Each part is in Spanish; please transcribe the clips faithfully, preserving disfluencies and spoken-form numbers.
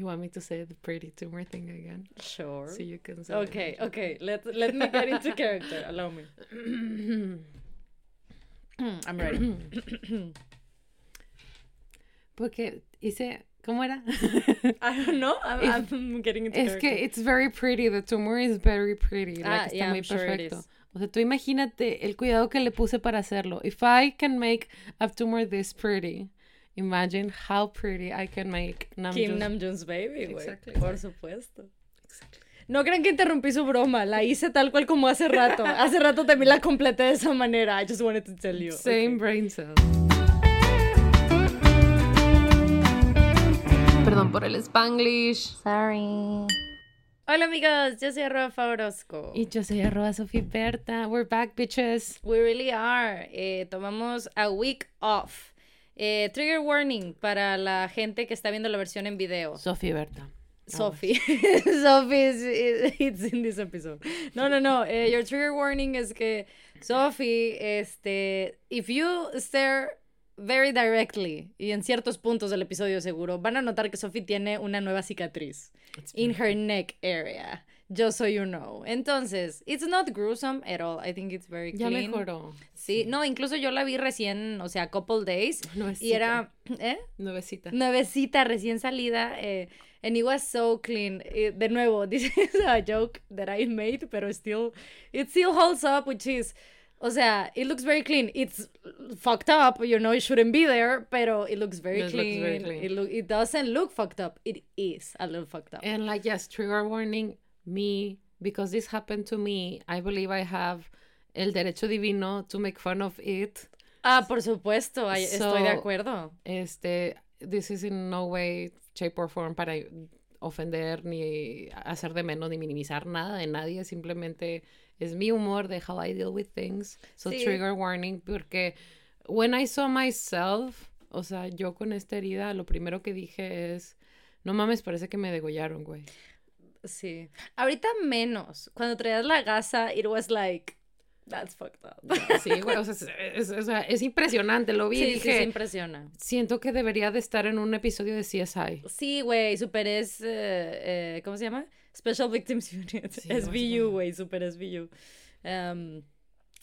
You want me to say the pretty tumor thing again? Sure. So you can say Okay, it. okay. Let let me get into character. Allow me. I'm ready. Porque hice... ¿Cómo era? I don't know. I'm, if, I'm getting into character. Es que it's very pretty. The tumor is very pretty. Ah, like, yeah, está muy I'm perfecto. Sure o sea, tú imagínate el cuidado que le puse para hacerlo. If I can make a tumor this pretty... Imagine how pretty I can make Namjoon's... Kim Namjoon's baby, güey. Exactly. Por supuesto. Exactly. No crean que interrumpí su broma. La hice tal cual como hace rato. Hace rato también la completé de esa manera. I just wanted to tell you. Same okay. brain cells. Perdón por el Spanglish. Sorry. Hola amigos, yo soy arroba Orozco. Y yo soy arroba Sophie Berta. We're back, bitches. We really are. Eh, tomamos a week off. Eh, trigger warning para la gente que está viendo la versión en video. Sophie Berta. Sophie. Sophie is, it's in this episode. No, no, no. Eh, your trigger warning es que Sophie, este, if you stare very directly y en ciertos puntos del episodio seguro, van a notar que Sophie tiene una nueva cicatriz in her neck area. Just so you know. Entonces, it's not gruesome at all. I think it's very clean. Ya mejoró. Sí, no, incluso yo la vi recién, o sea, couple days. Nuevecita. Y era, ¿eh? Nuevecita. Nuevecita, recién salida. Eh, and it was so clean. Eh, de nuevo, this is a joke that I made, pero still, it still holds up, which is, o sea, it looks very clean. It's fucked up, you know, it shouldn't be there, pero it looks very it clean. Looks very clean. It, lo- it doesn't look fucked up. It is a little fucked up. And like, yes, trigger warning. Me, because this happened to me, I believe I have el derecho divino to make fun of it. Ah, por supuesto, I, so, estoy de acuerdo. Este, this is in no way, shape or form para ofender, ni hacer de menos, ni minimizar nada de nadie, simplemente es mi humor de how I deal with things. So sí. Trigger warning, porque when I saw myself, o sea, yo con esta herida, lo primero que dije es, no mames, parece que me degollaron, güey. Sí. Ahorita menos. Cuando traías la gasa, it was like, that's fucked up. Sí, güey, o sea, es, es, es, es impresionante, lo vi sí, y dije... Sí, sí, impresiona. Siento que debería de estar en un episodio de C S I. Sí, güey, super es... Eh, eh, ¿Cómo se llama? Special Victims Unit. Sí, S V U, güey, super S V U. Um,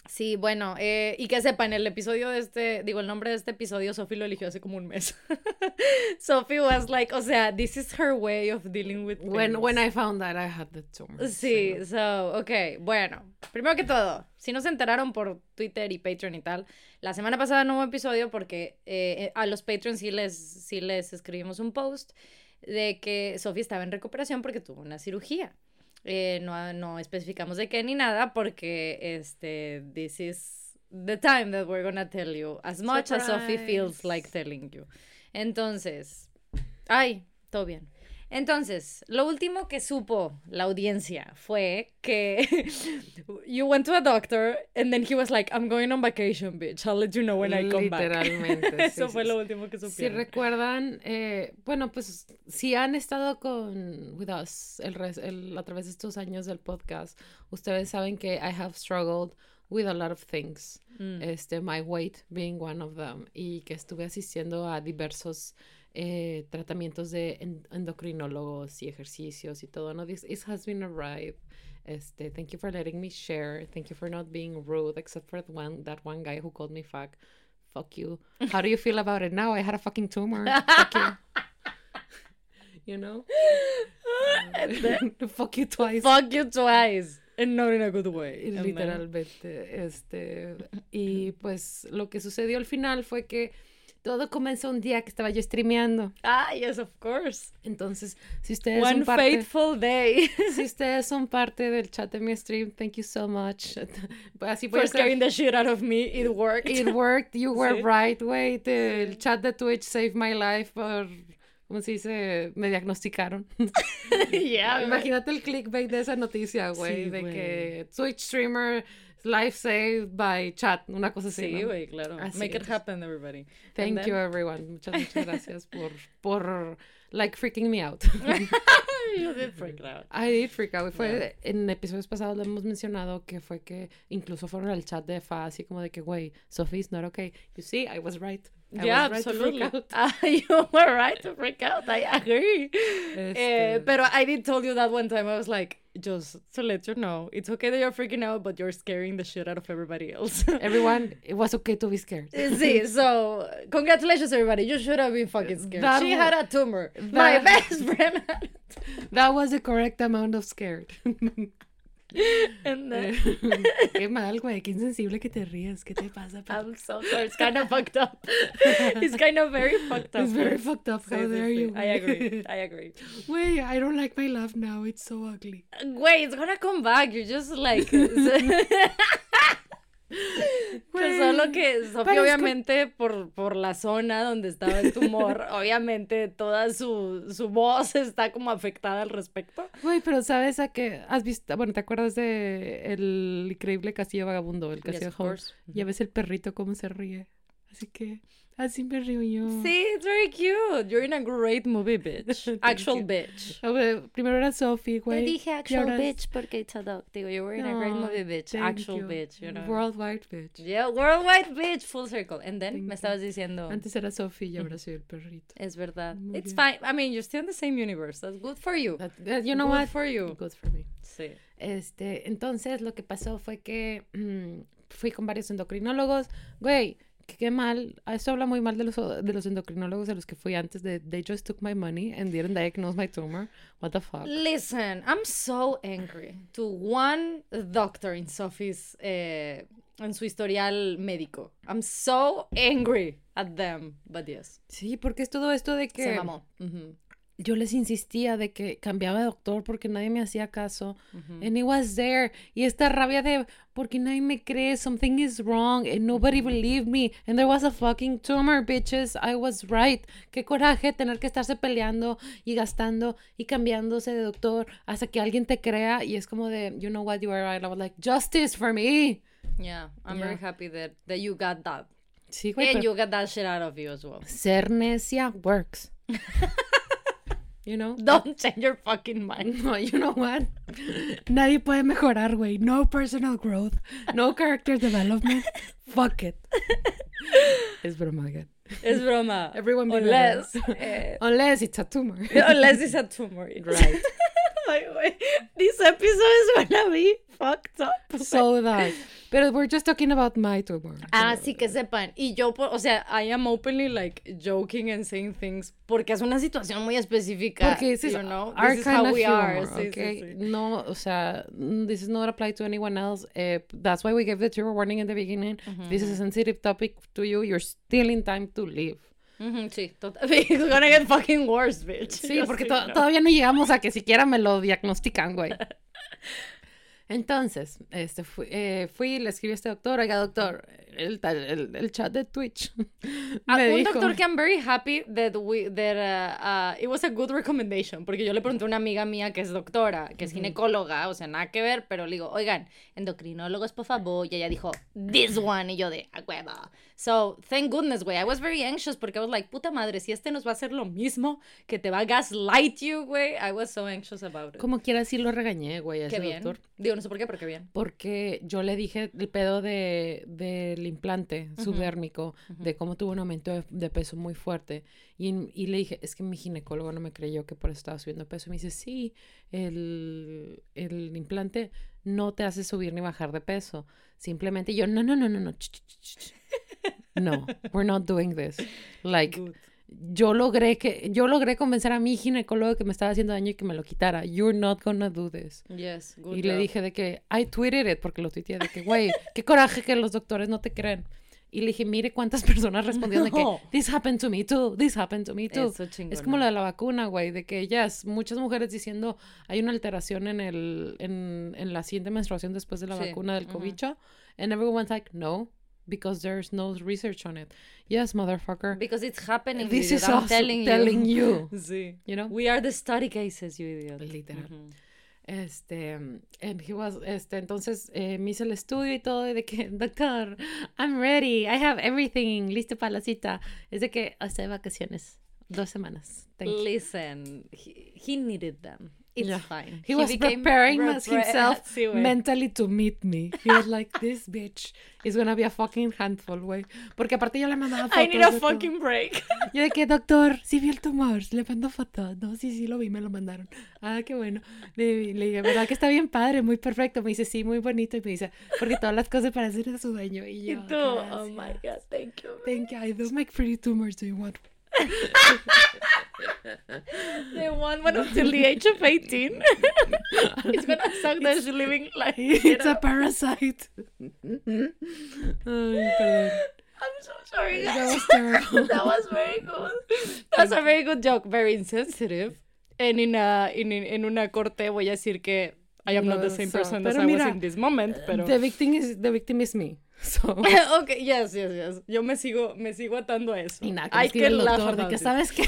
sí, bueno, eh, y que sepan, el episodio de este... Digo, el nombre de este episodio, Sophie lo eligió hace como un mes. Sophie was like, o sea, this is her way of dealing with things. When, when I found that I had the tumor. Sí, so, okay, bueno. Primero que todo, si no se enteraron por Twitter y Patreon y tal, la semana pasada no hubo episodio porque eh, a los Patreons sí les, sí les escribimos un post de que Sophie estaba en recuperación porque tuvo una cirugía. Eh, no, no especificamos de qué ni nada porque este this is the time that we're gonna tell you as much Surprise. As Sophie feels like telling you. Entonces, ay, todo bien. Entonces, lo último que supo la audiencia fue que you went to a doctor and then he was like, I'm going on vacation, bitch. I'll let you know when I come back. Literalmente. Eso sí, fue sí. lo último que supieron. Si recuerdan, eh, bueno, pues si han estado con with us el, el, a través de estos años del podcast, ustedes saben que I have struggled with a lot of things. Mm. Este, my weight being one of them. Y que estuve asistiendo a diversos... Eh, tratamientos de endocrinólogos y ejercicios y todo, ¿no? This it has been a ride. Este, thank you for letting me share. Thank you for not being rude, except for one, that one guy who called me fuck. Fuck you. How do you feel about it now? I had a fucking tumor. Fuck you. You know? Uh, fuck you twice. Fuck you twice. And not in a good way. Literalmente. Este, y pues lo que sucedió al final fue que todo comenzó un día que estaba yo streameando. Ah, yes, of course. Entonces, si ustedes One son parte... One fateful day. Si ustedes son parte del chat de mi stream, thank you so much. Así For scaring ser... the shit out of me, it worked. It worked, you were ¿Sí? right, wait. El chat de Twitch saved my life por... ¿Cómo se dice? Me diagnosticaron. Yeah, imagínate el clickbait de esa noticia, güey. Sí, de güey. Que Twitch streamer... Life saved by chat, una cosa así, sí, güey, ¿no? Claro. Así Make es. It happen, everybody. Thank then... you, everyone. Muchas, muchas gracias por, por, like, freaking me out. You did freak out. I did freak out. Fue, yeah. En episodios pasados lo hemos mencionado que fue que incluso fueron al chat de F A así como de que, güey, Sophie's not okay. You see, I was right. I yeah, was right absolutely. To freak out. Uh, you were right to freak out. I agree. Este... Eh, pero I did tell you that one time. I was like, just to let you know, it's okay that you're freaking out, but you're scaring the shit out of everybody else. Everyone, it was okay to be scared. See, so congratulations, everybody. You should have been fucking scared. That she was, had a tumor. That, My best friend had a tumor. That was the correct amount of scared. And then... Qué mal, güey. Qué insensible que te rías. ¿Qué te pasa? I'm so sorry. It's kind of fucked up. It's kind of very fucked up. It's very fucked up. How dare you? I agree. I agree. Güey, I don't like my laugh now. It's so ugly. Güey, it's gonna come back. You're just like... Pues solo que Sofía obviamente por, por la zona donde estaba el tumor, obviamente toda su, su voz está como afectada al respecto. Güey, pero ¿sabes a qué? ¿Has visto? Bueno, ¿te acuerdas de el increíble Castillo Vagabundo? El Castillo yes, House. Ya ves el perrito cómo se ríe. Así que así me río yo. Sí, it's very cute. You're in a great movie, bitch. Actual bitch. Ver, primero era Sophie, güey. Te dije actual ahora... bitch porque it's a dog. Digo, you were in no, a great movie, bitch. Actual you. Bitch, you know. Worldwide bitch. Yeah, worldwide bitch. Full circle. And then thank me estabas diciendo... Antes era Sophie y ahora soy el perrito. Es verdad. Muy it's bien. Fine. I mean, you're still in the same universe. That's good for you. That, that, you know good what? Good for you. Good for me. Sí. Este, entonces, lo que pasó fue que mmm, fui con varios endocrinólogos. Güey... Qué mal, eso habla muy mal de los de los endocrinólogos a los que fui antes de they just took my money and didn't diagnose my tumor. What the fuck? Listen, I'm so angry to one doctor in Sophie's eh, en su historial médico. I'm so angry at them, but yes. Sí, porque es todo esto de que se mamó. Uh-huh. Yo les insistía de que cambiaba de doctor porque nadie me hacía caso. Uh-huh. And it was there. Y esta rabia de, porque nadie me cree, something is wrong, and nobody believed me. And there was a fucking tumor, bitches. I was right. Qué coraje tener que estarse peleando y gastando y cambiándose de doctor hasta que alguien te crea. Y es como de, you know what, you are right. I was like, justice for me. Yeah, I'm yeah. very happy that, that you got that. Sí, güey, and you got that shit out of you as well. Ser necia works. You know? Don't change your fucking mind. No, you know what? Nadie puede mejorar, güey. No personal growth. No character development. Fuck it. Es broma, güey. Es broma. Everyone be Unless... Eh, unless it's a tumor. Unless it's a tumor. Right. Like, wait, this episode is gonna be fucked up. So that. Pero we're just talking about my tumor. Ah, sí, que sepan. Y yo, o sea, I am openly like joking and saying things porque es una situación muy específica. Porque this is, you know, our this kind is how of we humor, are. Sí, okay? Sí, sí. No, o sea, this is not applied to anyone else. Uh, that's why we gave the trigger warning in the beginning. Mm-hmm. This is a sensitive topic to you. You're still in time to live. Mm-hmm, sí, total. It's gonna get fucking worse, bitch. Sí, porque sí, to- no. todavía no llegamos a que siquiera me lo diagnostican, güey. Entonces, este, fui, eh, fui y le escribí a este doctor, oiga, doctor, el, el, el chat de Twitch. A un dijo, doctor que I'm very happy that, we, that uh, uh, it was a good recommendation, porque yo le pregunté a una amiga mía que es doctora, que es ginecóloga, o sea, nada que ver, pero le digo, oigan, endocrinólogos, por favor, y ella dijo, this one, y yo de, a hueva. So, thank goodness, güey, I was very anxious, porque I was like, puta madre, si este nos va a hacer lo mismo, que te va a gaslight you, güey, I was so anxious about it. Como quiera, sí lo regañé, güey, a ese bien. Doctor. Digo, no sé por qué, pero qué bien. Porque yo le dije el pedo de, del implante uh-huh. subdérmico, uh-huh. de cómo tuvo un aumento de, de peso muy fuerte. Y, y le dije, es que mi ginecólogo no me creyó que por eso estaba subiendo peso. Y me dice, sí, el, el implante no te hace subir ni bajar de peso. Simplemente yo, no, no, no, no, no. No, we're not doing this. Like... Good. Yo logré que yo logré convencer a mi ginecólogo que me estaba haciendo daño y que me lo quitara. You're not gonna do this. Yes, good y job. Le dije de que I tweeted it porque lo tuiteé de que güey, qué coraje que los doctores no te creen. Y le dije, mire cuántas personas respondieron no. de que this happened to me too, this happened to me too. Eso chingona. Es como lo de la vacuna, güey, de que ellas, muchas mujeres diciendo hay una alteración en el en, en la siguiente menstruación después de la sí. vacuna del uh-huh. cobicho. And everyone's like, "No." Because there's no research on it. Yes, motherfucker. Because it's happening. This is us telling, telling you. you. Sí. You know? We are the study cases, you idiot. Literal. Mm-hmm. Este, and he was, este, entonces eh, me hice el estudio y todo, y de que, doctor, I'm ready, I have everything, listo para la cita. Es de que, hace vacaciones. Dos semanas. Thank you. Listen, he, he needed them. It's yeah. fine. He, he was preparing re- himself re- mentally to meet me. He was like, this bitch is gonna be a fucking handful, güey. Porque aparte yo le mandaba fotos. I need a fucking todo. break. Yo de que, doctor, sí vi el tumor, le mando fotos. No, sí, sí, lo vi, me lo mandaron. Ah, qué bueno. Le, le dije, ¿verdad que está bien padre? Muy perfecto. Me dice, sí, muy bonito. Y me dice, porque todas las cosas parecen a su dueño. Y yo, ¿y tú? Oh my God, thank you. Thank you. I do make pretty tumors. Do you want the one one until the age of eighteen? It's gonna suck that you're living like it's know. a parasite. Oh, perdón. I'm so sorry. That was terrible. That was very good. That's a very good joke. Very insensitive. And in a in in una corte voy a decir que I am no, not the same so, person as I mira, was in this moment. Pero the victim is the victim is me. So. Okay, yes, yes, yes. Yo me sigo, me sigo atando a eso. Y nada, que I can laugh about it. ¿Sabes qué?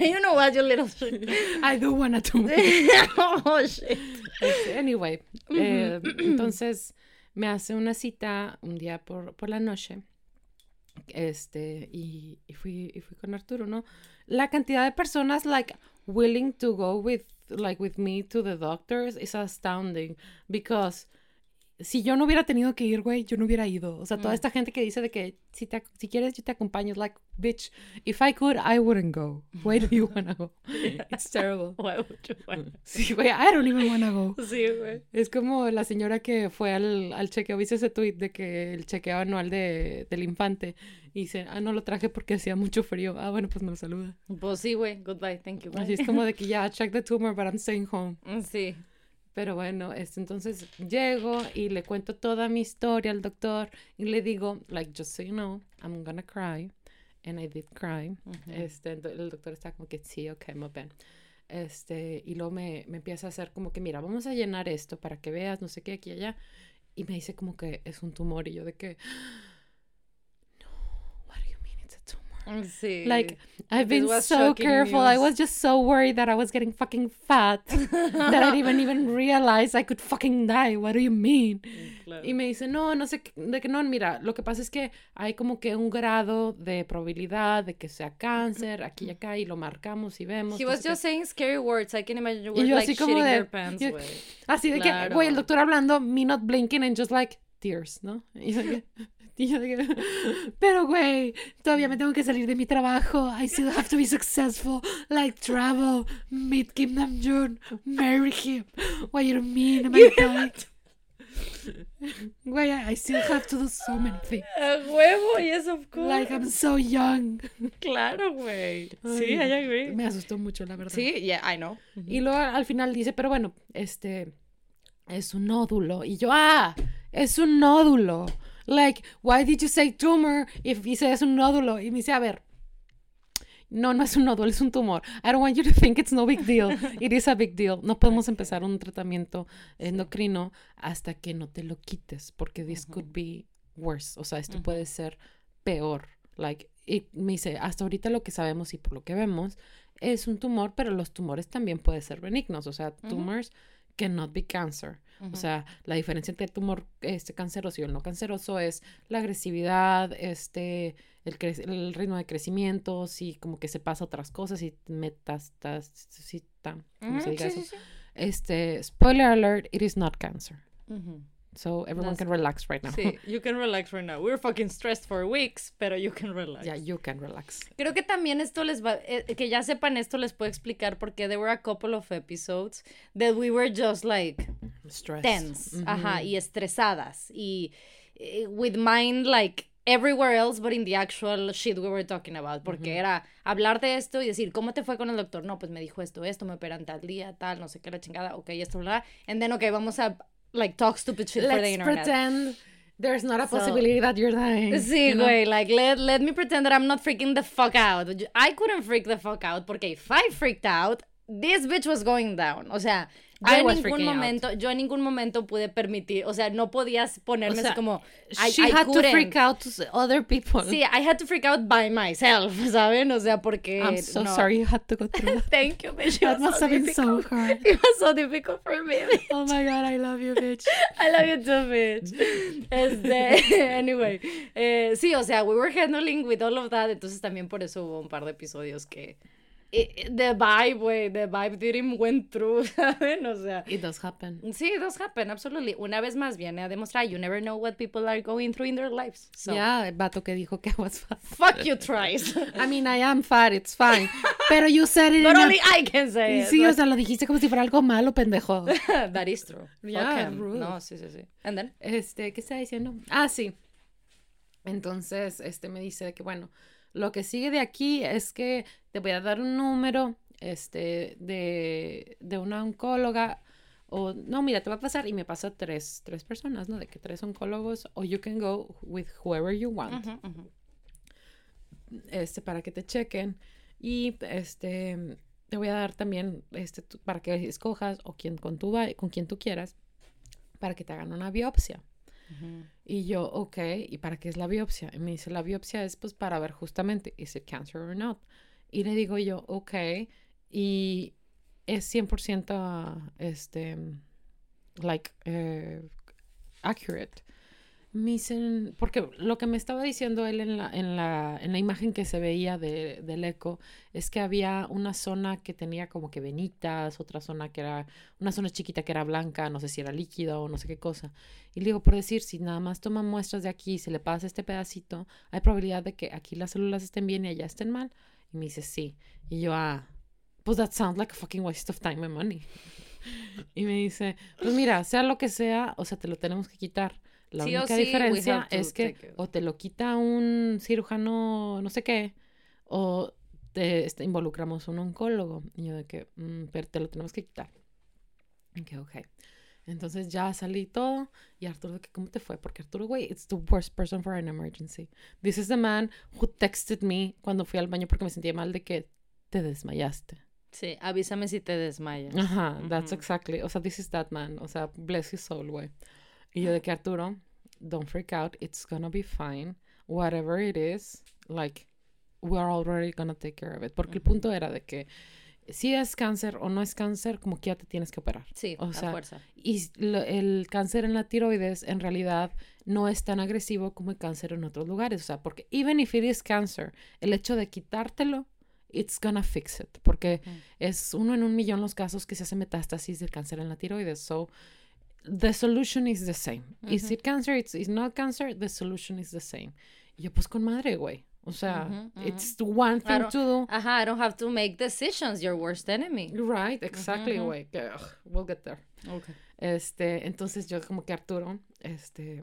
You know what, you little shit. I do wanna do. Oh, shit. Anyway, mm-hmm. eh, entonces me hace una cita un día por, por la noche. Este, y, y, fui, y fui con Arturo, ¿no? La cantidad de personas, like, willing to go with, like, with me to the doctors is astounding. Because... si yo no hubiera tenido que ir, güey, yo no hubiera ido. O sea, mm. toda esta gente que dice de que si, te, si quieres yo te acompaño, es like, bitch, if I could, I wouldn't go. Why do you wanna go? It's terrible. Why would you wanna go? Sí, güey, I don't even wanna go. Sí, güey. Es como la señora que fue al, al chequeo, ¿viste ese tweet de que el chequeo anual de, del infante? Y dice, ah, no lo traje porque hacía mucho frío. Ah, bueno, pues me lo saluda. Pues sí, güey, goodbye, thank you, bye. Así es como de que, yeah, check the tumor, but I'm staying home. Sí. Pero bueno, este, entonces llego y le cuento toda mi historia al doctor y le digo, like, just so you know, I'm gonna cry. And I did cry. Uh-huh. Este, el doctor está como que, sí, ok, muy bien. Este, y luego me, me empieza a hacer como que, mira, vamos a llenar esto para que veas, no sé qué, aquí y allá. Y me dice como que es un tumor. Y yo de que, no, what do you mean it's a tumor? Sí. Like... I've been so careful. News. I was just so worried that I was getting fucking fat that I didn't even realize I could fucking die. What do you mean? Claro. Y me dice, no, no sé, de que no, mira, lo que pasa es que hay como que un grado de probabilidad de que sea cáncer aquí y acá y lo marcamos y vemos. He was just que... saying scary words. I can imagine words like shitting de, your pants. Yo, así de claro. que, güey, el doctor hablando, me not blinking and just like tears, ¿no? Y yo like, pero güey, todavía me tengo que salir de mi trabajo. I still have to be successful. Like travel, meet Kim Namjoon, marry him. What do you mean? Am I dying? Güey, I still have to do so many things. A huevo, yes, of course. Like I'm so young. Claro, güey. Sí, I agree. Me asustó mucho, la verdad. Sí, yeah, I know. Mm-hmm. Y luego al final dice, pero bueno, este es un nódulo. Y yo, ah, es un nódulo. Like, why did you say tumor if you say es un nódulo? Y me dice, a ver, no, no es un nódulo, es un tumor. I don't want you to think it's no big deal. It is a big deal. No podemos empezar un tratamiento endocrino hasta que no te lo quites, porque this uh-huh. could be worse. O sea, esto uh-huh. puede ser peor. Like, y me dice, hasta ahorita lo que sabemos y por lo que vemos es un tumor, pero los tumores también pueden ser benignos. O sea, tumors... Uh-huh. cannot be cancer. Uh-huh. O sea, la diferencia entre el tumor este, canceroso y el no canceroso es la agresividad, este, el, cre- el ritmo de crecimiento, si como que se pasa otras cosas, si metastasita, ¿cómo uh-huh, se diga sí, eso? Sí, sí. Este, spoiler alert, it is not cancer. Uh-huh. So everyone That's... can relax right now. Sí, you can relax right now. We're fucking stressed for weeks, pero you can relax. Yeah, you can relax. Creo que también esto les va, eh, que ya sepan esto les puedo explicar porque there were a couple of episodes that we were just like stressed. Tense, mm-hmm. ajá, y estresadas y eh, with mind like everywhere else but in the actual shit we were talking about, porque mm-hmm. era hablar de esto y decir, ¿cómo te fue con el doctor? No, pues me dijo esto, esto, me operan tal día, tal, no sé qué, la chingada, ok, esto, bla, and then, ok, vamos a like, talk stupid shit let's for the internet. Let's pretend there's not a so, possibility that you're dying. Sí, you know? Güey, like, let, let me pretend that I'm not freaking the fuck out. I couldn't freak the fuck out, porque if I freaked out, this bitch was going down. O sea, yo I en ningún momento, out. yo en ningún momento pude permitir, o sea, no podías ponerme o sea, así como, I, she I had couldn't. to freak out to other people. Sí, I had to freak out by myself, ¿saben? O sea, porque I'm so no. sorry you had to go through that. Thank you, bitch. That must so have been so hard. It was so difficult for me, bitch. Oh my God, I love you, bitch. I love you too, bitch. Este, anyway, eh, sí, o sea, we were handling with all of that, entonces también por eso hubo un par de episodios que... It, the vibe, güey, the vibe didn't went through, ¿saben? O sea... It does happen. Sí, it does happen, absolutely. Una vez más viene a demostrar, you never know what people are going through in their lives. So. Yeah, el vato que dijo que I was fat. Fuck you, tries. I mean, I am fat, it's fine. Pero you said it But in only a... I can say it. Sí, but... o sea, lo dijiste como si fuera algo malo, pendejo. That is true. Yeah, okay. Rude. No, sí, sí, sí. And then? Este, ¿qué estaba diciendo? Ah, sí. Entonces, este, me dice que, bueno... Lo que sigue de aquí es que te voy a dar un número este, de, de una oncóloga. O, no, mira, te va a pasar y me pasa tres, tres personas, ¿no? De que tres oncólogos. O you can go with whoever you want. Uh-huh, uh-huh. Este, para que te chequen. Y este, te voy a dar también este, tú, para que escojas o quien, con, tu, con quien tú quieras para que te hagan una biopsia. Uh-huh. Y yo, ok, ¿y para qué es la biopsia? Y me dice, la biopsia es pues para ver justamente, ¿is it cancer or not? Y le digo yo, ok, y es cien por ciento este, like, uh, accurate. Me dicen, porque lo que me estaba diciendo él en la, en la, en la imagen que se veía de, del eco es que había una zona que tenía como que venitas, otra zona que era, una zona chiquita que era blanca, no sé si era líquida o no sé qué cosa. Y le digo, por decir, si nada más toman muestras de aquí y se le pasa este pedacito, hay probabilidad de que aquí las células estén bien y allá estén mal. Y me dice, sí. Y yo, ah, pues that sounds like a fucking waste of time and money. Y me dice, pues mira, sea lo que sea, o sea, te lo tenemos que quitar. La sí única sí, diferencia es que o te lo quita un cirujano no sé qué o te este, involucramos un oncólogo. Y yo de que, mm, pero te lo tenemos que quitar. Y que, ok. Entonces ya salí todo y Arturo de que, ¿cómo te fue? Porque Arturo, güey, it's the worst person for an emergency. This is the man who texted me cuando fui al baño porque me sentía mal de que te desmayaste. Sí, avísame si te desmayas. Ajá, uh-huh. That's exactly. O sea, this is that man. O sea, bless his soul, güey. Y yo de que, Arturo, don't freak out, it's gonna be fine, whatever it is, like, we're already gonna take care of it. Porque el punto era de que si es cáncer o no es cáncer, como que ya te tienes que operar. Sí, o sea, a fuerza. Y lo, el cáncer en la tiroides, en realidad, no es tan agresivo como el cáncer en otros lugares. O sea, porque even if it is cancer, el hecho de quitártelo, it's gonna fix it. Porque mm. es uno en un millón los casos que se hace metástasis del cáncer en la tiroides. So, the solution is the same. Uh-huh. Is it cancer? It's, it's not cancer. The solution is the same. Y yo, pues, con madre, güey. O sea, uh-huh, uh-huh. it's one thing to do. Ajá, I don't have to make decisions. Your worst enemy. Right, exactly, güey. Uh-huh. We'll get there. Okay. Este, entonces yo como que Arturo, este,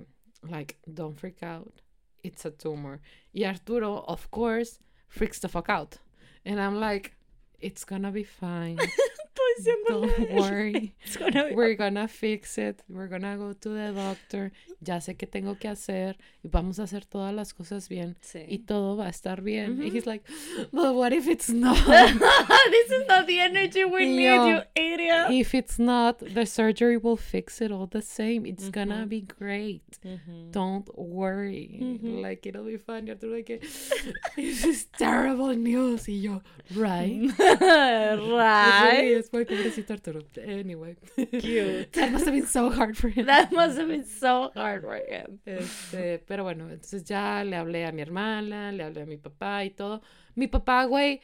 like, don't freak out. It's a tumor. Y Arturo, of course, freaks the fuck out. And I'm like, it's gonna be fine. Don't worry, gonna be... we're gonna fix it, we're gonna go to the doctor, ya sé qué tengo que hacer, y vamos a hacer todas las cosas bien, sí. Y todo va a estar bien, mm-hmm. Y he's like, but what if it's not? This is not the energy we y need, yo, you idiot. If it's not, the surgery will fix it all the same, it's mm-hmm. gonna be great, mm-hmm. don't worry, mm-hmm. like, it'll be fun, y Arturo, like, this is terrible news, y yo, right? Right? Anyway, cute. That must have been so hard for him. That must have been so hard for him. Este, pero bueno, entonces ya le hablé a mi hermana, le hablé a mi papá y todo. Mi papá, güey,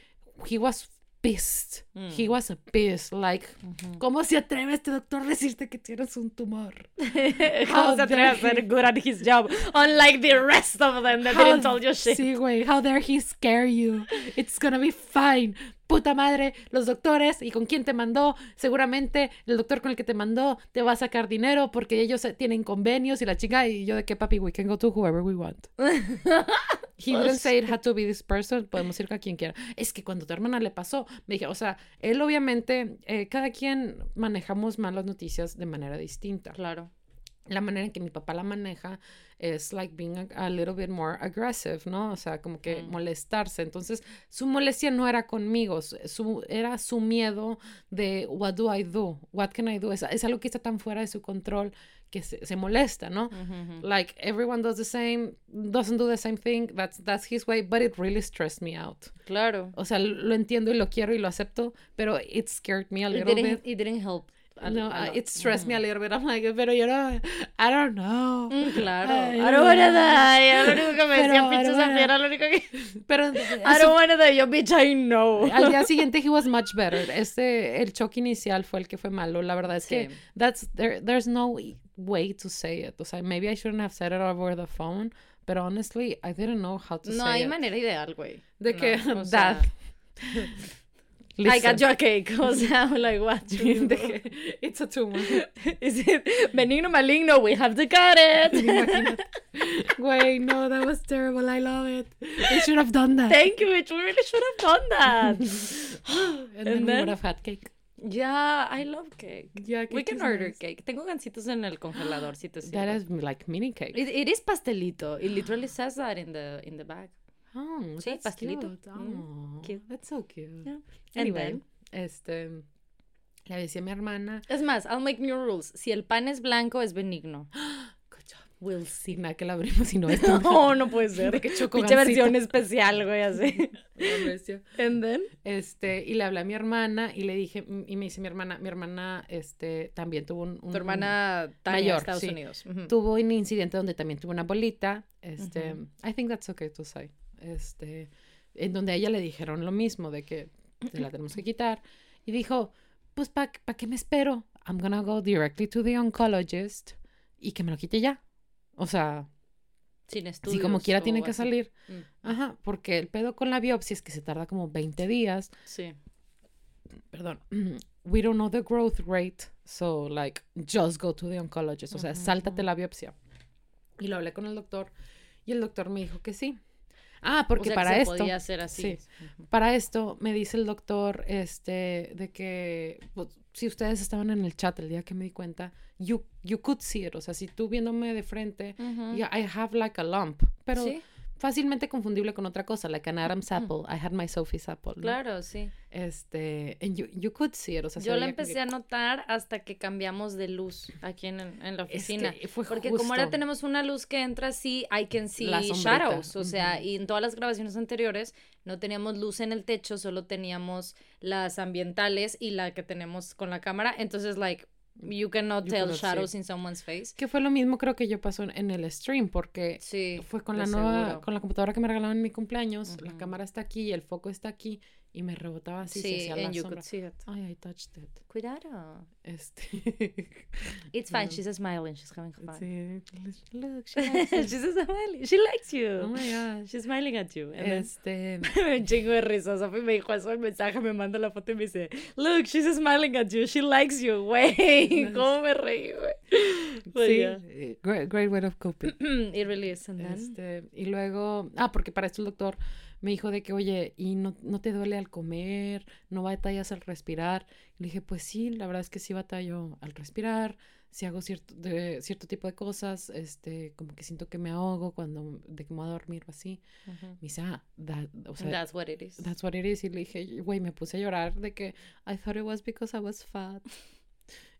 he was pissed. Mm. He was pissed. Like, mm-hmm. ¿cómo se atreve este doctor a decirte que tienes un tumor? ¿Cómo se atreve a ser good at his job? Unlike the rest of them that how, didn't tell you shit. Sí, güey. How dare he scare you? It's gonna be fine. Puta madre, los doctores, ¿y con quién te mandó? Seguramente el doctor con el que te mandó te va a sacar dinero porque ellos tienen convenios y la chica, y yo de que, papi, we can go to whoever we want. He didn't say it had to be this person, podemos ir a quien quiera. Es que cuando tu hermana le pasó, me dije, o sea, él obviamente, eh, cada quien manejamos malas noticias de manera distinta. Claro. la manera en que mi papá la maneja es like being a, a little bit more aggressive, ¿no? O sea, como que mm. molestarse. Entonces, su molestia no era conmigo, su, era su miedo de what do I do, what can I do. Es, es algo que está tan fuera de su control que se, se molesta, ¿no? Mm-hmm. Like, everyone does the same, doesn't do the same thing, that's, that's his way, but it really stressed me out. Claro. O sea, lo entiendo y lo quiero y lo acepto, pero it scared me a little it bit. It didn't help. No, uh, it stressed mm. me a little bit. I'm like, pero yo no, I don't know. Mm, claro. I don't, don't wanna die. Era lo único que me decía, pinche Sofía, era lo único que... Pero, I don't wanna die, yo, bitch, I know. Al día siguiente, he was much better. Este, el shock inicial fue el que fue malo. La verdad es sí. que that's, there, there's no way to say it. O sea, maybe I shouldn't have said it over the phone, but honestly, I didn't know how to no, say it. No, hay manera ideal, güey. De no, que, o sea... that... Listen. I got your cake. O sea, I'm like, what? It's a tumor. Is it benigno, maligno? We have to cut it. Wait, no, that was terrible. I love it. We should have done that. Thank you, bitch. We really should have done that. and, and then we would have had cake. Yeah, I love cake. Yeah, cake we can order nice. Cake. Tengo gancitos en el congelador, si te sirve. That is like mini cake. It, it is pastelito. It literally says that in the in the bag. Oh, sí, that's pastelito. Cute. Oh, cute. That's so cute. Yeah. Anyway, then, este, le decía a mi hermana. Es más, I'll make new rules. Si el pan es blanco, es benigno. Good job. We'll see. Nada que la abrimos y no es tan No, no puede ser. De que chocó Pinche versión especial, güey, así. And then. Este, y le hablé a mi hermana y le dije, y me dice mi hermana, mi hermana, este, también tuvo un... un tu hermana un, mayor, de Estados sí. Unidos. Uh-huh. Tuvo un incidente donde también tuvo una bolita. Este, uh-huh. I think that's okay to say. Este, en donde a ella le dijeron lo mismo, de que te la tenemos que quitar, y dijo, pues, ¿para pa qué me espero? I'm gonna go directly to the oncologist y que me lo quite ya. O sea, sin estudios. Si como quiera tiene que así. Salir. Mm. Ajá, porque el pedo con la biopsia es que se tarda como veinte días. Sí. Perdón. We don't know the growth rate, so, like, just go to the oncologist. O sea, uh-huh, sáltate uh-huh. la biopsia. Y lo hablé con el doctor, y el doctor me dijo que sí. Ah, porque o sea, para que se esto podía hacer así. Sí, para esto me dice el doctor este de que pues, si ustedes estaban en el chat el día que me di cuenta, you you could see it, o sea, si tú viéndome de frente, uh-huh. yeah, I have like a lump, pero ¿sí? fácilmente confundible con otra cosa, like an Adam's apple, uh-huh. I had my Sophie's apple. ¿No? Claro, sí. Este, and you you could see it, o sea, yo la empecé que... a notar hasta que cambiamos de luz aquí en, en la oficina, es que fue porque justo. Como ahora tenemos una luz que entra así, I can see shadows, o sea, uh-huh. y en todas las grabaciones anteriores no teníamos luz en el techo, solo teníamos las ambientales y la que tenemos con la cámara, entonces like you cannot you tell shadows see. In someone's face. Que fue lo mismo creo que yo pasó en el stream porque sí, fue con la nueva seguro. Con la computadora que me regalaron en mi cumpleaños, uh-huh. la cámara está aquí, el foco está aquí y me rebotaba así sí, se hacía la sombra. Ay, I touched it. Cuidado. Este. It's fine, no. She's smiling, she's having fun. Sí. Look, she likes you. She's smiling. She likes you. Oh my god, she's smiling at you. And este, me chingo de risa, Sophie me dijo eso el mensaje, me manda la foto y me dice, "Look, she's smiling at you. She likes you." Güey, cómo me reí, güey. Sí. Yeah. Great, great way of coping. It really is. And este, y luego, ah, porque para esto el doctor me dijo de que, oye, ¿y no, no te duele al comer? ¿No batallas al respirar? Y le dije, pues sí, la verdad es que sí batallo al respirar, si hago cierto, de, cierto tipo de cosas, este, como que siento que me ahogo cuando, de que me voy a dormir o así. Uh-huh. Me dice, ah, that, o sea, that's what it is. That's what it is. Y le dije, güey, me puse a llorar de que I thought it was because I was fat.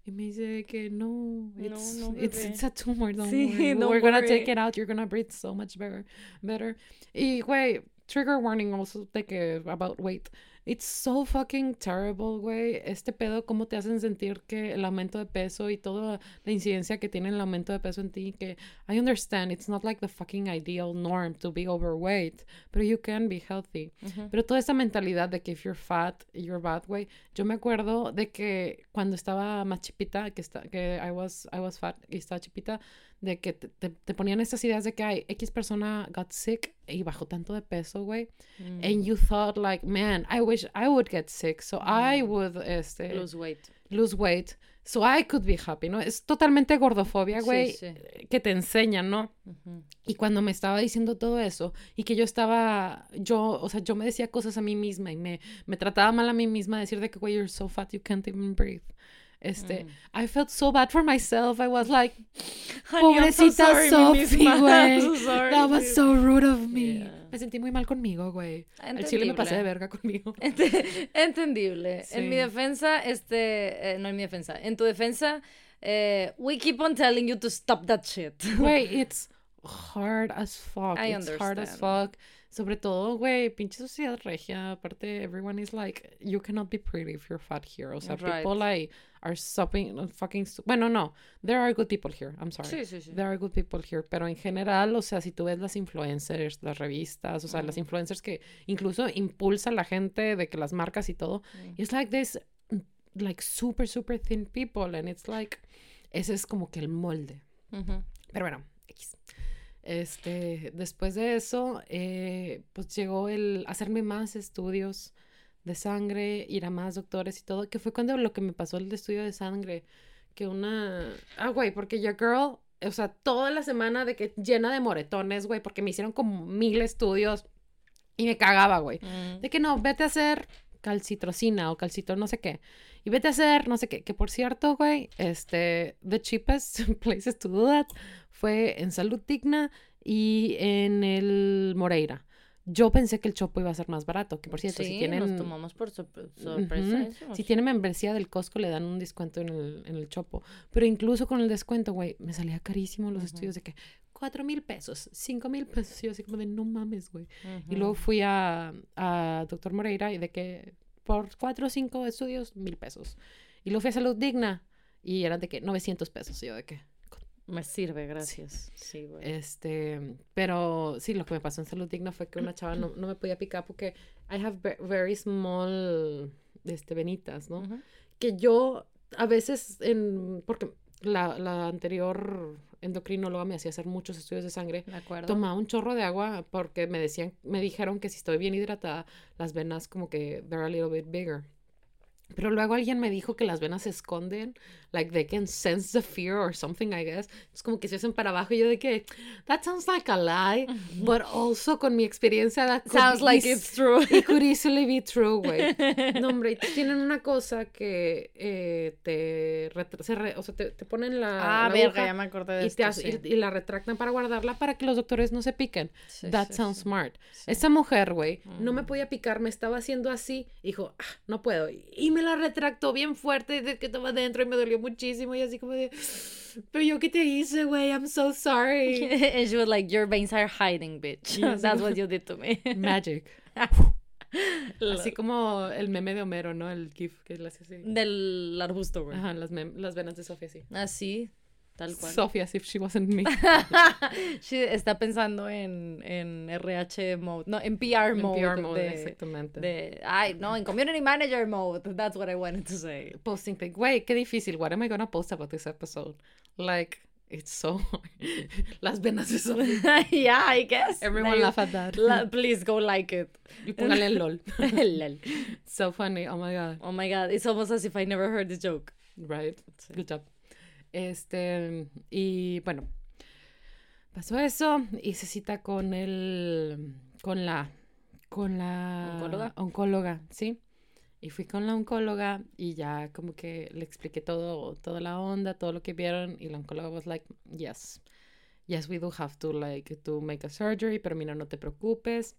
Y me dice que no, it's, no, no it's, it's a tumor, don't sí, worry. Don't We're worry. Gonna take it out, you're gonna breathe so much better. better. Y, güey, trigger warning also de que about weight. It's so fucking terrible, güey. Este pedo, cómo te hacen sentir que el aumento de peso y toda la incidencia que tiene el aumento de peso en ti, que I understand, it's not like the fucking ideal norm to be overweight, pero you can be healthy. Uh-huh. Pero toda esa mentalidad de que if you're fat, you're bad, güey. Yo me acuerdo de que cuando estaba más chipita, que, está, que I, was, I was fat y estaba chipita, de que te, te, te ponían estas ideas de que ay, X persona got sick y bajó tanto de peso, güey. Mm. And you thought like, man, I wish I would get sick, so mm. I would este, lose weight. Lose weight, so I could be happy, ¿no? Es totalmente gordofobia, güey, sí, sí. que te enseñan, ¿no? Uh-huh. Y cuando me estaba diciendo todo eso, y que yo estaba, yo, o sea, yo me decía cosas a mí misma, y me, me trataba mal a mí misma, decir de que, güey, you're so fat, you can't even breathe. Este, mm. I felt so bad for myself. I was like, pobrecita Sophie, güey. That was so rude of me. Yeah. Me sentí muy mal conmigo, güey. Al chile me pasé de verga conmigo. Ent Entendible. Sí. En mi defensa, este... Eh, no, en mi defensa. En tu defensa, eh, we keep on telling you to stop that shit. Güey, it's hard as fuck. I it's understand. hard as fuck. Sobre todo, güey, pinche sociedad regia. Aparte, everyone is like, you cannot be pretty if you're fat here. O sea, right. people like are stopping fucking... Stu- bueno, no. There are good people here. I'm sorry. Sí, sí, sí. There are good people here. Pero en general, o sea, si tú ves las influencers, las revistas, o sea, mm. las influencers que incluso impulsan la gente de que las marcas y todo. Mm. It's like this, like, super, super thin people. And it's like... Ese es como que el molde. Mm-hmm. Pero bueno, X. Este, después de eso, eh, pues llegó el hacerme más estudios de sangre, ir a más doctores y todo, que fue cuando lo que me pasó el estudio de sangre, que una... Ah, güey, porque your girl, o sea, toda la semana de que llena de moretones, güey, porque me hicieron como mil estudios y me cagaba, güey. Mm. De que no, vete a hacer calcitrocina o calcitro no sé qué. Y vete a hacer no sé qué. Que por cierto, güey, este, the cheapest places to do that fue en Salud Digna y en el Moreira. Yo pensé que el Chopo iba a ser más barato, que por cierto, sí, si tienen... Sí, nos tomamos por sorpresa. Uh-huh. Si tienen membresía del Costco, le dan un descuento en el, en el Chopo. Pero incluso con el descuento, güey, me salía carísimo los uh-huh. estudios de que cuatro mil pesos, cinco mil pesos. Y yo así como de, no mames, güey. Uh-huh. Y luego fui a, a doctor Moreira y de que por cuatro o cinco estudios, mil pesos. Y luego fui a Salud Digna y eran de que novecientos pesos. Y yo de que... Me sirve, gracias. Sí, güey. Sí, este, pero sí, lo que me pasó en Salud Digna fue que una chava no, no me podía picar porque I have very small este, venitas, ¿no? Uh-huh. Que yo a veces, en porque la, la anterior endocrinóloga me hacía hacer muchos estudios de sangre. De acuerdo. Tomaba un chorro de agua porque me decían, me dijeron que si estoy bien hidratada, las venas como que they're a little bit bigger. Pero luego alguien me dijo que las venas se esconden, like they can sense the fear or something, I guess. Es como que se hacen para abajo y yo de que, that sounds like a lie, mm-hmm. but also con mi experiencia that sounds like is, it's true. It could easily be true, güey. No, hombre, tienen una cosa que eh, te, retra- se re- o sea, te, te ponen la, ah, la verga, aguja ya me acordé de y, esto, te as- sí. y, y la retractan para guardarla para que los doctores no se piquen. Sí, that sí, sounds sí. smart. Sí. Esa mujer, güey, mm. no me podía picar, me estaba haciendo así, dijo, ah, no puedo, y me la retractó bien fuerte desde que estaba dentro y me dolió muchísimo y así como de, pero yo qué te hice, güey, I'm so sorry. And she was like, your veins are hiding, bitch. Yes. That's what you did to me. Magic. Así como el meme de Homero, ¿no? El gif que le hace así. Del arbusto, güey. Ajá, las, mem- las venas de Sofía, sí. Así, tal cual. Sofía, as if she wasn't me. She está pensando en, en R H mode. No, en P R en mode. En P R mode, de, exactamente. De, ay, no, en community manager mode. That's what I wanted to say. Posting thing. Güey, qué difícil. What am I gonna post about this episode? Like, it's so... Las venas de Sofía. Yeah, I guess. Everyone like, laugh at that. La, please go like it. Y póngale LOL. LOL. So funny. Oh my God. Oh my God. It's almost as if I never heard the joke. Right. Sí. Good job. Este, y bueno, pasó eso y se cita con el, con la, con la oncóloga, oncóloga ¿sí? Y fui con la oncóloga y ya como que le expliqué todo, toda la onda, todo lo que vieron y la oncóloga was like, yes, yes we do have to like to make a surgery, pero mira, no te preocupes.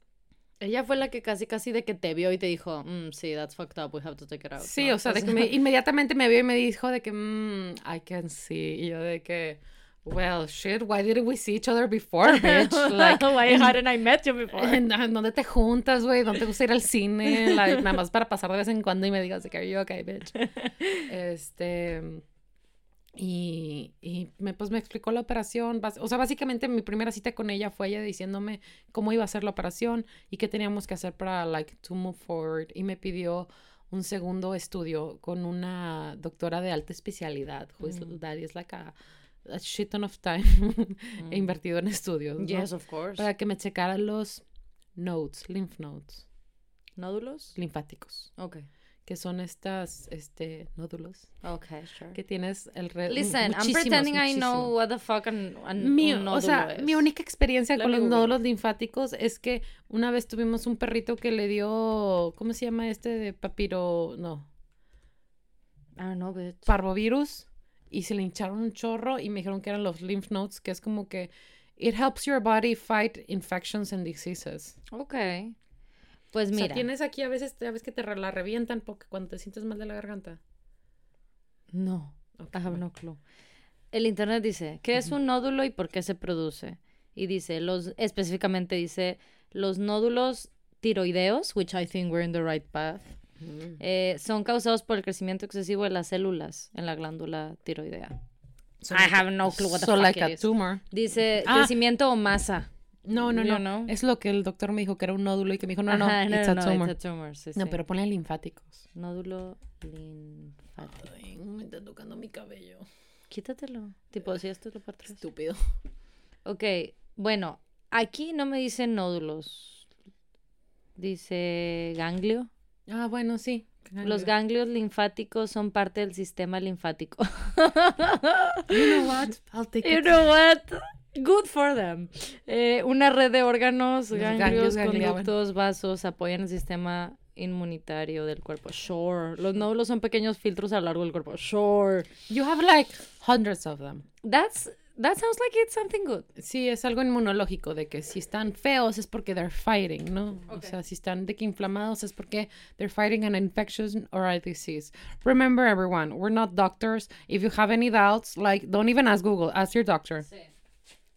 Ella fue la que casi casi de que te vio y te dijo, mm, sí, that's fucked up, we have to take it out. Sí, ¿no? O sea, de que me, inmediatamente me vio y me dijo de que, mm, I can see. Y yo de que, well, shit, why didn't we see each other before, bitch? Like, why hadn't I met you before? En, en, ¿Dónde te juntas, güey? ¿Dónde te gusta ir al cine? Like, nada más para pasar de vez en cuando y me digas de que, are you okay, bitch? Este... Y, y me, pues me explicó la operación. O sea, básicamente mi primera cita con ella fue ella diciéndome cómo iba a ser la operación y qué teníamos que hacer para, like, to move forward. Y me pidió un segundo estudio con una doctora de alta especialidad. Who is, mm. that is like a, a shit ton of time mm. invertido en estudios. ¿No? Yes, of course. Para que me checaran los nodes, lymph nodes. ¿Nódulos? Linfáticos. Ok. Que son estas, este, nódulos. Okay, sure. Que tienes el... Re- Listen, I'm pretending muchísimo. I know what the fuck an, an, mi, un nódulo es. O sea, es. Mi única experiencia Let con los Google. Nódulos linfáticos es que una vez tuvimos un perrito que le dio... ¿Cómo se llama este de papiro...? No. I don't know, bitch. Parvovirus, y se le hincharon un chorro, y me dijeron que eran los lymph nodes, que es como que it helps your body fight infections and diseases. Okay. Pues mira. O sea, tienes aquí a veces, a veces que te la revientan porque cuando te sientes mal de la garganta. No. Okay, I have no clue. El internet dice, ¿qué uh-huh. es un nódulo y por qué se produce? Y dice, los específicamente dice, los nódulos tiroideos, which I think we're in the right path, uh-huh. eh, son causados por el crecimiento excesivo de las células en la glándula tiroidea. So I like have no clue what the so fuck like it a is. Tumor. Dice ah. crecimiento o masa. No, no, no, no. Es lo que el doctor me dijo que era un nódulo y que me dijo, no, Ajá, no, no, it's a no, tumor. It's a tumor sí, no, sí. Pero ponle linfáticos. Nódulo linfático. Ay, me está tocando mi cabello. Quítatelo. Tipo, si esto lo para atrás. Estúpido. Ok, bueno, aquí no me dicen nódulos. Dice ganglio. Ah, bueno, sí. Ganglio. Los ganglios linfáticos son parte del sistema linfático. You know what? I'll take you it. You know what? Good for them. Eh, una red de órganos, ganglios, ganglios conductos, vasos apoyan el sistema inmunitario del cuerpo. Sure. Los nódulos son pequeños filtros a lo largo del cuerpo. Sure. You have like hundreds of them. That's that sounds like it's something good. Sí, es algo inmunológico de que si están feos es porque they're fighting, ¿no? Okay. O sea, si están de que inflamados es porque they're fighting an infection or a disease. Remember, everyone, we're not doctors. If you have any doubts, like don't even ask Google, ask your doctor. Sí.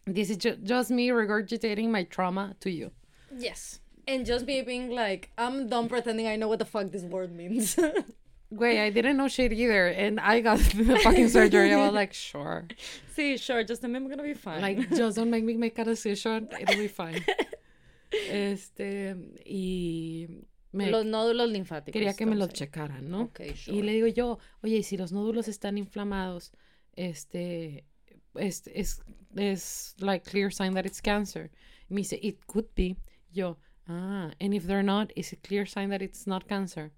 This is ju- just me regurgitating my trauma to you. Yes. And just me being like, I'm done pretending I know what the fuck this word means. Wait, I didn't know shit either. And I got the fucking surgery. I was like, sure. See, sure. Just I'm going to be fine. Like, just don't make me make a decision. It'll be fine. Este, y... Me los nódulos linfáticos. Quería que me los checaran, ¿no? Okay, sure. Y le digo yo, oye, ¿y si los nódulos están inflamados, este... Es, es, es like clear sign that it's cancer. Me dice, it could be. Yo, ah, and if they're not, is it clear sign that it's not cancer?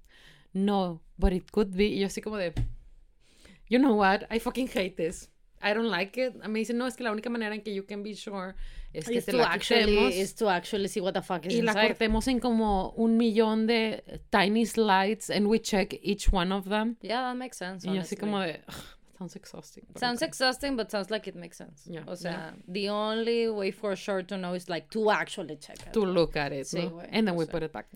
No, but it could be. Y yo así como de, you know what, I fucking hate this. I don't like it. Me dice, no, es que la única manera en que you can be sure es que is te la actually, quitemos. Is to actually see what the fuck is y inside. La cortemos en como un millón de tiny slides and we check each one of them. Yeah, that makes sense, honestly. Y yo así como de... Ugh. Sounds exhausting. Sounds okay. exhausting, but sounds like it makes sense. Yeah. O sea, yeah. The only way for sure to know is like to actually check it. To look at it, sí, no? Wey, and then we sea. Put it back.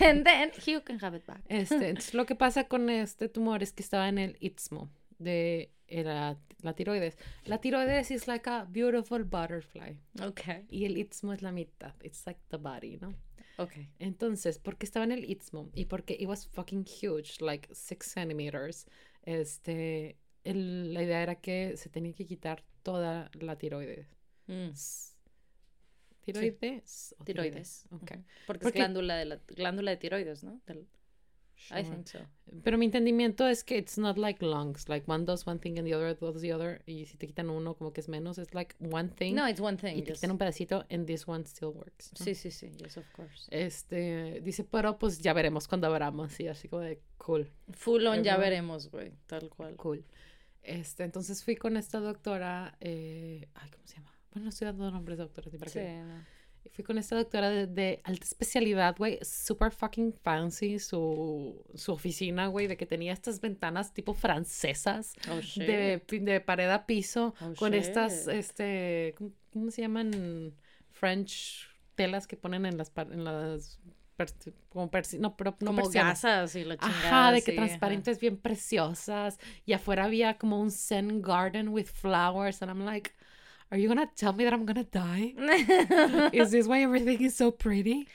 And then you can have it back. Este, lo que pasa con este tumor es que estaba en el istmo de la, la tiroides. La tiroides is like a beautiful butterfly. Okay. Y el istmo es la mitad. It's like the body, ¿no? Okay. Entonces, porque estaba en el istmo y porque it was fucking huge, like six centimeters, este... El, la idea era que se tenía que quitar toda la tiroides. Mm. ¿Tiroides? Sí. ¿O tiroides? Tiroides. Okay. Uh-huh. Porque, Porque es glándula de, la, glándula de tiroides, ¿no? Del... Sure. I think so. Pero mi entendimiento es que it's not like lungs. Like one does one thing and the other does the other. Y si te quitan uno, como que es menos. It's like one thing. No, it's one thing. Y te yes. quitan un pedacito and this one still works. ¿No? Sí, sí, sí. Yes, of course. Este, dice, pero pues ya veremos cuando abramos. Y así como de cool. Full on, pero, ya veremos, güey. Tal cual. Cool. Este, entonces fui con esta doctora, eh, ay, ¿cómo se llama? Bueno, no estoy dando nombres de doctoras. Sí, no. Fui con esta doctora de, de alta especialidad, güey, super fucking fancy su, su oficina, güey, de que tenía estas ventanas tipo francesas, oh, de, de pared a piso, oh, con shit. Estas, este, ¿cómo, cómo se llaman? French telas que ponen en las, en las Perci- como perci- no, pero no como gasas y la chingada. Ajá, de que sí, transparentes, ajá. Bien preciosas. Y afuera había como un zen garden with flowers. And I'm like, are you gonna tell me that I'm gonna die? Is this why everything is so pretty?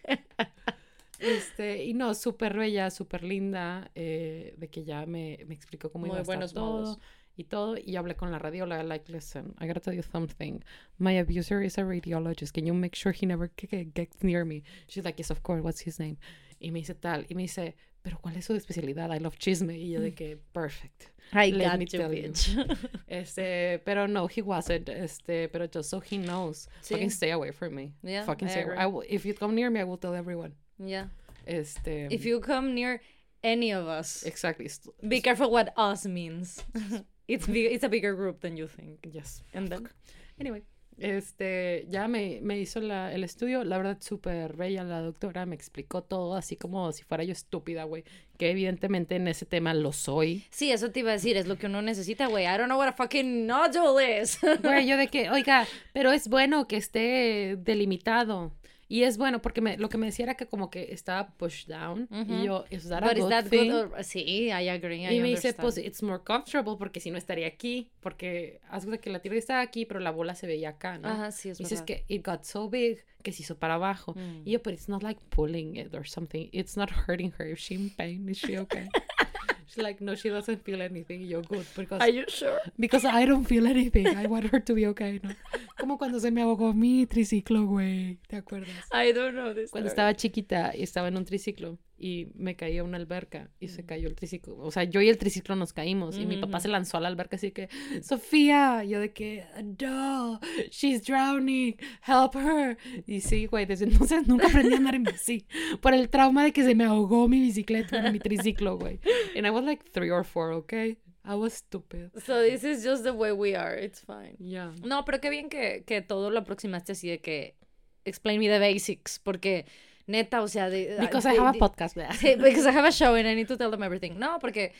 Este, y no, súper bella, súper linda. Eh, de que ya me, me explicó cómo Muy iba a estar todo. Modos. Y todo, y hablé con la radióloga, like, listen, I gotta tell you something. My abuser is a radiologist. Can you make sure he never gets near me? She's like, yes, of course. What's his name? Y me dice tal. Y me dice, pero ¿cuál es su especialidad? I love chisme. Y yo de que, perfect. I Let got me you, tell bitch. You. Este, pero no, he wasn't. Este, pero just so he knows. Sí. Fucking stay away from me. Yeah, fucking I stay agree. Away. I will, if you come near me, I will tell everyone. Yeah. Este. If you come near any of us. Exactly. Be careful what us means. It's big, it's a bigger group than you think. Yes. And then, anyway, Este, ya me, me hizo la, el estudio, la verdad súper bella la doctora, me explicó todo así como si fuera yo estúpida, güey, que evidentemente en ese tema lo soy. Sí, eso te iba a decir, es lo que uno necesita, güey. I don't know what a fucking nodule is. Güey, yo de que, oiga, pero es bueno que esté delimitado. Y es bueno, porque me, lo que me decía era que como que estaba pushed down. Uh-huh. Y yo, ¿is that a good, is that thing? Good or... Sí, I agree, I Y me understand. Dice, pues, it's more comfortable, porque si no estaría aquí. Porque, haz cuenta que la tiroides estaba aquí, pero la bola se veía acá, ¿no? Ajá, sí, es y verdad. Dices que it got so big, que se hizo para abajo. Mm. Y yo, but it's not like pulling it or something. It's not hurting her. If she's in pain, is she okay? She's like, no, she doesn't feel anything. Y yo, good. Because, are you sure? Because I don't feel anything. I want her to be okay, ¿no? Como cuando se me ahogó mi triciclo, güey. ¿Te acuerdas? I don't know this Cuando story. Estaba chiquita y estaba en un triciclo y me caí a una alberca y mm. se cayó el triciclo. O sea, yo y el triciclo nos caímos y mm-hmm. mi papá se lanzó a la alberca así que, Sofía. Yo de que, no, she's drowning, help her. Y sí, güey, desde entonces nunca aprendí a andar en bici por el trauma de que se me ahogó mi bicicleta, bueno, mi triciclo, güey. And I was like three or four, okay? I was stupid. So this is just the way we are, it's fine. Yeah. No, pero qué bien que, que todo lo aproximaste así de que explain me the basics, porque neta, o sea, de, because de, I have de, a podcast, de, because I have a show and I need to tell them everything. No, porque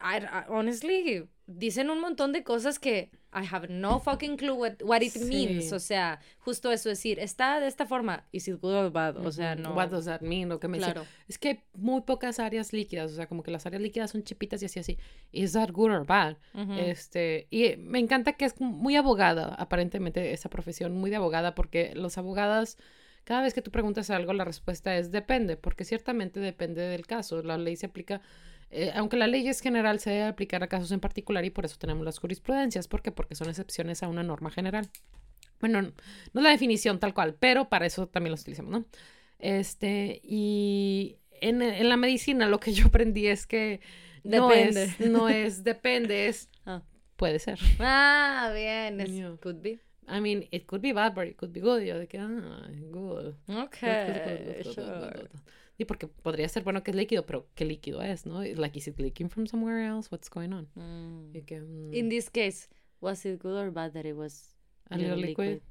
I, I, honestly dicen un montón de cosas que I have no fucking clue what, what it sí. means. O sea, justo eso, decir, está de esta forma, is it good or bad? O sea, no. What does that mean? Lo que me claro. dice. Es que hay muy pocas áreas líquidas, o sea, como que las áreas líquidas son chipitas y así, así. Is that good or bad? Uh-huh. Este, y me encanta que es muy abogada, aparentemente, esa profesión, muy de abogada, porque los abogadas... Cada vez que tú preguntas algo, la respuesta es depende, porque ciertamente depende del caso. La ley se aplica, eh, aunque la ley es general, se debe aplicar a casos en particular y por eso tenemos las jurisprudencias. ¿Por qué? Porque son excepciones a una norma general. Bueno, no, no es la definición tal cual, pero para eso también las utilizamos, ¿no? Este, y en, en la medicina lo que yo aprendí es que depende. No, es, no es depende, es ah. puede ser. Ah, bien, es, yeah. could be. I mean, it could be bad, but it could be good. Yo de que, ah, good. Okay, good, good, good, good, good, sure. Good, good, good. Y porque podría ser, bueno, que es líquido, pero ¿qué líquido es, no? Like, is it leaking from somewhere else? What's going on? Mm. Y que, mm, in this case, was it good or bad that it was a little liquid? liquid?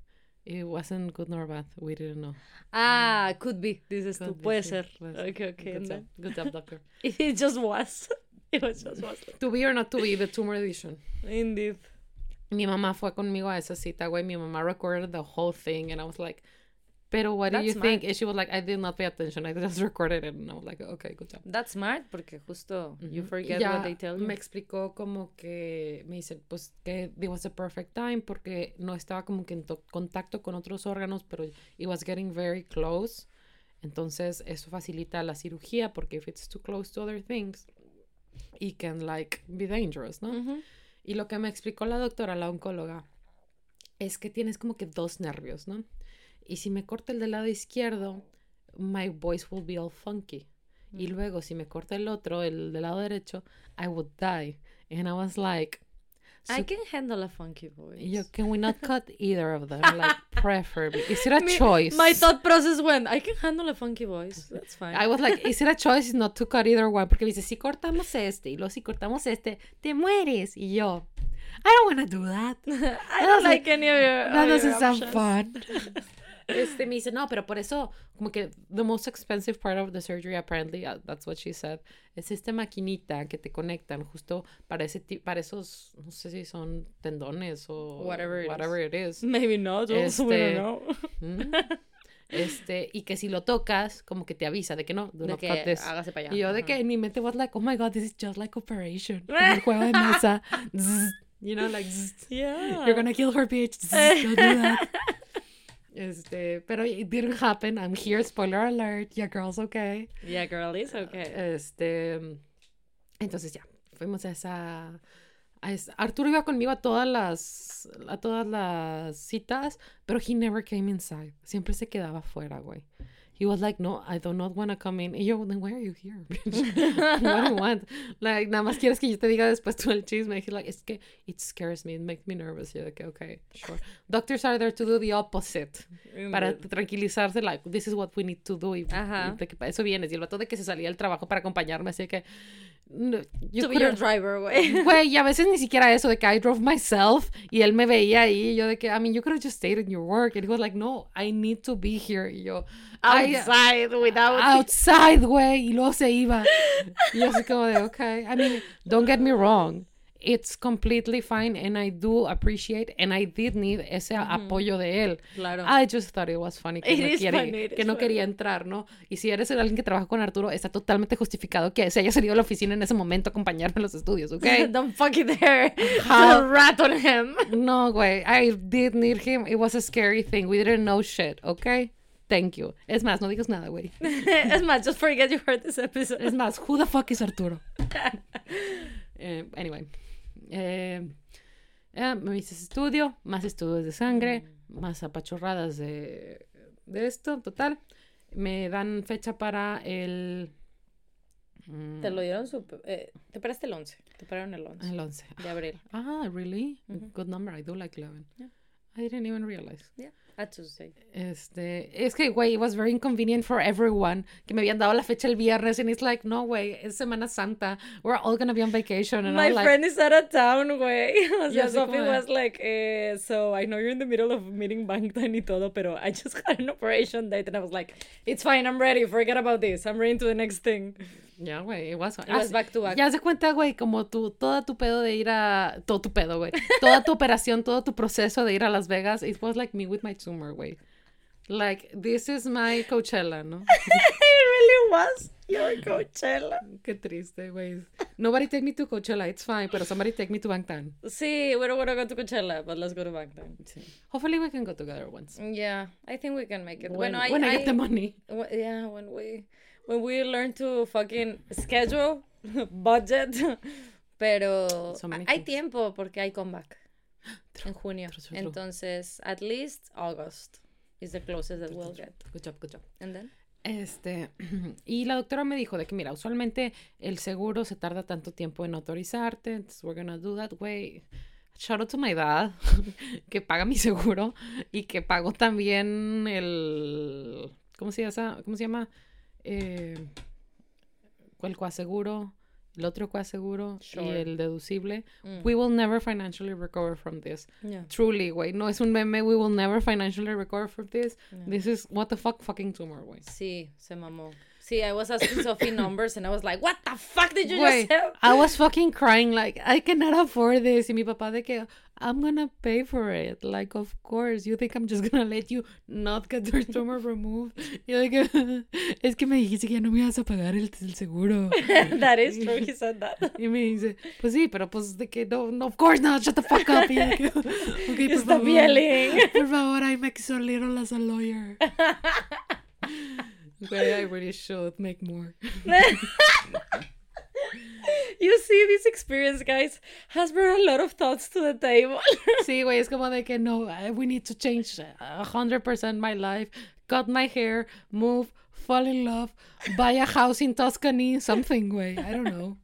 It wasn't good nor bad. We didn't know. Ah, mm. could be. Dices tú, puede ser. Okay, okay. Good, no. job. Good job, doctor. It just was. It was just was. To be or not to be, the tumor edition. Indeed. Mi mamá fue conmigo a esa cita, güey. Mi mamá recorded the whole thing. And I was like, pero what That's do you smart. Think? And she was like, I did not pay attention. I just recorded it. And I was like, okay, good job. That's smart, porque justo mm-hmm. you forget yeah, what they tell you. Me explicó como que, me dice, pues, que it was the perfect time porque no estaba como que en to- contacto con otros órganos, pero it was getting very close. Entonces, eso facilita la cirugía porque if it's too close to other things, it can, like, be dangerous, ¿no? Mm-hmm. Y lo que me explicó la doctora, la oncóloga, es que tienes como que dos nervios, ¿no? Y si me corta el del lado izquierdo, my voice will be all funky. Mm. Y luego, si me corta el otro, el del lado derecho, I would die. And I was like... So, I can handle a funky voice. Yo, can we not cut either of them? Like, preferably. Is it a Me, choice? My thought process went, I can handle a funky voice. That's fine. I was like, is it a choice not to cut either one? Porque me dice, si cortamos este, y luego si cortamos este, te mueres. Y yo, I don't want to do that. I don't like, like any of your That doesn't sound fun. Este, me dice, no, pero por eso, como que the most expensive part of the surgery, apparently, uh, that's what she said, es esta maquinita que te conectan justo para ese ti- para esos, no sé si son tendones o whatever it, whatever is. it is. Maybe not, este, we don't know. ¿Mm? Este, y que si lo tocas, como que te avisa de que no, de que hágase para allá. Y yo uh-huh. de que en mi mente was like, oh my God, this is just like Operation, como el juego de mesa. You know, like, yeah. You're gonna kill her, bitch. Don't do that. Este, pero it didn't happen. I'm here, spoiler alert. Yeah, girl's okay. Yeah, girl is okay. Este, entonces ya, fuimos a esa, a esa... Arturo iba conmigo a todas las a todas las citas, pero he never came inside. Siempre se quedaba afuera, güey. He was like, no, I do not want to come in. Y yo, then why are you here, bitch? What do you want? Like, nada más quieres que yo te diga después todo el chisme. He's like, es que it scares me. It makes me nervous. Yo, like, okay, sure. Doctors are there to do the opposite. Mm-hmm. Para tranquilizarse, like, this is what we need to do. Y, uh-huh. y de que para eso vienes. Y el vato de que se salía del trabajo para acompañarme. Así que, No, yo to be your driver, güey. Güey, y a veces ni siquiera eso de que I drove myself y él me veía ahí y yo de que, I mean, you could have just stayed in your work. And he was like, no, I need to be here. Y yo, outside, I, without... Outside, güey. Y luego se iba. Y yo así como de, okay. I mean, don't get me wrong. It's completely fine and I do appreciate and I did need ese mm-hmm. apoyo de él. Claro. I just thought it was funny que, it no, is quiere, funny, it que is no quería funny. Entrar, ¿no? Y si eres el alguien que trabaja con Arturo, está totalmente justificado que se haya salido de la oficina en ese momento a acompañarme a los estudios, ¿ok? Don't fuck it there. Don't rat on him. No, güey. I did need him. It was a scary thing. We didn't know shit, ¿ok? Thank you. Es más, no digas nada, güey. Es más, just forget you heard this episode. Es más, who the fuck is Arturo? eh, anyway. Eh, eh, me hice estudio, más estudios de sangre, más apachurradas de, de esto, total. Me dan fecha para el... Mm, ¿Te lo dieron? Su, eh, te paraste el once. Te pararon el once. El once. De abril. Ah, ¿really? Mm-hmm. Good number. I do like eleven. Yeah. I didn't even realize. Yeah. Este, es que, güey, it was very inconvenient for everyone que me habían dado la fecha el viernes and it's like, no, güey, es Semana Santa, we're all gonna be on vacation and my I'm friend like, is out of town, güey. O sea, Sophie was like, eh, so I know you're in the middle of meeting Bangtan y todo, pero I just had an operation date and I was like, it's fine, I'm ready, forget about this, I'm ready to the next thing. Ya, yeah, güey, it was, it was back to back. Ya se cuenta, güey, como tu, todo tu pedo de ir a... Todo tu pedo, güey. Toda tu operación, todo tu proceso de ir a Las Vegas, it was like me with my tumor, güey. Like, this is my Coachella, ¿no? It really was your Coachella. Qué triste, güey. Nobody take me to Coachella, it's fine, pero somebody take me to Bangtan. Sí, we don't want to go to Coachella, but let's go to Bangtan. Sí. Hopefully we can go together once. Yeah, I think we can make it. When, when, I, when I, I get the money. W- yeah, when we... When we learn to fucking schedule, budget, pero so hay tiempo porque hay comeback en junio. True, true, true. Entonces, at least August is the closest that we'll get. Good job, good job. And then? Este, y la doctora me dijo de que, mira, usualmente el seguro se tarda tanto tiempo en autorizarte, entonces we're gonna do that way. Shout out to my dad, que paga mi seguro y que pagó también el... ¿Cómo se llama? ¿Cómo se llama? Eh, el coaseguro, el otro coaseguro sure. y el deducible. Mm. We will never financially recover from this. Yeah. Truly, güey. No es un meme. We will never financially recover from this. Yeah. This is what the fuck fucking tumor, güey. Sí, se mamó. Sí, I was asking Sophie numbers and I was like, what the fuck did you wey, just say? I was fucking crying like, I cannot afford this. Y mi papá de que, I'm gonna pay for it. Like, of course. You think I'm just gonna let you not get your tumor removed? Y de que, es que me dijiste que ya no me ibas a pagar el, el seguro. That is true, he said that. Y me dice, pues sí, pero pues de que, no, no, of course not, shut the fuck up. Y de que, okay, por favor. Por favor, I'm exolero as a lawyer. Well, I really should make more. You see, this experience, guys, has brought a lot of thoughts to the table. Sí, güey, es como de que no, we need to change one hundred percent my life, cut my hair, move, fall in love, buy a house in Tuscany, something, güey, I don't know.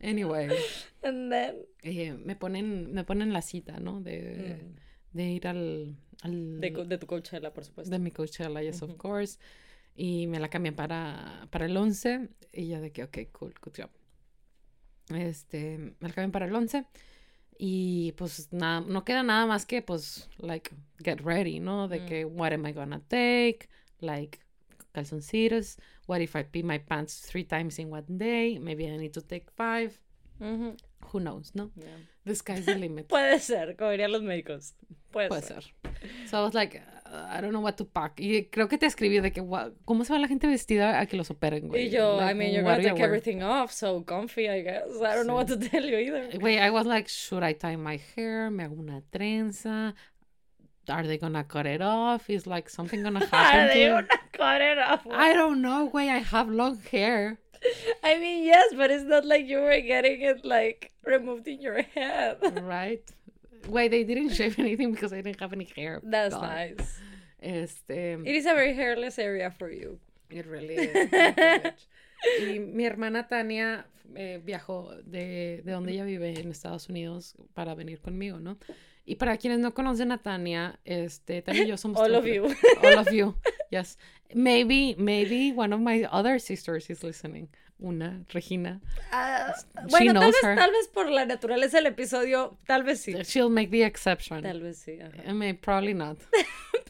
Anyway. And then... Eh, me, ponen, me ponen la cita, ¿no? De, mm. de ir al... al de, de tu Coachella, por supuesto. De mi Coachella, yes, mm-hmm. of course. Y me la cambian para, para el once. Y yo de que, ok, cool, good job. Este, me la cambian para el once. Y pues nada, no queda nada más que, pues, like, get ready, ¿no? De mm. que, what am I gonna take? Like, calzoncitos. What if I pee my pants three times in one day? Maybe I need to take five. Mm-hmm. Who knows, ¿no? Yeah. The sky's the limit. Puede ser, como dirían los médicos. Puede, Puede ser. ser. So I was like... I don't know what to pack. Y creo que te escribí de que, ¿cómo se va la gente vestida a que los operen, güey? Y yo, like, I mean, you're gonna take you everything off, so comfy, I guess. I don't sí. know what to tell you either. Wait, I was like, should I tie my hair? ¿Me hago una trenza? Are they gonna cut it off? Is, like, something gonna happen Are they gonna cut it off? What? I don't know, güey. I have long hair. I mean, yes, but it's not like you were getting it, like, removed in your head. Right. Wait, they didn't shave anything because I didn't have any hair. That's God. Nice. Este, it is a very hairless area for you. It really is. Y mi hermana Tania eh, viajó de, de donde ella vive en Estados Unidos para venir conmigo, ¿no? Y para quienes no conocen a Tania, este, Tania y yo somos... All of you. All of you, yes. Maybe, maybe one of my other sisters is listening. Una, Regina. Uh, bueno, tal vez, tal vez por la naturaleza del episodio, tal vez sí. She'll make the exception. Tal vez sí. Uh-huh. I mean, probably not.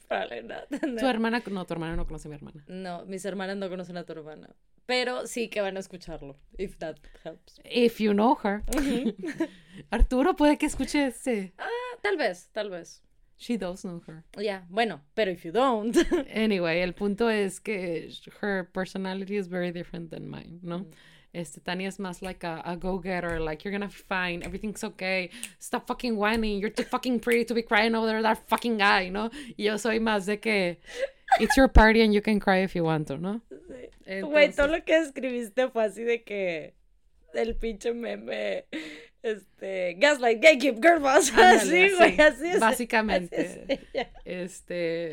Probably not. No. Tu hermana, no, tu hermana no conoce a mi hermana. No, mis hermanas no conocen a tu hermana. Pero sí que van a escucharlo, if that helps. If you know her. Uh-huh. Arturo puede que escuche este. Ah, tal vez, tal vez. She does know her. Yeah, bueno, pero if you don't. Anyway, el punto es que her personality is very different than mine, ¿no? Mm. Este, Tania is más like a, a go-getter, like, you're gonna find, everything's okay, stop fucking whining, you're too fucking pretty to be crying over there, that fucking guy, ¿no? Y yo soy más de que... It's your party and you can cry if you want to, ¿no? Sí. Güey, todo lo que escribiste fue así de que el pinche meme, este, gaslight, gatekeep, girl boss, así, güey, así es. Básicamente, así es este,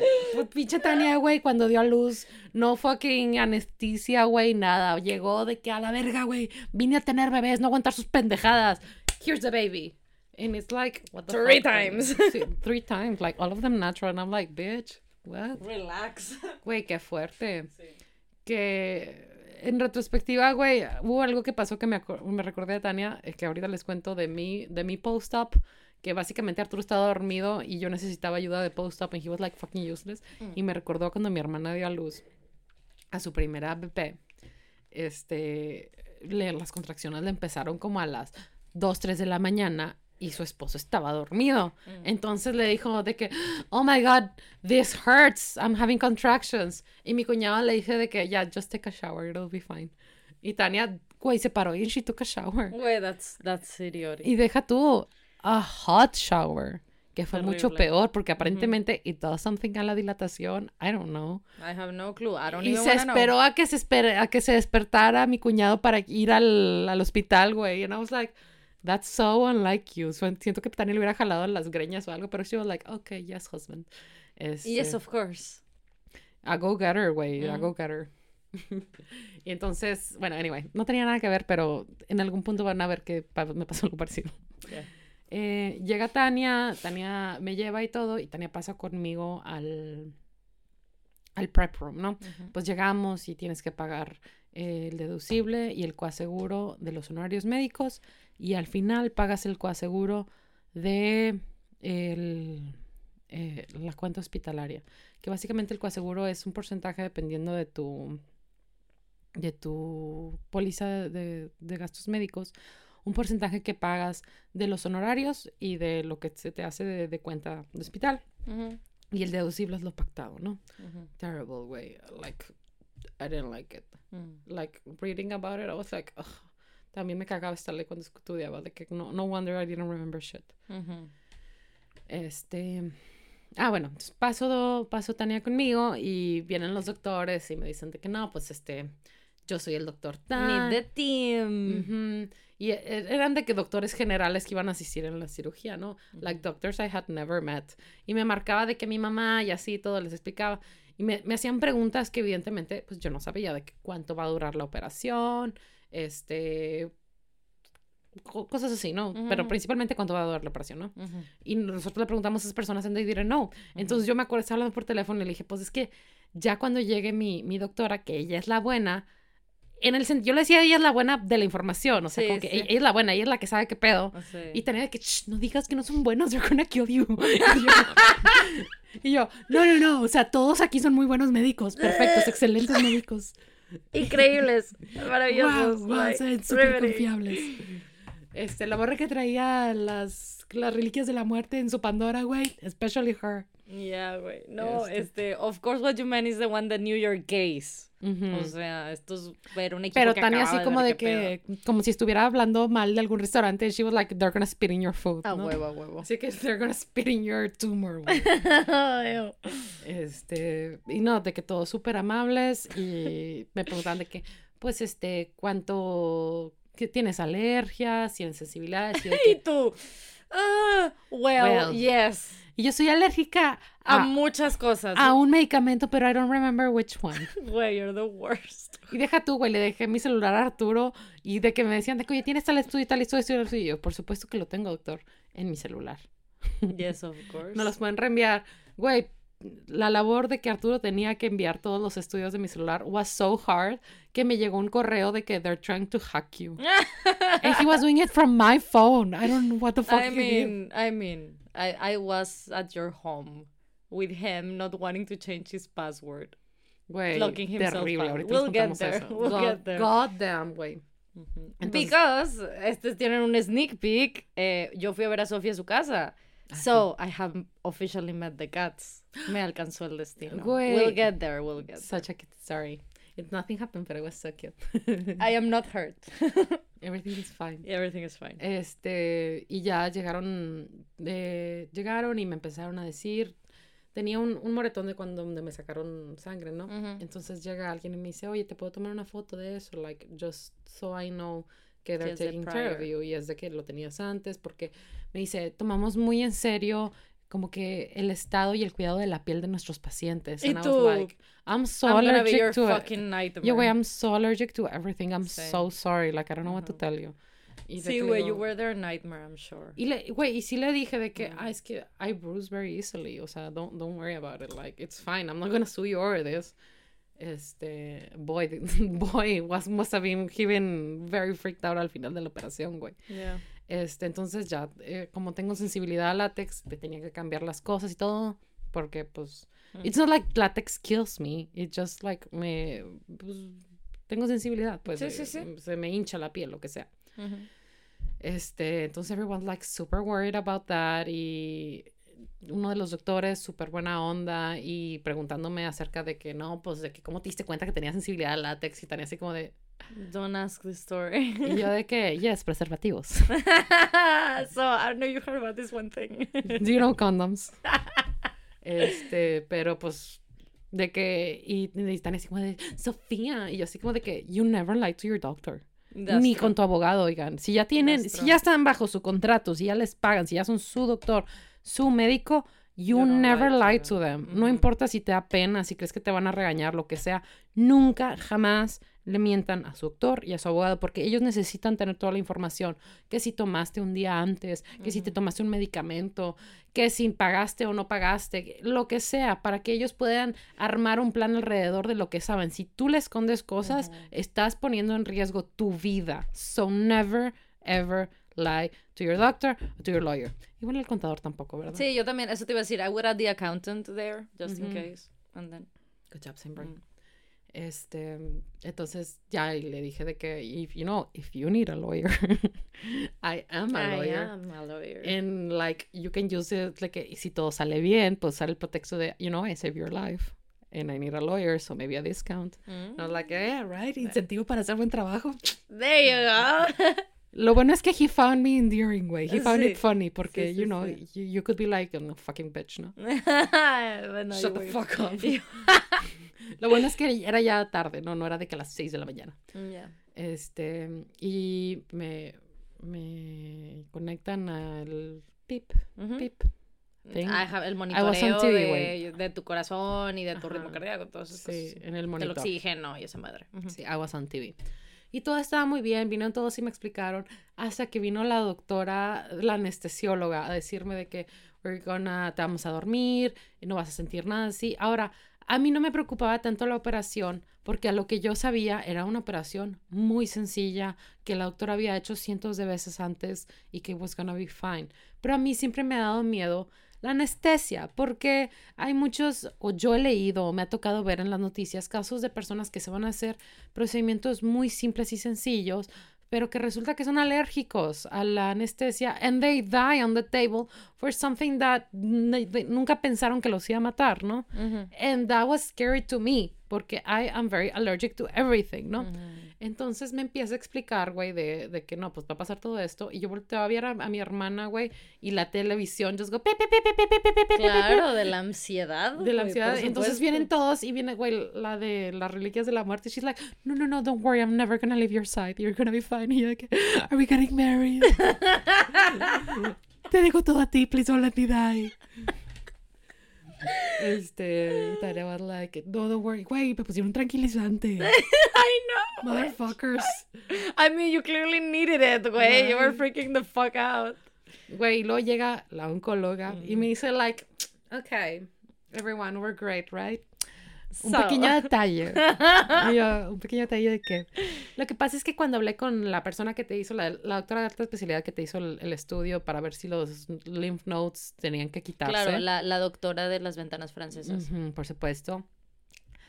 pinche Tania, güey, cuando dio a luz, no fucking anestesia, güey, nada, llegó de que a la verga, güey, vine a tener bebés, no aguantar sus pendejadas, here's the baby. And it's like, what the Three fuck, times. Three times, like, all of them natural, and I'm like, bitch. What? Relax. Güey, qué fuerte. Sí. Que en retrospectiva, güey, hubo algo que pasó que me, acu- me recordé de Tania, es que ahorita les cuento de mi, de mi post-op, que básicamente Arturo estaba dormido y yo necesitaba ayuda de post-op and he was like fucking useless. Mm. Y me recordó cuando mi hermana dio a luz a su primera bebé. Este, le, las contracciones le empezaron como a las dos, tres de la mañana. Y su esposo estaba dormido. Mm. Entonces le dijo de que, oh my God, this hurts, I'm having contractions. Y mi cuñada le dice de que, yeah, just take a shower, it'll be fine. Y Tania, güey, se paró y she took a shower. Güey, that's, that's idiotic. Y deja tú, a hot shower, que fue terrible. Mucho peor, porque aparentemente mm-hmm. it does something a la dilatación, I don't know. I have no clue, I don't y even se esperó know. A que se esper- a que se despertara mi cuñado para ir al, al hospital, güey. And I was like... That's so unlike you. Siento que Tania le hubiera jalado las greñas o algo, pero she was like, okay, yes, husband. Este, yes, of course. I go get her, güey. Mm-hmm. I go get her. Y entonces, bueno, anyway, no tenía nada que ver, pero en algún punto van a ver que pa- me pasó algo parecido. Yeah. Eh, llega Tania, Tania me lleva y todo, y Tania pasa conmigo al, al prep room, ¿no? Uh-huh. Pues llegamos y tienes que pagar el deducible y el coaseguro de los honorarios médicos y al final pagas el coaseguro de el, eh, la cuenta hospitalaria, que básicamente el coaseguro es un porcentaje dependiendo de tu de tu póliza de, de gastos médicos, un porcentaje que pagas de los honorarios y de lo que se te hace de, de cuenta de hospital. Uh-huh. Y el deducible es lo pactado, ¿no? Uh-huh. Terrible way, like I didn't like it. Mm. Like, reading about it, I was like, ugh. También me cagaba estarle cuando estudiaba. De que no, no wonder I didn't remember shit. Mm-hmm. Este... Ah, bueno. Paso, paso Tania conmigo y vienen los doctores y me dicen de que no, pues este... Yo soy el doctor Tan. Need the team. Mm-hmm. Y eran de que doctores generales que iban a asistir en la cirugía, ¿no? Mm-hmm. Like, doctors I had never met. Y me marcaba de que mi mamá y así todo les explicaba. Y me, me hacían preguntas que evidentemente, pues yo no sabía de que cuánto va a durar la operación, este, co- cosas así, ¿no? Uh-huh. Pero principalmente cuánto va a durar la operación, ¿no? Uh-huh. Y nosotros le preguntamos a esas personas and they didn't know. Uh-huh. Entonces yo me acuerdo, estaba hablando por teléfono y le dije, pues es que ya cuando llegue mi, mi doctora, que ella es la buena, en el sentido, yo le decía, ella es la buena de la información, o sea, sí, como que sí. ella, ella es la buena, ella es la que sabe qué pedo. Sí. Y tenía que, shh, no digas que no son buenos, they're gonna kill you. Y yo, y yo, no, no, no, o sea, todos aquí son muy buenos médicos, perfectos, excelentes médicos. Increíbles, maravillosos. Wow, wow, o sea, súper confiables. Este, la morra que traía las, las reliquias de la muerte en su Pandora, güey, especially her. Yeah, güey. No, este, of course what you meant is the one that knew your gays. Uh-huh. O sea, esto es ver un equipo pero que Tania así de como de que, pedo. Como si estuviera hablando mal de algún restaurante, she was like, they're gonna spit in your food. Ah, ¿no? Huevo, a huevo. Así que they're gonna spit in your tumor. Este, y no, de que todos súper amables y me preguntaban de que, pues este, ¿cuánto? Que ¿tienes alergias? ¿Tienes sensibilidades? Y, que, y tú... Uh, well, well, yes. Y yo soy alérgica a, a muchas cosas. A un medicamento, pero I don't remember which one. Güey, you're the worst. Y deja tú, güey, le dejé mi celular a Arturo y de que me decían, de que, oye, ¿tienes tal estudio y tal estudio? Y yo, y yo, por supuesto que lo tengo, doctor, en mi celular. Yes, of course. No los pueden reenviar. Güey, la labor de que Arturo tenía que enviar todos los estudios de mi celular was so hard que me llegó un correo de que they're trying to hack you. And he was doing it from my phone. I don't know what the fuck I mean, did. I mean, I, I was at your home with him not wanting to change his password. Güey, locking himself terrible. Out. We'll get there. Eso. We'll God, get there. God damn, güey. Uh-huh. Entonces, because, estos tienen un sneak peek, eh, yo fui a ver a Sofía a su casa. So, I have officially met the cats. Me alcanzó el destino. Güey. We'll get there, we'll get Such there. A cute story. It, nothing happened, but it was so cute. I am not hurt. Everything is fine. Everything is fine. Este, y ya llegaron, eh, llegaron y me empezaron a decir... Tenía un, un moretón de cuando de me sacaron sangre, ¿no? Uh-huh. Entonces llega alguien y me dice, oye, ¿te puedo tomar una foto de eso? Like, just so I know... que they're taking care of you, y es de que lo tenías antes, porque me dice, tomamos muy en serio como que el estado y el cuidado de la piel de nuestros pacientes. And I was like, I'm so I'm allergic to it. Yo, güey, I'm so allergic to everything. I'm Same. So sorry. Like, I don't know uh-huh. what to tell you. Y sí, güey, you were their nightmare, I'm sure. Y le, güey, y sí le dije de que, yeah. ah, es que I bruise very easily. O sea, don't, don't worry about it. Like, it's fine. I'm not gonna sue you over this. Este, boy, boy, was, must have been, he been very freaked out al final de la operación, güey. Yeah. Este, entonces ya, eh, como tengo sensibilidad a látex, me tenía que cambiar las cosas y todo, porque, pues, mm. it's not like látex kills me, it's just like, me, pues, tengo sensibilidad, pues, sí, eh, sí, sí. se me hincha la piel, lo que sea. Mm-hmm. Este, entonces everyone's like super worried about that y... uno de los doctores, súper buena onda, y preguntándome acerca de que, no, pues, de que cómo te diste cuenta que tenía sensibilidad al látex, y tan así como de... Don't ask the story. Y yo de que, yes, preservativos. So, I don't know you heard about this one thing. Do you know condoms? Este, pero, pues, de que... Y, y tan así como de, Sofía, y yo así como de que, you never lied to your doctor. That's Ni true. Con tu abogado, oigan. Si ya tienen, That's si true. Ya están bajo su contrato, si ya les pagan, si ya son su doctor... su médico, you, you never lie, lie to them. them. No mm-hmm. importa si te da pena, si crees que te van a regañar, lo que sea. Nunca, jamás le mientan a su doctor y a su abogado, porque ellos necesitan tener toda la información. Que si tomaste un día antes, que mm-hmm. si te tomaste un medicamento, que si pagaste o no pagaste, lo que sea, para que ellos puedan armar un plan alrededor de lo que saben. Si tú le escondes cosas, mm-hmm. estás poniendo en riesgo tu vida. So never, ever lie to your doctor, to your lawyer. Y bueno, el contador tampoco, ¿verdad? Sí, yo también, eso te iba a decir. I would add the accountant there, just mm-hmm. in case. And then... Good job, Simber. Mm. Este, entonces, ya le dije de que, if, you know, if you need a lawyer, I am a I lawyer. I am a lawyer. And, like, you can use it, like, si todo sale bien, pues usar el pretexto de, you know, I save your life. And I need a lawyer, so maybe a discount. Mm. And I was like, yeah, right, incentivo para hacer buen trabajo. There you go. Lo bueno es que he found me endearing, way. He found sí. it funny, porque, sí, sí, you know, sí. you, you could be like, I'm a fucking bitch, ¿no? Bueno, shut the wait. Fuck up. Lo bueno es que era ya tarde, ¿no? No era de que a las seis de la mañana. Yeah. Este, y me, me conectan al pip, uh-huh. pip. Thing. I have el monitoreo T V, de, de tu corazón y de tu uh-huh. ritmo cardíaco, todo eso. Sí, en el monitor. Del oxígeno y esa madre. Uh-huh. Sí, I was on T V. Y todo estaba muy bien, vinieron todos y me explicaron, hasta que vino la doctora, la anestesióloga, a decirme de que we're gonna, te vamos a dormir, no vas a sentir nada así. Ahora, a mí no me preocupaba tanto la operación, porque a lo que yo sabía era una operación muy sencilla, que la doctora había hecho cientos de veces antes y que was gonna be fine. Pero a mí siempre me ha dado miedo la anestesia, porque hay muchos, o yo he leído, o me ha tocado ver en las noticias, casos de personas que se van a hacer procedimientos muy simples y sencillos, pero que resulta que son alérgicos a la anestesia, and they die on the table for something that they, they nunca pensaron que los iba a matar, ¿no? Uh-huh. And that was scary to me, porque I am very allergic to everything, ¿no? Uh-huh. Entonces me empieza a explicar, güey, de, de que no, pues va a pasar todo esto. Y yo volteaba a ver a, a mi hermana, güey, y la televisión, just go, pe, pe, pe, pe, pe, pe, pe, pe, claro, pe, de la ansiedad. De la ansiedad. Entonces vienen todos y viene, güey, la de las reliquias de la muerte. She's like, no, no, no, don't worry, I'm never gonna leave your side. You're gonna be fine. Y yo, like, are we getting married? Te digo todo a ti, please don't let me die. Este, y Tarea Barla de que no, don't worry, güey, me pusieron tranquilizante. I know. Motherfuckers. I mean, you clearly needed it, güey. You were freaking the fuck out. Güey, y luego llega la oncóloga mm. y me dice, like, okay, everyone, we're great, right? So. Un pequeño detalle. Yo, un pequeño detalle de que lo que pasa es que cuando hablé con la persona que te hizo, la, la doctora de alta especialidad que te hizo el, el estudio para ver si los lymph nodes tenían que quitarse. Claro, la, la doctora de las ventanas francesas. Uh-huh, por supuesto.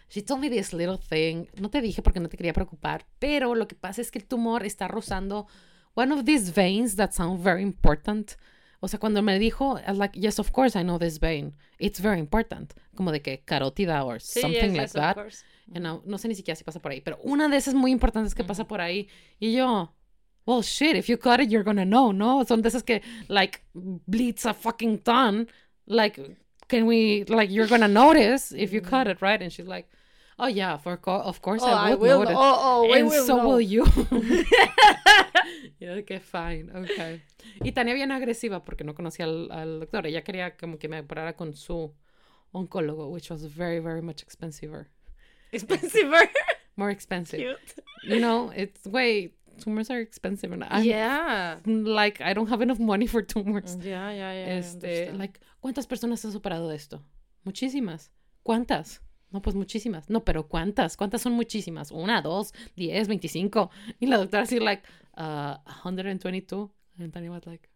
She told me this little thing. No te dije porque no te quería preocupar, pero lo que pasa es que el tumor está rozando one of these veins that sound very important. O sea, cuando me dijo, I was like, yes, of course, I know this vein. It's very important. Como de que carótida or sí, something yes, like yes, that. You know, no sé ni siquiera si pasa por ahí, pero una de esas muy importantes que mm-hmm. pasa por ahí. Y yo, well, shit, if you cut it, you're gonna know, ¿no? Son de esas que, like, bleeds a fucking ton. Like, can we, like, you're gonna notice if you mm-hmm. cut it, right? And she's like, oh, yeah, for co- of course oh, I, I will notice. Know. Oh, oh, and will so know. Will you. Yo de que fine, ok. Y Tania bien agresiva porque no conocía al, al doctor. Ella quería como que me operara con su oncólogo, which was very, very much expensive. Expensive? More expensive. Cute. You know, it's, wait, tumors are expensive. And I'm, yeah. Like, I don't have enough money for tumors. Yeah, yeah, yeah. Este, like, ¿cuántas personas has operado de esto? Muchísimas. ¿Cuántas? No, pues muchísimas. No, pero ¿cuántas? ¿Cuántas son muchísimas? Una, dos, diez, veinticinco. Y la doctora así, like, uh, one hundred twenty-two. And Tania was like,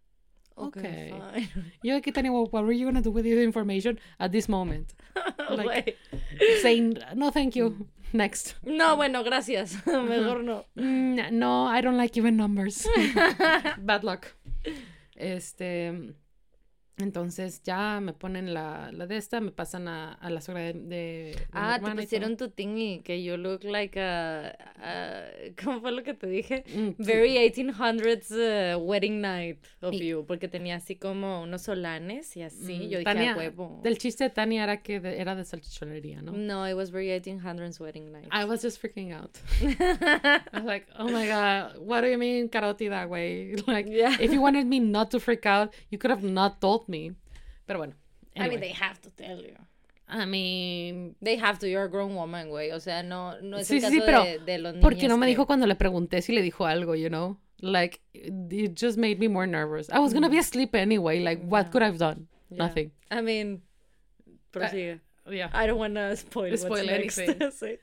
okay. okay Yo aquí, Tania, what were you going to do with your information at this moment? Like, saying, no, thank you. Next. No, bueno, gracias. Mejor no. Mm, no, I don't like even numbers. Bad luck. Este... Entonces ya me ponen la, la de esta, me pasan a, a la suegra de, de Ah, te pusieron tu thingy, que you look like a, a... ¿Cómo fue lo que te dije? Mm, Very eighteen hundreds uh, wedding night of y, you, porque tenía así como unos solanes y así, mm, yo dije, Tania, a huevo. Del chiste de Tania era que de, era de salchichonería, ¿no? No, it was very eighteen hundreds wedding night. I was just freaking out. I was like, oh my god, what do you mean carotida, güey? Like, yeah. If you wanted me not to freak out, you could have not told me. Pero bueno. Anyway. I mean, they have to tell you. I mean, they have to. You're a grown woman, güey. O sea, no, no es sí, el caso sí, pero de, de los niños. Porque no que... me dijo cuando le pregunté si le dijo algo, you know? Like, it just made me more nervous. I was gonna be asleep anyway. Like, what yeah. could I have done? Yeah. Nothing. I mean, prosigue. Uh, yeah. I don't wanna spoil, spoil what's anything. Next. Sí.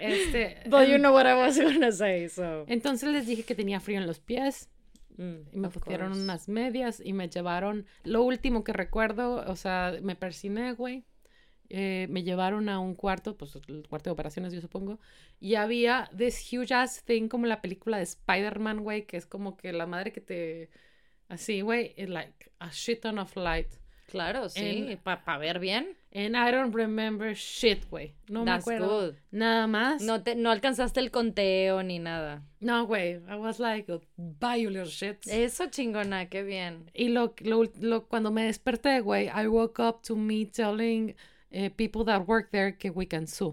Este, But um, you know what I was gonna say, so. Entonces les dije que tenía frío en los pies. Mm, y me pusieron unas medias y me llevaron, lo último que recuerdo, o sea, me persiné, güey, eh, me llevaron a un cuarto, pues el cuarto de operaciones yo supongo, y había this huge ass thing como la película de Spider-Man, güey, que es como que la madre que te, así, güey, like a shit ton of light. Claro, sí, para pa ver bien. And I don't remember shit, güey. No That's me acuerdo. Good. Nada más. No te, no alcanzaste el conteo ni nada. No, güey. I was like, buy you little shit. Eso chingona, qué bien. Y lo, lo, lo cuando me desperté, güey, I woke up to me telling uh, people that work there que we can sue.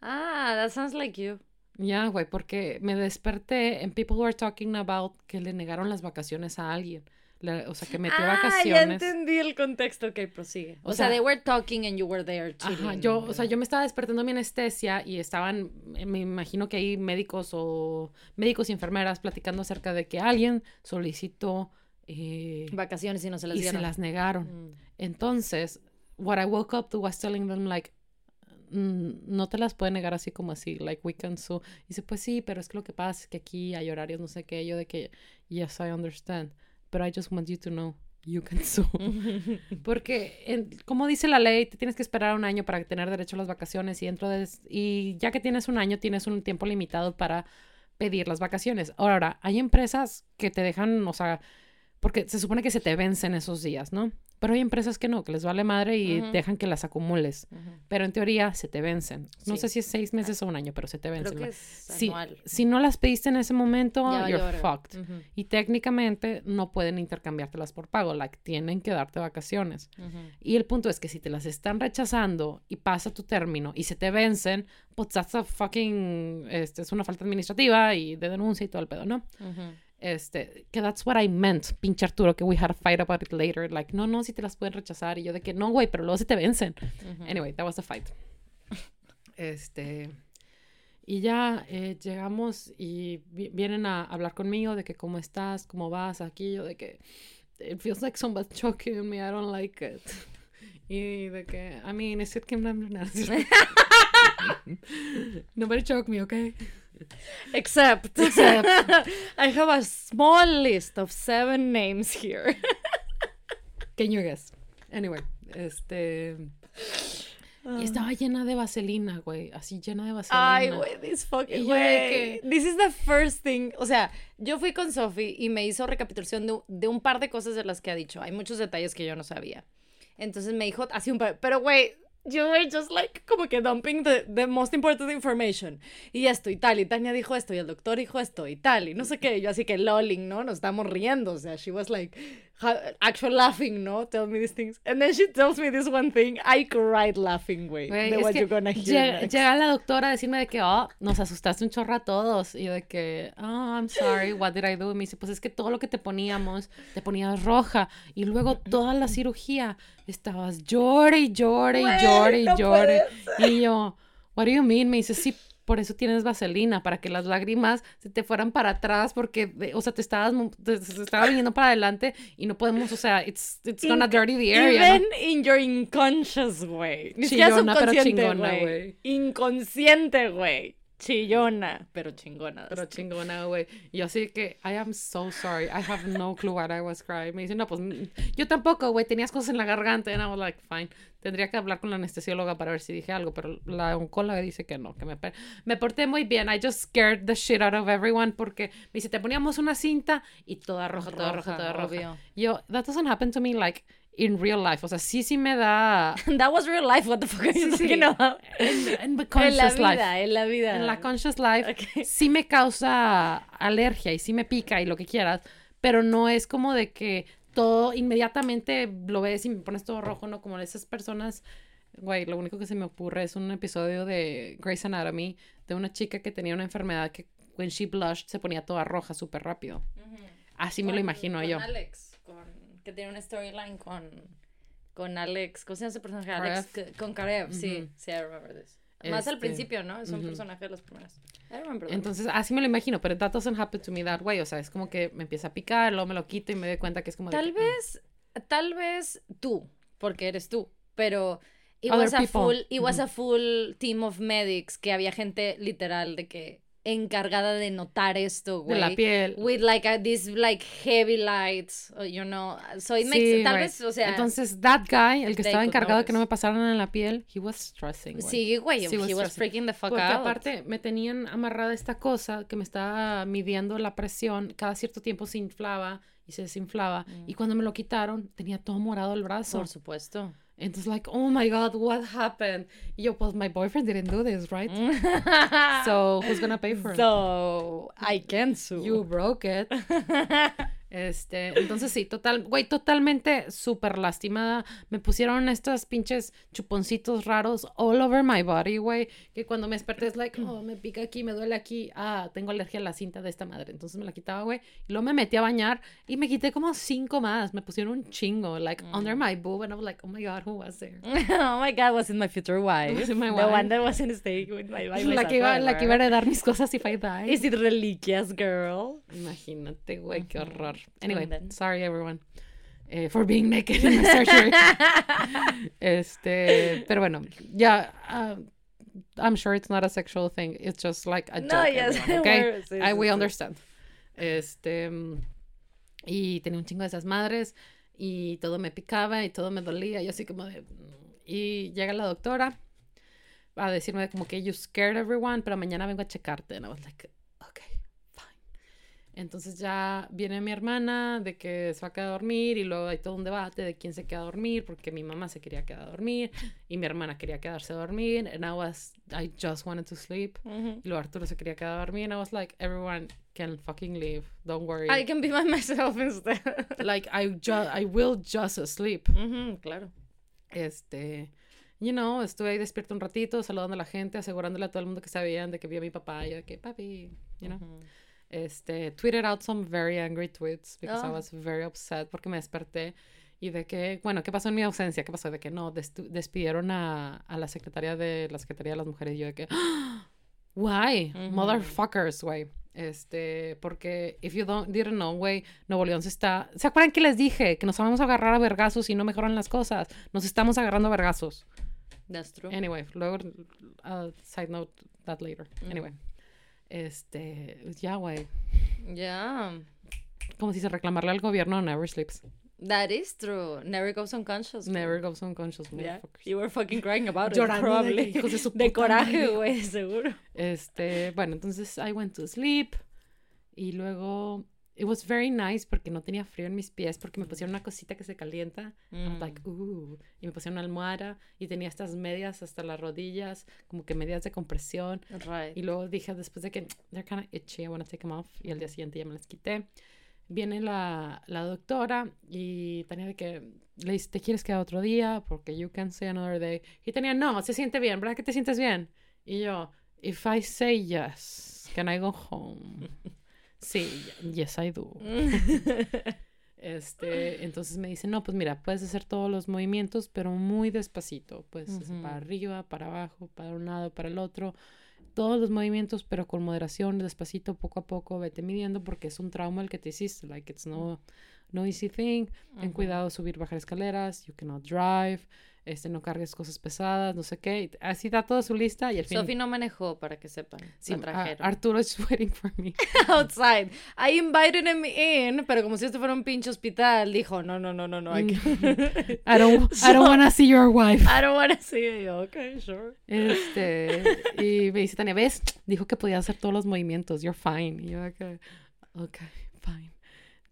Ah, that sounds like you. Yeah, güey, porque me desperté and people were talking about que le negaron las vacaciones a alguien. La, o sea, que metió ah, vacaciones. Ah, ya entendí el contexto. Ok, prosigue. O, o sea, sea, they were talking and you were there chilling. Ajá, yo, o sea, yo me estaba despertando mi anestesia y estaban, me imagino que hay médicos o médicos y enfermeras platicando acerca de que alguien solicitó eh, vacaciones y no se las dieron. Y se las negaron. Mm. Entonces, what I woke up to was telling them like, no te las puede negar así como así, like we can sue. Y dice, pues sí, pero es que lo que pasa es que aquí hay horarios, no sé qué, yo de que, yes, I understand. But I just want you to know, you can sue. Porque, en, como dice la ley, te tienes que esperar un año para tener derecho a las vacaciones y, dentro de, y ya que tienes un año, tienes un tiempo limitado para pedir las vacaciones. Ahora, hay empresas que te dejan, o sea, porque se supone que se te vencen esos días, ¿no? Pero hay empresas que no, que les vale madre y uh-huh. dejan que las acumules. Uh-huh. Pero en teoría, se te vencen. No sí. sé si es seis meses o un año, pero se te vencen. Creo que es si, si no las pediste en ese momento, ya, you're lloro. Fucked. Uh-huh. Y técnicamente, no pueden intercambiártelas por pago. Like, tienen que darte vacaciones. Uh-huh. Y el punto es que si te las están rechazando y pasa tu término y se te vencen, pues that's a fucking... Este, es una falta administrativa y de denuncia y todo el pedo, ¿no? Uh-huh. Este, que that's what I meant, pinche Arturo, que we had a fight about it later, like, no, no, si te las pueden rechazar, y yo de que, no, güey, pero luego se te vencen. Uh-huh. Anyway, that was the fight. Este, y ya eh, llegamos y vi- vienen a hablar conmigo de que cómo estás, cómo vas aquí, yo de que, it feels like somebody's choking me, I don't like it. Y de que, I mean, is it Kim Namjoon? Nobody choke me, okay? Except, Except. I have a small list of seven names here. Can you guess? Anyway, este... Uh. Y estaba llena de vaselina, güey. Así llena de vaselina. Ay, güey, this fucking... Güey, this is the first thing. O sea, yo fui con Sophie y me hizo recapitulación de, de un par de cosas de las que ha dicho. Hay muchos detalles que yo no sabía. Entonces me dijo así un par... Pero, güey... You were just like, como que dumping the, the most important information. Y esto, y tal, y Tania dijo esto, y el doctor dijo esto, y tal, y no sé qué. Yo así que lolling, ¿no? Nos estamos riendo, o sea, she was like, actual laughing, ¿no? Tell me these things. And then she tells me this one thing, I cried laughing, güey. Wey, what you're gonna hear lleg- Llega la doctora a decirme de que, oh, nos asustaste un chorro a todos. Y yo de que, oh, I'm sorry, what did I do? Y me dice, pues es que todo lo que te poníamos, te ponías roja. Y luego toda la cirugía, estabas llore y llore y llore y no llore. Y yo, what do you mean? Me dice, sí, por eso tienes vaselina, para que las lágrimas se te fueran para atrás, porque, o sea, te estabas, te, te estaba viniendo para adelante y no podemos, o sea, it's, it's in, gonna dirty the area. Even ¿no? in your inconscious way. Ni chillona, pero chingona, güey. Inconsciente, güey. Chillona, pero chingona. Pero chingona, güey. Y así que, I am so sorry. I have no clue what I was crying. Me dicen, no, pues, yo tampoco, güey. Tenías cosas en la garganta. And I was like, fine. Tendría que hablar con la anestesióloga para ver si dije algo, pero la oncóloga dice que no, que me, me porté muy bien. I just scared the shit out of everyone porque me dice, te poníamos una cinta y toda roja, roja toda roja, toda roja. Obvio. Yo, that doesn't happen to me like in real life. O sea, sí, sí me da... That was real life, what the fuck are you talking about? En la vida, life. en la vida. En la conscious life, okay. Sí me causa alergia y sí me pica y lo que quieras, pero no es como de que... todo, inmediatamente lo ves y me pones todo rojo, ¿no? Como esas personas, güey, lo único que se me ocurre es un episodio de Grey's Anatomy de una chica que tenía una enfermedad que when she blushed se ponía toda roja súper rápido. Uh-huh. Así con, me lo imagino con yo. Alex, con Alex, que tiene una storyline con, con Alex, ¿cómo se llama ese personaje? Alex, que, con Karev, uh-huh. sí, sí, I remember this. Más este, al principio, ¿no? Es un uh-huh. personaje de los primeros. Entonces, así me lo imagino, pero that doesn't happen to me that way. O sea, es como que me empieza a picar, luego me lo quito y me doy cuenta que es como... Tal de... vez, tal vez tú, porque eres tú, pero... It Other was a people. full, it was uh-huh. a full team of medics, que había gente literal de que... encargada de notar esto, güey. De la piel. With like a, these like heavy lights, you know. So it makes, sí, tal right. vez, o sea. Entonces, that guy, el que estaba encargado de que no me pasaran en la piel, he was stressing, güey. Sí, güey, he was, was freaking the fuck Porque out. Porque aparte, me tenían amarrada esta cosa que me estaba midiendo la presión. Cada cierto tiempo se inflaba y se desinflaba. Mm. Y cuando me lo quitaron, tenía todo morado el brazo. Por supuesto. Entonces, like, oh my God, what happened? Y yo, pues, my boyfriend didn't do this, right? So, who's gonna pay for it? So, I can sue. You broke it. Este, entonces, sí, total, güey, totalmente súper lastimada. Me pusieron estos pinches chuponcitos raros all over my body, güey. Que cuando me desperté es like, oh, me pica aquí, me duele aquí. Ah, tengo alergia a la cinta de esta madre. Entonces me la quitaba, güey. Y luego me metí a bañar y me quité como cinco más. Me pusieron un chingo, like, mm. under my boob. And I was like, oh my God, who was there? Oh my God, was it my future wife? Was it my wife? The one that was in stay with my wife. La que iba, la que iba a heredar mis cosas if I die. Is it reliquias, girl? Imagínate, güey, mm-hmm. qué horror. Anyway, sorry everyone eh, for being naked in the surgery. Este, pero bueno, yeah, uh, I'm sure it's not a sexual thing. It's just like a joke, no, yes, everyone, okay? It, I, we understand. Este, y tenía un chingo de esas madres y todo me picaba y todo me dolía. Yo así como de, y llega la doctora a decirme como que you scared everyone, pero mañana vengo a checarte. And I was like, entonces ya viene mi hermana de que se va a quedar a dormir y luego hay todo un debate de quién se queda a dormir porque mi mamá se quería quedar a dormir y mi hermana quería quedarse a dormir and I was, I just wanted to sleep. Mm-hmm. Y luego Arturo se quería quedar a dormir and I was like, everyone can fucking leave, don't worry. I can be by myself instead. Like, I, ju- I will just sleep. Mm-hmm, claro. Este... You know, estuve ahí despierto un ratito, saludando a la gente, asegurándole a todo el mundo que sabían de que vi a mi papá y yo de que, papi, you know. Mm-hmm. este, tweeted out some very angry tweets because oh. I was very upset porque me desperté y de que, bueno, ¿qué pasó en mi ausencia? ¿Qué pasó? De que no, des- despidieron a, a la secretaria de la Secretaría de las Mujeres y yo de que, ¡ah! Why? Mm-hmm. Motherfuckers, güey. Este, porque if you don't, didn't know, güey, Nuevo León se está... ¿Se acuerdan que les dije que nos vamos a agarrar a vergazos y no mejoran las cosas? Nos estamos agarrando a vergazos. That's true. Anyway, luego, uh, side note that later. Mm-hmm. Anyway. Este, ya, yeah, güey. Ya. Yeah. Como si se reclamarle al gobierno never sleeps. That is true. Never goes unconscious. Never man. goes unconscious, yeah. You were fucking crying about it, probably. De, de, de coraje, güey, seguro. Este, bueno, entonces I went to sleep. Y luego, it was very nice porque no tenía frío en mis pies porque me pusieron una cosita que se calienta. Mm. I was like, ooh. Y me pusieron una almohada y tenía estas medias hasta las rodillas, como que medias de compresión. Right. Y luego dije después de que, they're kind of itchy, I want to take them off. Y al día siguiente ya me las quité. Viene la, la doctora y Tania de que le dice, ¿te quieres quedar otro día? Porque you can say another day. Y Tania, no, se siente bien, ¿verdad que te sientes bien? Y yo, if I say yes, can I go home? Sí, yes I do. Este, entonces me dice, no, pues mira, puedes hacer todos los movimientos, pero muy despacito. Puedes uh-huh. hacer para arriba, para abajo, para un lado, para el otro. Todos los movimientos, pero con moderación, despacito, poco a poco, vete midiendo porque es un trauma el que te hiciste. Like, it's no, no easy thing. Uh-huh. Ten cuidado, subir, bajar escaleras. You cannot drive. Este, no cargues cosas pesadas, no sé qué. Así da toda su lista y al fin... Sophie no manejó, para que sepan. Sí, a- Arturo is waiting for me. Outside. I invited him in, pero como si esto fuera un pinche hospital, dijo, no, no, no, no, no. I, I don't, so, I don't want to see your wife. I don't want to see you. Okay, sure. Este, y me dice, Tania, ¿ves? Dijo que podía hacer todos los movimientos. You're fine. Y yo, okay, okay, fine.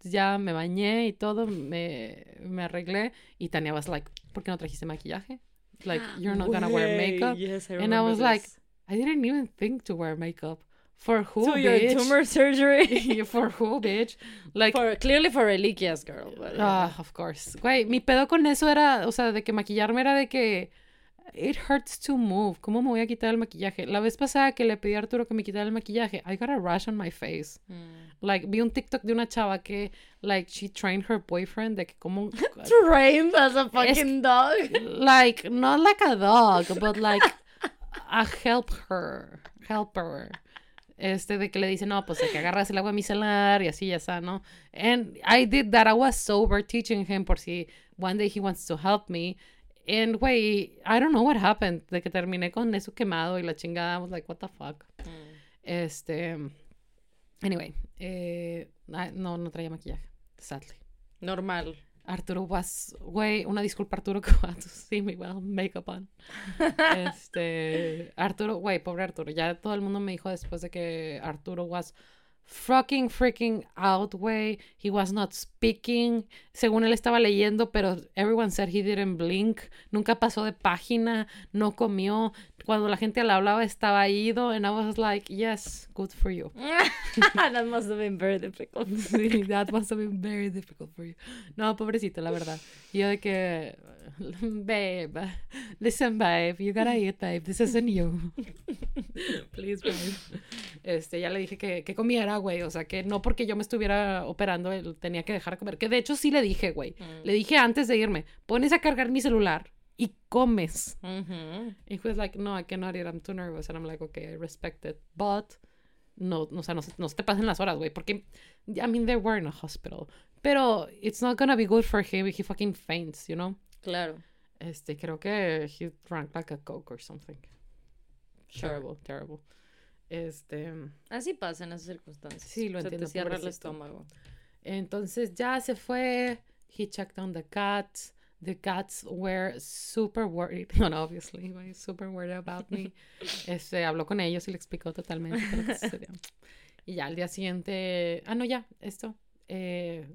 Ya me bañé y todo, me, me arreglé. Y Tania was like, ¿por qué no trajiste maquillaje? Like, you're not gonna wear makeup. Yes, I and I was this. Like, I didn't even think to wear makeup. For who, to bitch? Your tumor surgery. For who, bitch? Like, for, clearly for reliquias, girl. But, yeah. uh, of course. Güey, mi pedo con eso era, o sea, de que maquillarme era de que... It hurts to move. ¿Cómo me voy a quitar el maquillaje? La vez pasada que le pedí a Arturo que me quitara el maquillaje, I got a rash on my face. Mm. Like, vi un TikTok de una chava que, like, she trained her boyfriend de que como... Trained as a fucking es, dog? Like, not like a dog, but like a helper. Helper. Este, de que le dice, no, pues, de que agarras el agua micelar y así, ya está, ¿no? And I did that. I was sober teaching him por si one day he wants to help me. And, güey, I don't know what happened. De que terminé con eso quemado y la chingada. I was like, what the fuck? Mm. Este, anyway. Eh, no, no traía maquillaje. Sadly. Normal. Arturo was, güey, una disculpa, Arturo, que va a see me well, makeup on. Este, Arturo, güey, pobre Arturo. Ya todo el mundo me dijo después de que Arturo was... Fucking freaking out, güey. He was not speaking. Según él estaba leyendo, pero everyone said he didn't blink. Nunca pasó de página. No comió. Cuando la gente le hablaba estaba ido. And I was like, yes, good for you. That must have been very difficult. Sí, that must have been very difficult for you. No, pobrecito, la verdad. Yo de que, babe, listen, babe, you gotta eat, babe. This isn't you. Please, babe. Este, ya le dije que, que comiera, güey. O sea, que no porque yo me estuviera operando él tenía que dejar de comer. Que de hecho sí le dije, güey. Mm. Le dije antes de irme, pones a cargar mi celular y comes. Mm-hmm. Y he was like, no, I cannot eat, I'm too nervous. And I'm like, okay, I respect it. But, no, no, o sea, no, no se te pasen las horas, güey. Porque, I mean, they were in a hospital. Pero it's not gonna be good for him if he fucking faints, you know? Claro. Este, creo que he drank like a Coke or something. Sure. Terrible, terrible. Este... Así pasa en esas circunstancias. Sí, lo entiendo. Se te cierra el estómago. Entonces ya se fue. He checked on the cats. The cats were super worried. No, no, obviously, were super worried about me. Este, habló con ellos y le explicó totalmente lo que sucedió. Y ya al día siguiente... Ah, no, ya, esto. Eh,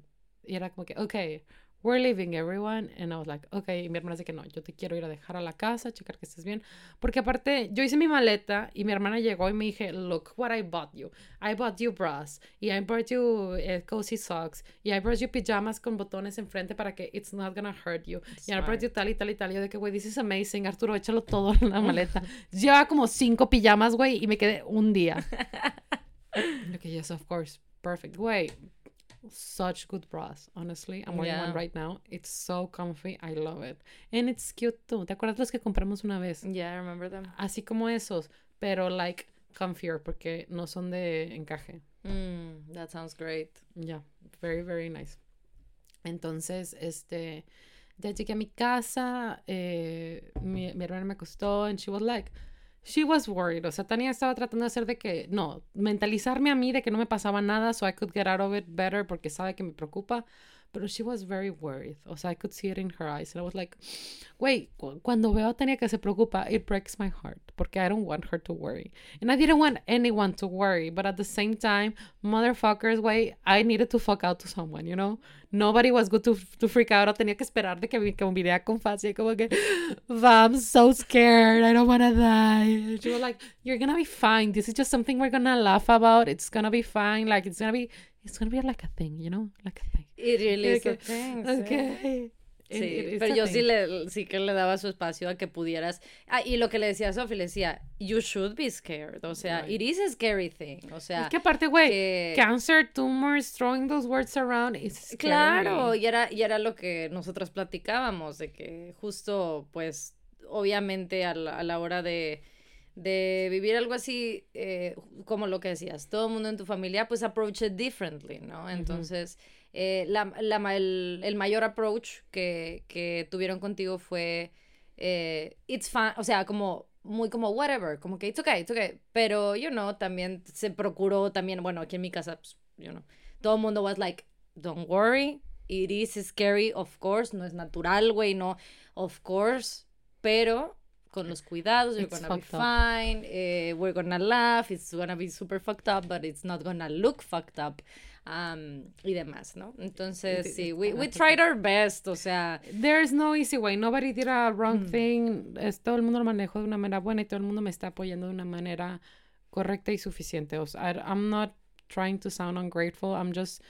y era como que, ok, we're leaving everyone. And I was like, ok. Y mi hermana dice que no, yo te quiero ir a dejar a la casa, checar que estés bien. Porque aparte, yo hice mi maleta y mi hermana llegó y me dije, look what I bought you. I bought you bras. Y I bought you uh, cozy socks. Y I brought you pijamas con botones enfrente para que it's not gonna hurt you. That's y I brought you tal y tal y tal. Yo de que, güey, this is amazing. Arturo, échalo todo en la maleta. Lleva como cinco pijamas, güey, y me quedé un día. Okay, yes, of course. Perfect. Wait. Such good bras, honestly. I'm wearing yeah. one right now. It's so comfy. I love it. And it's cute too. ¿Te acuerdas los que compramos una vez? Yeah, I remember them. Así como esos, pero like comfier porque no son de encaje. Mm, that sounds great. Yeah, very, very nice. Entonces, este, ya llegué a mi casa, eh, mi, mi hermana me acostó and she was like, she was worried. O sea, Tania estaba tratando de hacer de que, no, mentalizarme a mí de que no me pasaba nada, so I could get out of it better, porque sabe que me preocupa. Pero she was very worried. O sea, I could see it in her eyes. And I was like, wait, cu- cuando veo a Tania que se preocupa, it breaks my heart, porque I don't want her to worry. And I didn't want anyone to worry. But at the same time, motherfuckers, wait, I needed to fuck out to someone, you know? Nobody was good to, to freak out. Tenía que esperar de que me convidea con Fácil. Como que, I'm so scared. I don't want to die. She was like, you're going to be fine. This is just something we're going to laugh about. It's going to be fine. Like, it's going to be, it's going to be like a thing, you know? Like a thing. It really is a thing. Okay. Sí, it, it, pero yo thing. sí le sí que le daba su espacio a que pudieras. Ah, y lo que le decía a Sophie, le decía, you should be scared. O sea, right. It is a scary thing. O sea, es que aparte, güey, que... cancer, tumors, throwing those words around is scary. Claro, y era, y era lo que nosotras platicábamos, de que justo, pues, obviamente a la, a la hora de... de vivir algo así, eh, como lo que decías, todo el mundo en tu familia, pues approach it differently, ¿no? Entonces, uh-huh. eh, la, la, el, el mayor approach que, que tuvieron contigo fue, eh, it's fine, o sea, como muy como whatever, como que it's okay, it's okay, pero, you know, también se procuró también, bueno, aquí en mi casa, pues, you know, todo el mundo was like, don't worry, it is scary, of course, no es natural, güey, no, of course, pero... con los cuidados, you're it's gonna be fine, eh, we're gonna laugh, it's gonna be super fucked up, but it's not gonna look fucked up, um, y demás, ¿no? Entonces, it, sí, we, we tried our best, o sea... There's no easy way, nobody did a wrong mm. thing, es, todo el mundo lo manejó de una manera buena y todo el mundo me está apoyando de una manera correcta y suficiente, o sea, I, I'm not trying to sound ungrateful, I'm just...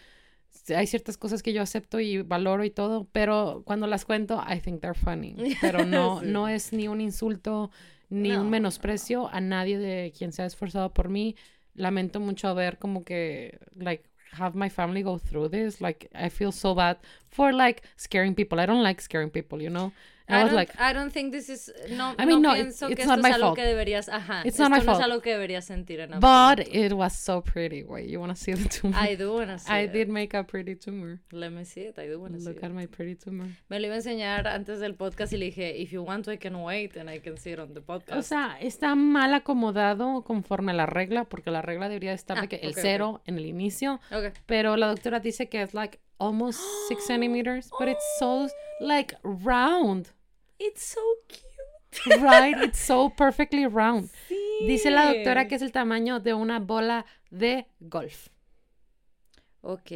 Hay ciertas cosas que yo acepto y valoro y todo, pero cuando las cuento, I think they're funny. Pero no, sí. no es ni un insulto, ni no, un menosprecio no. a nadie de quien se ha esforzado por mí. Lamento mucho haber como que, like, have my family go through this. Like, I feel so bad for, like, scaring people. I don't like scaring people, you know? I, I was like... I don't think this is... No, I mean, no, no it, it's, it's not my fault. Deberías, ajá, it's not my fault. Esto no es algo que deberías sentir en absoluto. But it was so pretty. Wait, you want to see the tumor? I do want to see I it. I did make a pretty tumor. Let me see it. I do want to see it. Look at my pretty tumor. Me lo iba a enseñar antes del podcast y le dije, if you want to, I can wait and I can see it on the podcast. O sea, está mal acomodado conforme a la regla, porque la regla debería estar ah, de que okay, el cero okay. en el inicio. Okay. Pero la doctora dice que es like almost six centimeters, but it's so like round. It's so cute. Right? It's so perfectly round. Sí. Dice la doctora que es el tamaño de una bola de golf. Ok.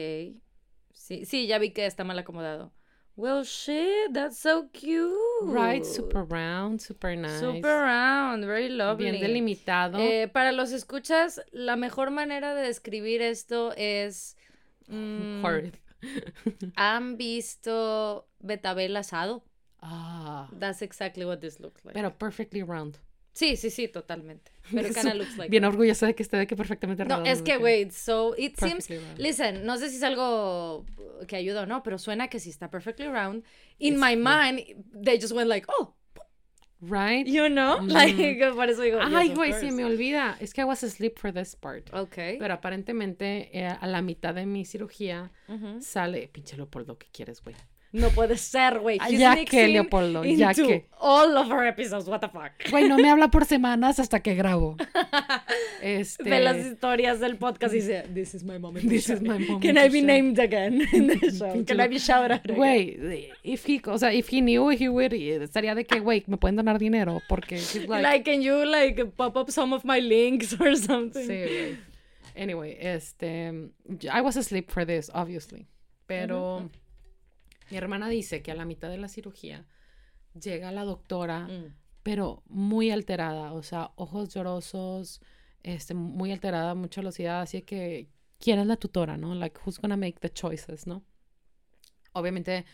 Sí, sí, ya vi que está mal acomodado. Well, shit, that's so cute. Right, super round, super nice. Super round, very lovely. Bien delimitado. Eh, para los escuchas, la mejor manera de describir esto es... Mm, Horrid. ¿Han visto betabel asado? Ah. That's exactly what this looks like. Pero perfectly round. Sí, sí, sí, totalmente. Pero Kana looks like. Bien that. Orgullosa de que esté de que perfectamente no, redondo. No, es que wait, so it seems round. Listen, no sé si es algo que ayuda o no, pero suena que si está perfectly round. In it's my cool. mind, they just went like, "Oh, right? You know?" Mm-hmm. Like, por eso digo, ay, güey, yes, se me olvida. Es que I was asleep for this part. Okay. Pero aparentemente eh, a la mitad de mi cirugía uh-huh. sale, pinche Leopoldo, ¿qué quieres, güey? No puede ser, güey. Ya que, Leopoldo, ya que. All of our episodes, what the fuck. Güey, no me habla por semanas hasta que grabo. Este... Ve las historias del podcast y dice, this is my moment. This is my moment. Can I be named again in the show? Can I be shouted out again? Güey, if he, o sea, if he knew, he would, estaría de que, güey, me pueden donar dinero porque... Like... like, can you, like, pop up some of my links or something? Sí, güey. Anyway, este... I was asleep for this, obviously. Pero... Mm-hmm. Mi hermana dice que a la mitad de la cirugía llega la doctora, mm. pero muy alterada, o sea, ojos llorosos, este, muy alterada, mucha velocidad, así que, ¿quién es la tutora, no? Like, who's gonna make the choices, ¿no? Obviamente,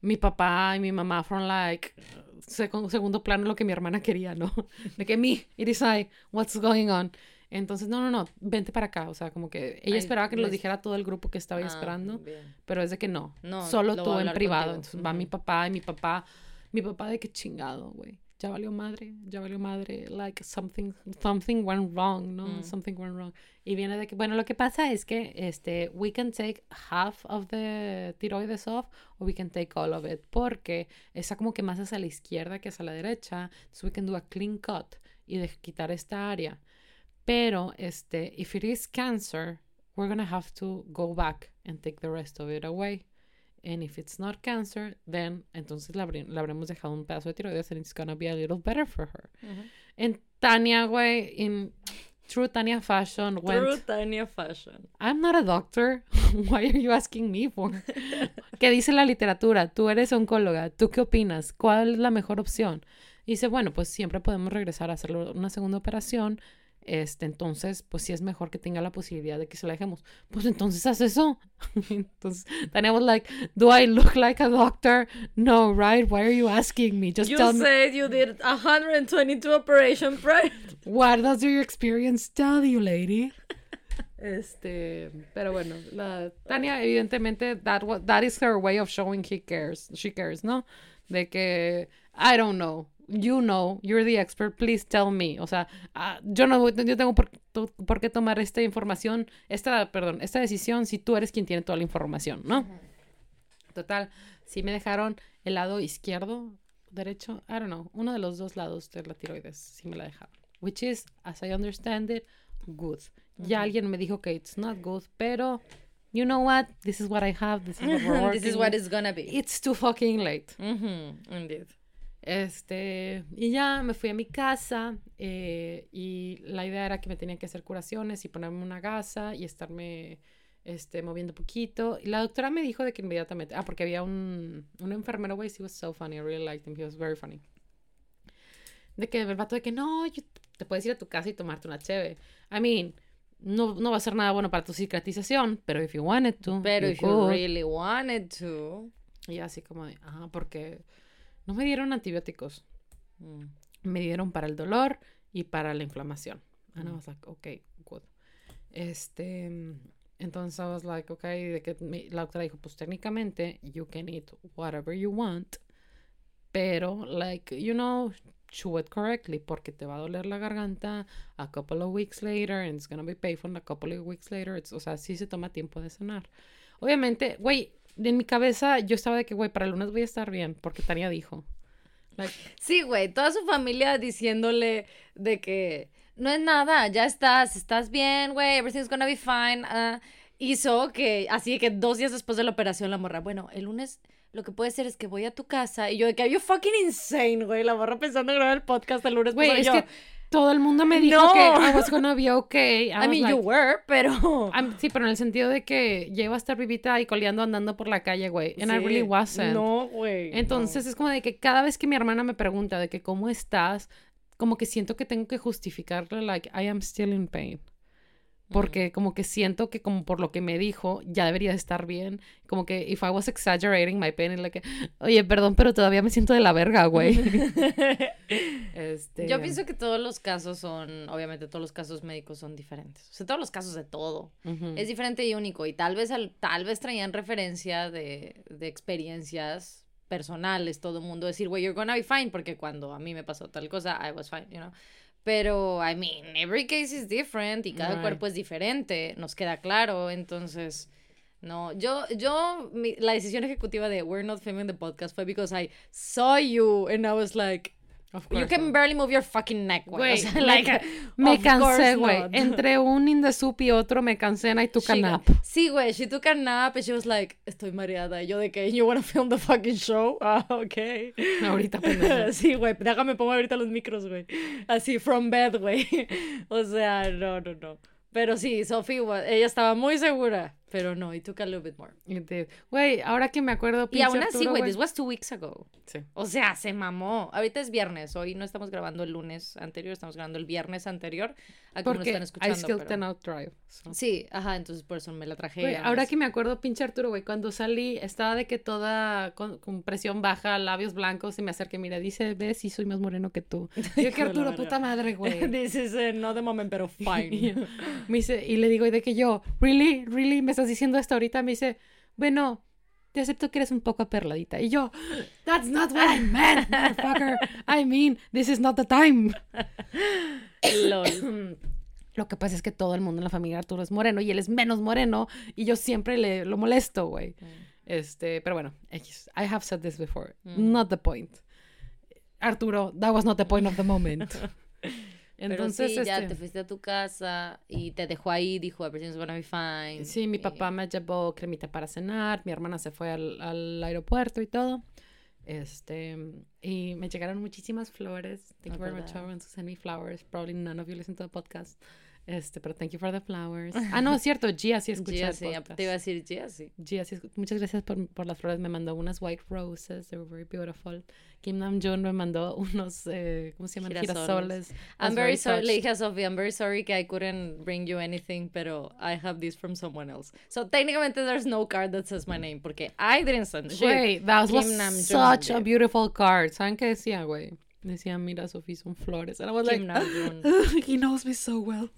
mi papá y mi mamá fueron like, sec- segundo plano lo que mi hermana quería, ¿no? De que, me, it is I, what's going on? Entonces, no, no, no, vente para acá. O sea, como que ella Ay, esperaba que les... lo dijera todo el grupo que estaba ah, esperando. Bien. Pero es de que no. no solo tú en privado. Contigo. Entonces, uh-huh. va mi papá y mi papá. Mi papá de que chingado, güey. Ya valió madre, ya valió madre. Like, something, something went wrong, ¿no? Mm. Something went wrong. Y viene de que, bueno, lo que pasa es que, este, we can take half of the tiroides off, or we can take all of it, porque está como que más hacia la izquierda que hacia la derecha. So we can do a clean cut y de quitar esta área. Pero, este, if it is cancer, we're gonna have to go back and take the rest of it away. And if it's not cancer, then... Entonces le, habr- le habremos dejado un pedazo de tiroides and it's gonna be a little better for her. Uh-huh. And Tania, güey, in true Tania fashion went... True Tania fashion. I'm not a doctor. Why are you asking me for... ¿Qué dice la literatura? Tú eres oncóloga. ¿Tú qué opinas? ¿Cuál es la mejor opción? Y dice, bueno, pues siempre podemos regresar a hacer una segunda operación. Este, entonces, pues sí es mejor que tenga la posibilidad de que se la dejemos. Pues entonces haz eso. Entonces, Tania was like, do I look like a doctor? No, right? Why are you asking me? Just you tell me. You said you did one hundred twenty-two operations prior. What does your experience tell you, lady? Este, pero bueno, la, Tania, evidentemente, that, was, that is her way of showing he cares, she cares, ¿no? De que, I don't know. You know, you're the expert, please tell me. O sea, uh, yo no yo tengo por, por qué tomar esta información, esta, perdón, esta decisión si tú eres quien tiene toda la información, ¿no? Uh-huh. Total, sí me dejaron el lado izquierdo, derecho, I don't know, uno de los dos lados de la tiroides, sí me la dejaron. Which is, as I understand it, good. Uh-huh. Ya alguien me dijo que it's not good, pero... You know what? This is what I have, this is what we're working. This is what it's gonna be. It's too fucking late. Mm-hmm, indeed. Este, y ya me fui a mi casa eh, y la idea era que me tenían que hacer curaciones y ponerme una gasa y estarme este, moviendo poquito. Y la doctora me dijo de que inmediatamente, ah, porque había un, un enfermero, güey, he was so funny, I really liked him, he was very funny. De que el vato de que no, yo, te puedes ir a tu casa y tomarte una cheve. I mean, no, no va a ser nada bueno para tu cicatrización, pero if you wanted to, pero you if could. You really wanted to. Y así como de, ah, porque... No me dieron antibióticos. Mm. Me dieron para el dolor y para la inflamación. And mm. I was like, okay, good. Este, entonces I was like, okay, de que mi, la doctora dijo, pues técnicamente, you can eat whatever you want, pero, like, you know, chew it correctly, porque te va a doler la garganta a couple of weeks later, and it's gonna be painful a couple of weeks later. It's, o sea, sí se toma tiempo de sanar. Obviamente, güey, en mi cabeza yo estaba de que, güey, para el lunes voy a estar bien, porque Tania dijo. Like, sí, güey, toda su familia diciéndole de que no es nada, ya estás, estás bien, güey, everything's gonna be fine. Uh, hizo que, así que dos días después de la operación la morra, bueno, el lunes lo que puede ser es que voy a tu casa, y yo de que, are you fucking insane, güey, la morra pensando en grabar el podcast el lunes. Güey, es yo, que todo el mundo me dijo no. que I was gonna be okay. I, I mean, like, you were, pero... I'm, sí, pero en el sentido de que ya iba a estar vivita y coleando andando por la calle, güey. And sí. I really wasn't. No, güey. Entonces no. Es como de que cada vez que mi hermana me pregunta de que cómo estás, como que siento que tengo que justificarle, like, I am still in pain. Porque como que siento que como por lo que me dijo, ya debería estar bien. Como que if I was exaggerating my pain, es like, oye, perdón, pero todavía me siento de la verga, güey. este... Yo pienso que todos los casos son, obviamente todos los casos médicos son diferentes. O sea, todos los casos de todo. Uh-huh. Es diferente y único. Y tal vez, tal vez traían referencia de, de experiencias personales. Todo el mundo decir, güey, you're gonna be fine. Porque cuando a mí me pasó tal cosa, I was fine, you know. Pero, I mean, every case is different y cada right. cuerpo es diferente, nos queda claro, entonces, no, yo, yo, mi, la decisión ejecutiva de we're not filming the podcast fue because I saw you and I was like, of you can not. Barely move your fucking neck, güey, o sea, like, like, me cansé, güey, entre un In the Soup y otro me cansé and I took she, a nap. Sí, güey, she took a nap and she was like, estoy mareada, y yo de que, you wanna film the fucking show? Ah, okay. No, ahorita, pendeja. Sí, güey, déjame pongo ahorita los micros, güey, así, from bed, güey, o sea, no, no, no, pero sí, Sophie, ella estaba muy segura Pero no, it took a little bit more. It did. Güey, ahora que me acuerdo... Y aún así, güey, this was two weeks ago. Sí. O sea, se mamó. Ahorita es viernes. Hoy no estamos grabando el lunes anterior, estamos grabando el viernes anterior. A que nos están escuchando. I still pero... cannot drive. So. Sí, ajá, entonces por eso me la traje. Güey, ahora que me acuerdo, pinche Arturo, güey, cuando salí, estaba de que toda con, con presión baja, labios blancos, y me acerqué, mira, dice, ves, sí soy más moreno que tú. Yo que Arturo, puta madre, güey. This is uh, not the moment, pero fine. Me dice, y le digo, y de que yo, really, really, me diciendo hasta ahorita, me dice, bueno, te acepto que eres un poco aperladita. Y yo, that's not what I meant, motherfucker. I mean, this is not the time. Lol. Lo que pasa es que todo el mundo en la familia de Arturo es moreno y él es menos moreno y yo siempre le, lo molesto, güey. Mm. Este, pero bueno, I have said this before. Mm. Not the point. Arturo, that was not the point of the moment. Entonces, pero sí, ya este... te fuiste a tu casa y te dejó ahí, dijo, everything's gonna be fine. Sí, mi papá me llevó cremita para cenar, mi hermana se fue al, al aeropuerto y todo. Este, y me llegaron muchísimas flores. Thank you very much, everyone, who sent me flowers. Probably none of you listen to the podcast. Este, pero thank you for the flowers. Ah, no, es cierto, Gia sí escuchó Gia, el sí, podcast. Te iba a decir Gia, sí. Gia sí escuchó. Muchas gracias por, por las flores. Me mandó unas white roses. They were very beautiful. Kim Namjoon me mandó unos, eh, ¿cómo se llaman? Girasoles. Girasoles. I'm very sorry. Le dije a Sophie, I'm very sorry que I couldn't bring you anything, pero I have this from someone else. So, technically, there's no card that says my name, porque I didn't send shit. Wait, that Kim was Namjoon such did. A beautiful card. ¿Saben qué decía, güey? Decía, mira, Sophie, son flores. And I was Kim like, Namjoon. He knows me so well.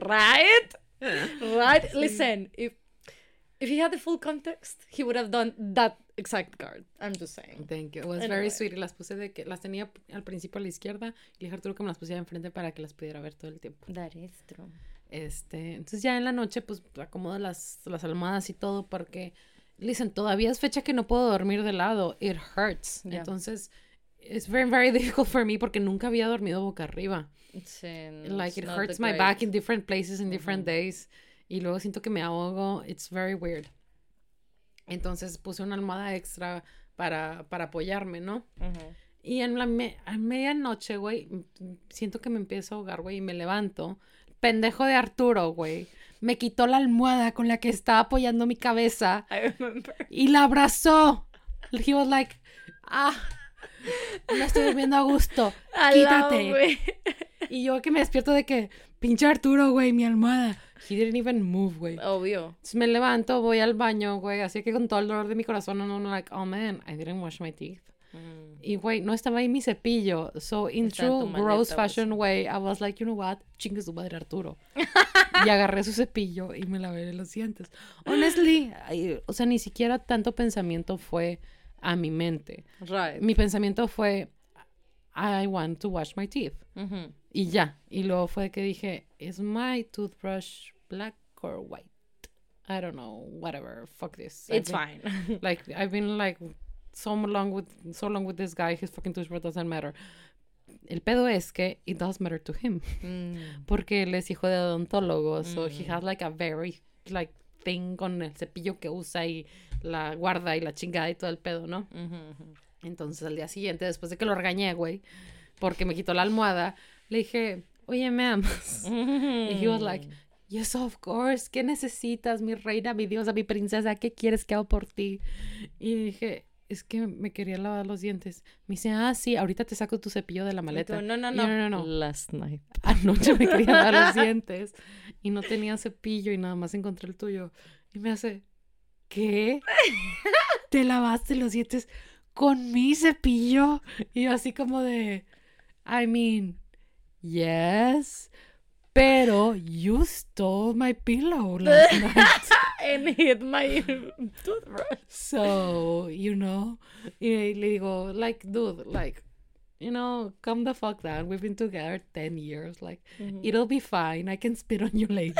Right? Right? Sí. Listen, if if he had the full context, he would have done that exact card. I'm just saying. Thank you. It was anyway. Very sweet. Las puse de que las tenía al principio a la izquierda y dije a Arturo que me las pusiera enfrente para que las pudiera ver todo el tiempo. That is true. Este, entonces ya en la noche pues acomodo las, las almohadas y todo porque, listen, todavía es fecha que no puedo dormir de lado. It hurts. Yeah. Entonces... It's very, very difficult for me porque nunca había dormido boca arriba. Sí, no, like, it hurts my back in different places, in mm-hmm. different days. Y luego siento que me ahogo. It's very weird. Entonces puse una almohada extra para, para apoyarme, ¿no? Uh-huh. Y en la me- a medianoche, güey, siento que me empiezo a ahogar, güey, y me levanto. Pendejo de Arturo, güey. Me quitó la almohada con la que estaba apoyando mi cabeza. I remember. Y la abrazó. He was like, ah... No estoy durmiendo a gusto. Quítate. Love, y yo que me despierto de que, pinche Arturo, güey, mi almohada. He didn't even move, güey. Obvio. Entonces me levanto, voy al baño, güey. Así que con todo el dolor de mi corazón, no, no, like, oh man, I didn't wash my teeth. Mm. Y güey, no estaba ahí mi cepillo. So, in Está true gross fashion vos. Way, I was like, you know what? Chingue su madre, Arturo. Y agarré su cepillo y me lavé los dientes. Honestly, I, o sea, ni siquiera tanto pensamiento fue a mi mente. Right. Mi pensamiento fue, I want to wash my teeth. Uh-huh. Y ya. Y luego fue que dije, is my toothbrush black or white? I don't know. Whatever. Fuck this. It's been, fine. Like, I've been like so long with so long with this guy. His fucking toothbrush doesn't matter. El pedo es que it does matter to him. Mm. Porque él es hijo de odontólogo. Mm. So he has like a very, like, thing con el cepillo que usa y la guarda y la chingada y todo el pedo, ¿no? Uh-huh, uh-huh. Entonces, al día siguiente, después de que lo regañé, güey, porque me quitó la almohada, le dije, oye, ¿me amas? Mm-hmm. Y he was like, yes, of course, ¿qué necesitas, mi reina, mi diosa, mi princesa? ¿Qué quieres que haga por ti? Y dije, es que me quería lavar los dientes. Me dice, ah, sí, ahorita te saco tu cepillo de la maleta. No, no, no. No, no, no. Last night. Anoche me quería lavar los dientes y no tenía cepillo y nada más encontré el tuyo. Y me hace, ¿qué? ¿Te lavaste los dientes con mi cepillo? Y yo así como de, I mean, yes, pero you stole my pillow last night. And hit my toothbrush. So, you know. Y le digo, like, dude, like, you know, calm the fuck down. We've been together ten years. Like, mm-hmm. It'll be fine. I can spit on you later.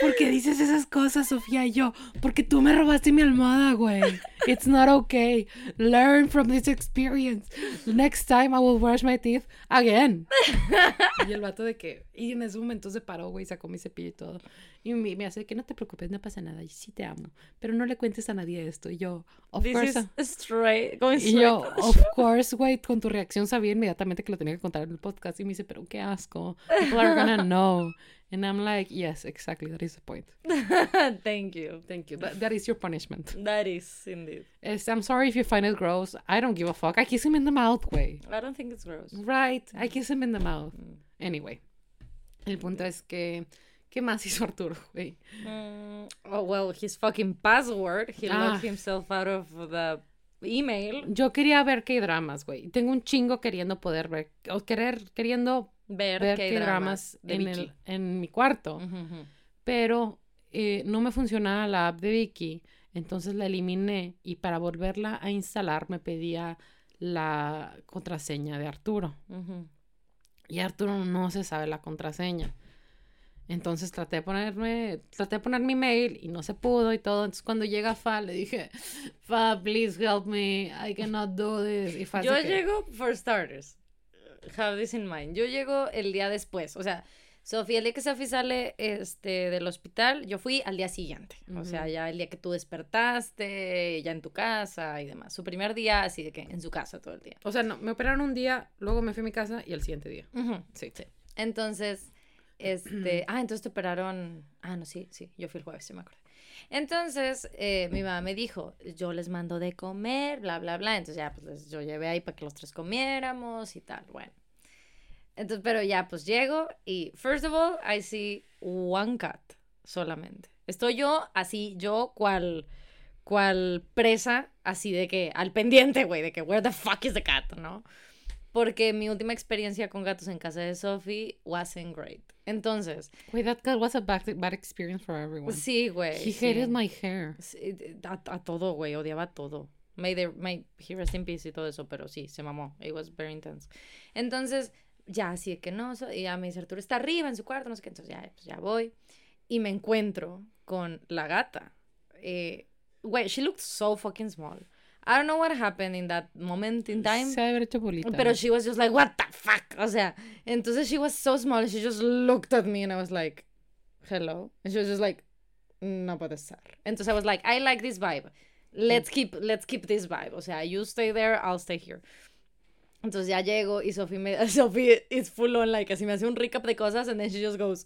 ¿Por qué dices esas cosas, Sofía? Y yo, porque tú me robaste mi almohada, güey. It's not okay. Learn from this experience. Next time I will brush my teeth again. Y el vato de que... Y en ese momento se paró, güey, sacó mi cepillo y todo. Y me, me hace que no te preocupes, no pasa nada. Y sí te amo. Pero no le cuentes a nadie esto. Y yo, of This course. Is straight, going straight y yo, of course, güey, con tu reacción sabía inmediatamente que lo tenía que contar en el podcast. Y me dice, pero qué asco. People are gonna know. And I'm like, yes, exactly, that is the point. Thank you. Thank you. That, that is your punishment. That is, indeed. It's, I'm sorry if you find it gross. I don't give a fuck. I kiss him in the mouth, güey. I don't think it's gross. Right. I kiss him in the mouth. Mm. Anyway. El punto es que... ¿Qué más hizo Arturo, güey? Mm, oh, well, his fucking password. He ah. locked himself out of the... email. Yo quería ver K-dramas, güey. Tengo un chingo queriendo poder ver, o querer, queriendo ver, ver K-dramas en, el, en mi cuarto. Uh-huh, uh-huh. Pero eh, no me funcionaba la app de Viki, entonces la eliminé y para volverla a instalar me pedía la contraseña de Arturo. Uh-huh. Y Arturo no se sabe la contraseña. Entonces traté de ponerme, traté de poner mi mail y no se pudo y todo. Entonces cuando llega Fa, le dije, Fa, please help me, I cannot do this. Y Fa, yo llego, que... for starters, have this in mind, yo llego el día después, o sea, Sofía, el día que Sofía sale este, del hospital, yo fui al día siguiente. Uh-huh. O sea, ya el día que tú despertaste, ya en tu casa y demás. Su primer día, así de que en su casa todo el día. O sea, no, me operaron un día, luego me fui a mi casa y el siguiente día. Uh-huh. Sí, sí. Entonces... Este, ah, entonces te operaron. Ah, no, sí, sí, yo fui el jueves, sí me acuerdo. Entonces, eh, mi mamá me dijo, yo les mando de comer, bla, bla, bla. Entonces ya, pues yo llevé ahí para que los tres comiéramos y tal, bueno. Entonces, pero ya, pues llego y, first of all, I see one cat solamente. Estoy yo así, yo cual, cual presa, así de que, al pendiente, güey, de que, where the fuck is the cat, ¿no? Porque mi última experiencia con gatos en casa de Sophie wasn't great. Entonces... Wait, that cat was a bad, bad experience for everyone. Sí, güey. He sí. hated my hair. Sí, a, a todo, güey. Odiaba todo. May, they, may he rest in peace y todo eso, pero sí, se mamó. It was very intense. Entonces, ya, así que no. So, y ya me dice, Arturo está arriba en su cuarto, no sé qué. Entonces, ya, pues ya voy. Y me encuentro con la gata. Eh, güey, she looked so fucking small. I don't know what happened in that moment in time. Se ha de haber hecho bolita. Pero she was just like, what the fuck? O sea, entonces she was so small. She just looked at me and I was like, hello. And she was just like, no puede ser. Entonces I was like, I like this vibe. Let's keep, let's keep this vibe. O sea, you stay there, I'll stay here. Entonces ya llego y Sophie me... Sophie is full on, like, así me hace un recap de cosas and then she just goes...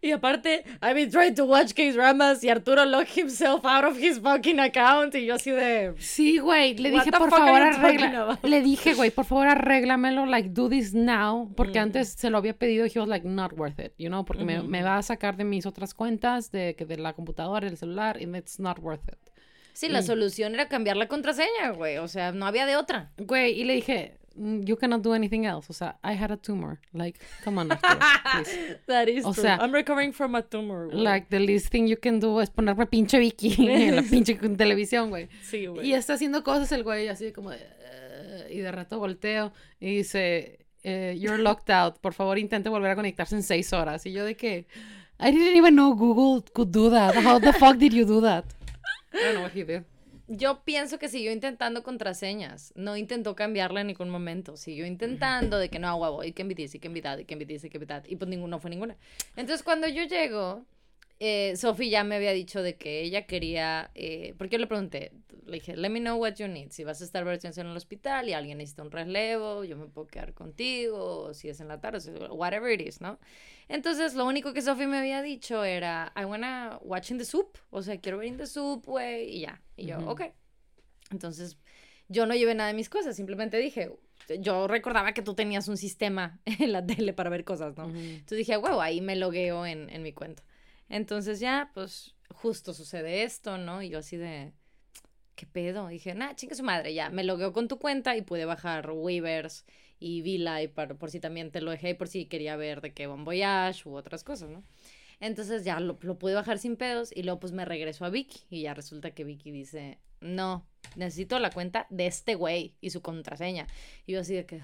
Y aparte, I've been trying to watch K-dramas y Arturo locked himself out of his fucking account y yo así de... Sí, güey, le dije, por favor, arregla... Le dije, güey, por favor, arréglamelo, like, do this now, porque mm. antes se lo había pedido y he was like, not worth it, you know, porque mm-hmm. me, me va a sacar de mis otras cuentas, de, de la computadora, del celular, and it's not worth it. Sí, mm. la solución era cambiar la contraseña, güey, o sea, no había de otra. Güey, y le dije... You cannot do anything else. O sea, I had a tumor. Like, come on, Arturo, please. That is o true. Sea, I'm recovering from a tumor, güey. Like, the least thing you can do es ponerme pinche Viki en la pinche televisión, güey. Sí, güey. Y está haciendo cosas el güey así como de... Uh, y de rato volteo y dice... Uh, you're locked out. Por favor, intente volver a conectarse en seis horas. Y yo de que... I didn't even know Google could do that. How the fuck did you do that? I don't know what he did. Yo pienso que siguió intentando contraseñas. No intentó cambiarla en ningún momento. Siguió intentando de que no, huevo, it can be this, it can be that, it can be this, it can be that. Y pues ninguno fue ninguna. Entonces, cuando yo llego, eh, Sophie ya me había dicho de que ella quería... Eh, porque yo le pregunté, le dije, let me know what you need. Si vas a estar en el hospital y alguien necesita un relevo, yo me puedo quedar contigo, o si es en la tarde, o whatever it is, ¿no? Entonces, lo único que Sophie me había dicho era, I wanna watch In the Soup. O sea, quiero ver In the Soup, güey, y ya. Y yo, uh-huh. ok. Entonces, yo no llevé nada de mis cosas. Simplemente dije, yo recordaba que tú tenías un sistema en la tele para ver cosas, ¿no? Uh-huh. Entonces dije, wow, ahí me logueo en, en mi cuenta. Entonces ya, pues, justo sucede esto, ¿no? Y yo así de, ¿qué pedo? Y dije, nah, chinga su madre, ya. Me logueo con tu cuenta y pude bajar Weavers y Vila y por, por si también te lo dejé y por si quería ver de qué Bon Voyage u otras cosas, ¿no? Entonces ya lo, lo pude bajar sin pedos y luego pues me regreso a Viki y ya resulta que Viki dice, no, necesito la cuenta de este güey y su contraseña. Y yo así de que,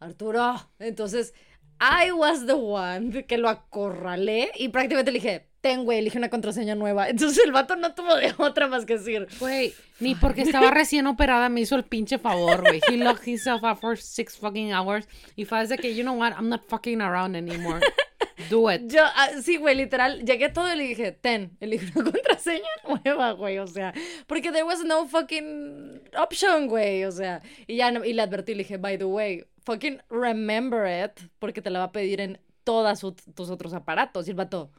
Arturo, entonces I was the one que lo acorralé y prácticamente le dije, ten, güey, elige una contraseña nueva. Entonces el vato no tuvo de otra más que decir. Güey, ni porque estaba recién operada me hizo el pinche favor, güey. He locked himself up for six fucking hours. Y fue desde que, you know what, I'm not fucking around anymore. Do it. Yo, uh, sí, güey, literal, llegué todo y le dije, ten, elige una contraseña nueva, güey, o sea, porque there was no fucking option, güey, o sea, y ya, no, y le advertí, le dije, by the way, fucking remember it, porque te la va a pedir en todas su, tus otros aparatos, y el vato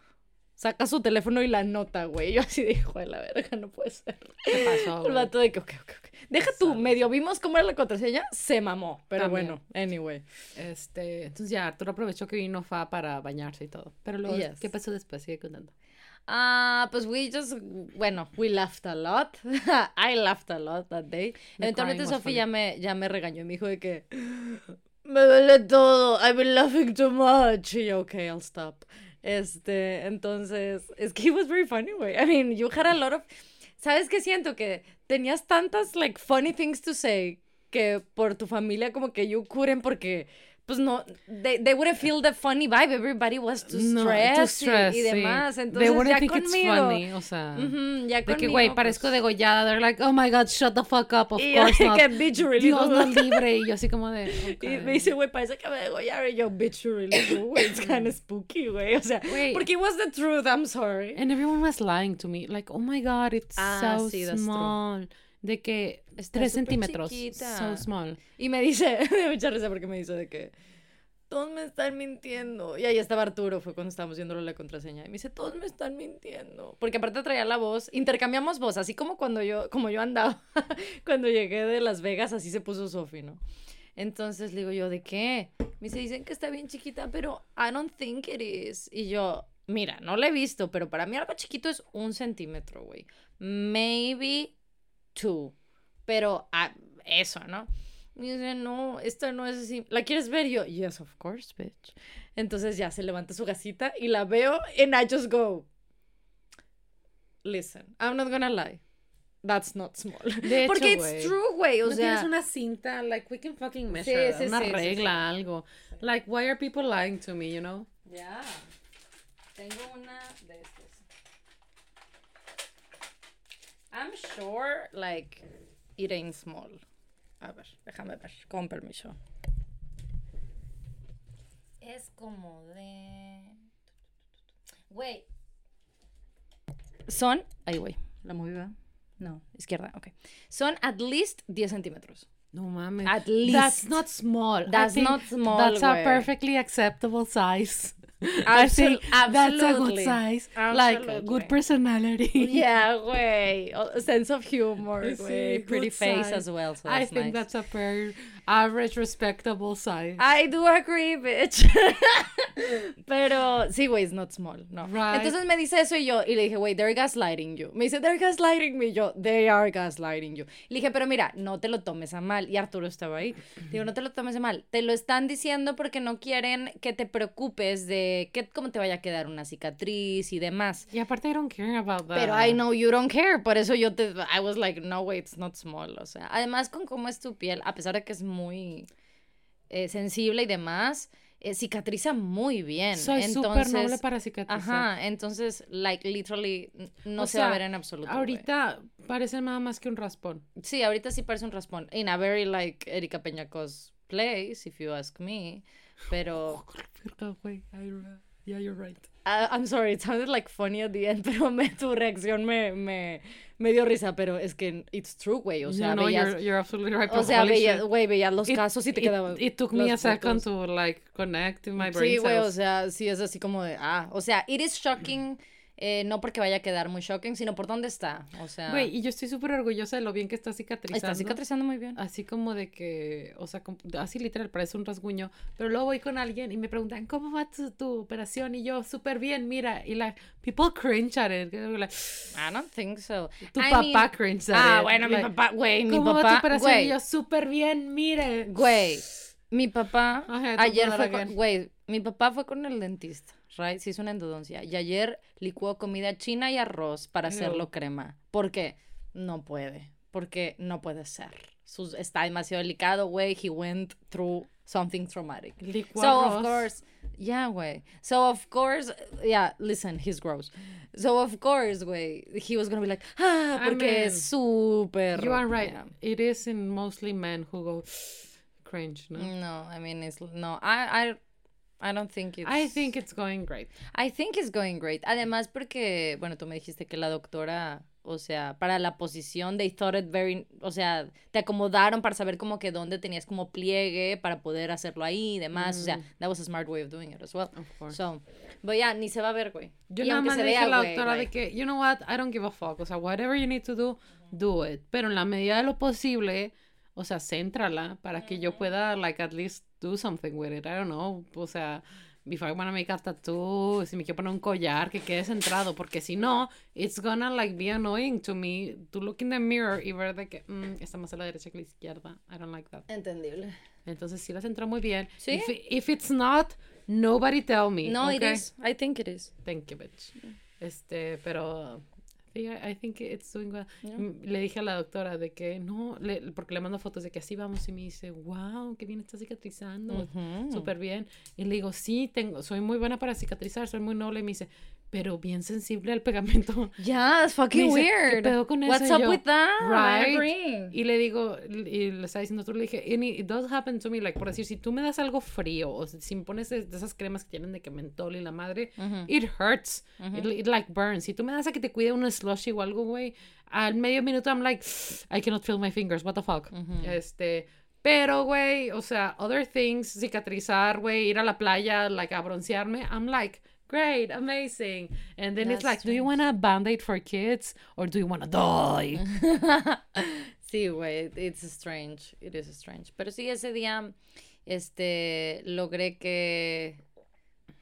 saca su teléfono y la nota, güey, yo así de, hijo de la verga, no puede ser. ¿Qué pasó, güey? El vato de que, ok, ok, ok, deja tú, medio vimos cómo era la contraseña, se mamó, pero también. Bueno, anyway. Este, entonces ya, Arturo aprovechó que vino Fa para bañarse y todo, pero luego, yes. ¿Qué pasó después? Sigue contando. Ah, uh, pues we just, bueno, we laughed a lot, I laughed a lot that day. The Eventualmente Sofi ya me, ya me regañó y me dijo de que, me duele todo, I've been laughing too much, y yo, ok, I'll stop. Este, entonces, es que it was very funny, güey, I mean, you had a lot of... ¿Sabes qué siento? Que tenías tantas, like, funny things to say que por tu familia como que you couldn't porque, pues no, they, they wouldn't feel the funny vibe, everybody was too stressed, no, too stressed y, y demás, sí. Entonces ya think conmigo. It's funny, o sea, uh-huh, ya de conmigo, que, güey, pues, parezco degollada, they're like, oh my God, shut the fuck up, of y course not, que, bitch, you really Dios no libre, y yo así como de, okay. Y me dice, güey, parece que me degollaron, y yo, bitch, you really do, it's kind of spooky, güey, o sea, wait. Porque it was the truth, I'm sorry. And everyone was lying to me, like, oh my God, it's ah, so sí, small. De que tres centímetros, chiquita. So small. Y me dice, me da mucha risa porque me dice de que todos me están mintiendo. Y ahí estaba Arturo, fue cuando estábamos viéndole la contraseña. Y me dice, todos me están mintiendo. Porque aparte traía la voz, intercambiamos voz, así como cuando yo, como yo andaba, cuando llegué de Las Vegas, así se puso Sofi, ¿no? Entonces le digo yo, ¿de qué? Me dice, dicen que está bien chiquita, pero I don't think it is. Y yo, mira, no la he visto, pero para mí algo chiquito es un centímetro, güey. Maybe... Two. Pero ah, eso, ¿no? Me dice, no, esto no es así. ¿La quieres ver? Yo, yes, of course, bitch. Entonces ya se levanta su gasita y la veo and I just go. Listen, I'm not gonna lie. That's not small. De hecho, porque wey, it's true, güey. O no sea, tienes una cinta, like, we can fucking measure. Sí, sí, una sí, regla, sí, sí. Algo. Like, why are people lying to me, you know? Yeah. Tengo una de estas. I'm sure, like, it ain't small. A ver, déjame ver, con permiso. Es como de... Güey. Son... Ay, güey. ¿La movida? No, izquierda, ok. Son at least diez centímetros. No mames. At least. That's not small. That's not small, that's wey. A perfectly acceptable size. I think that's a good size. Absolutely. Like, good personality. Yeah, way. Sense of humor, way. Pretty face size. As well, so that's I think nice. That's a fair, average, respectable size. I do agree, bitch. Pero, sí, güey, it's not small, no. Right. Entonces me dice eso y yo, y le dije, güey, they're gaslighting you. Me dice, they're gaslighting me. Y yo, they are gaslighting you. Le dije, pero mira, no te lo tomes a mal. Y Arturo estaba ahí. Digo, no te lo tomes a mal. Te lo están diciendo porque no quieren que te preocupes de que cómo te vaya a quedar una cicatriz y demás. Y aparte I don't care about that. Pero I know you don't care, por eso yo te I was like, no way, it's not small, o sea, además con cómo es tu piel, a pesar de que es muy eh, sensible y demás, eh, cicatriza muy bien. Soy súper noble para cicatrizar. Ajá, entonces like literally no o se sea, va a ver en absoluto. Ahorita wey. Parece nada más que un raspón. Sí, ahorita sí parece un raspón. In a very like Erika Peñaco's place, if you ask me. Pero I, yeah, you're right. I, I'm sorry, it sounded like funny at the end, pero me, tu reacción me, me, me dio risa, pero es que it's true, güey, o sea, no, no, veías, you're, you're absolutely right. O sea, veías, güey, veías los it, casos y te quedaba. It, it took me a second to like connect in my brain. Sí, güey, o sea, sí es así como de ah, o sea, it is shocking. Eh, no porque vaya a quedar muy shocking, sino por dónde está, o sea... Güey, y yo estoy súper orgullosa de lo bien que está cicatrizando. Está cicatrizando muy bien. Así como de que, o sea, como, así literal, parece un rasguño, pero luego voy con alguien y me preguntan, ¿cómo va tu, tu operación? Y yo, súper bien, mira, y like, people cringe at it. Like, I don't think so. Tu I papá mean, cringe at ah, it. Ah, bueno, like, mi papá, güey, mi ¿cómo papá, ¿cómo va tu operación? Güey. Y yo, súper bien, mire. Güey, mi papá, okay, ayer fue con, güey, mi papá fue con el dentista. Right? Se hizo una endodoncia. Y ayer licuó comida china y arroz para hacerlo no. crema. ¿Por qué? No puede. Porque no puede ser. Sus, está demasiado delicado, güey. He went through something traumatic. Licuó so, arroz. Of course, Yeah, güey. So, of course, yeah, listen, he's gross. So, of course, güey, he was going to be like, ah, porque I mean, es super... You are right. Yeah. It is in mostly men who go cringe, no? No, I mean, it's... No, I, I, I don't think it's... I think it's going great. I think it's going great. Además, porque, bueno, tú me dijiste que la doctora... O sea, para la posición, they thought it very... O sea, te acomodaron para saber como que dónde tenías como pliegue para poder hacerlo ahí y demás. Mm. O sea, that was a smart way of doing it as well. Of course. So, but yeah, ni se va a ver, güey. Yo y nada más dije a la doctora like, de que, you know what, I don't give a fuck. O sea, whatever you need to do, do it. Pero en la medida de lo posible, o sea, céntrala para que yo pueda, like, at least do something with it. I don't know. O sea... If I want to make a tattoo, si me quiero poner un collar, que quede centrado, porque si no, it's gonna like be annoying to me to look in the mirror y ver de que mm, está más a la derecha que a la izquierda. I don't like that. Entendible. Entonces sí la centró muy bien. ¿Sí? If, if it's not, nobody tell me. No, okay? It is. I think it is. Thank you, bitch. Este, pero... I think it's doing well. Yeah. Le dije a la doctora de que no, le, porque le mando fotos de que así vamos y me dice, wow, qué bien está cicatrizando, uh-huh. Súper bien. Y le digo, sí, tengo, soy muy buena para cicatrizar, soy muy noble. Y me dice, pero bien sensible al pegamento. Yeah, it's fucking dice, weird. ¿Qué pedo con eso? What's up yo, with that? Right. I agree. Y le digo, y le estaba diciendo, tú le dije, and it does happen to me, like, por decir, si tú me das algo frío, o si me pones de esas cremas que tienen de que mentol y la madre, uh-huh. It hurts. Uh-huh. It, it like burns. Si tú me das a que te cuide un slushy o algo, güey, al medio minuto I'm like, I cannot feel my fingers, what the fuck. Uh-huh. Este... Pero, güey, o sea, other things, cicatrizar, güey, ir a la playa, like, a broncearme, I'm like... Great, amazing. And then that's it's like, strange. Do you want a band-aid for kids or do you want to die? Sí, güey, it's strange. It is strange. Pero sí, ese día este, logré que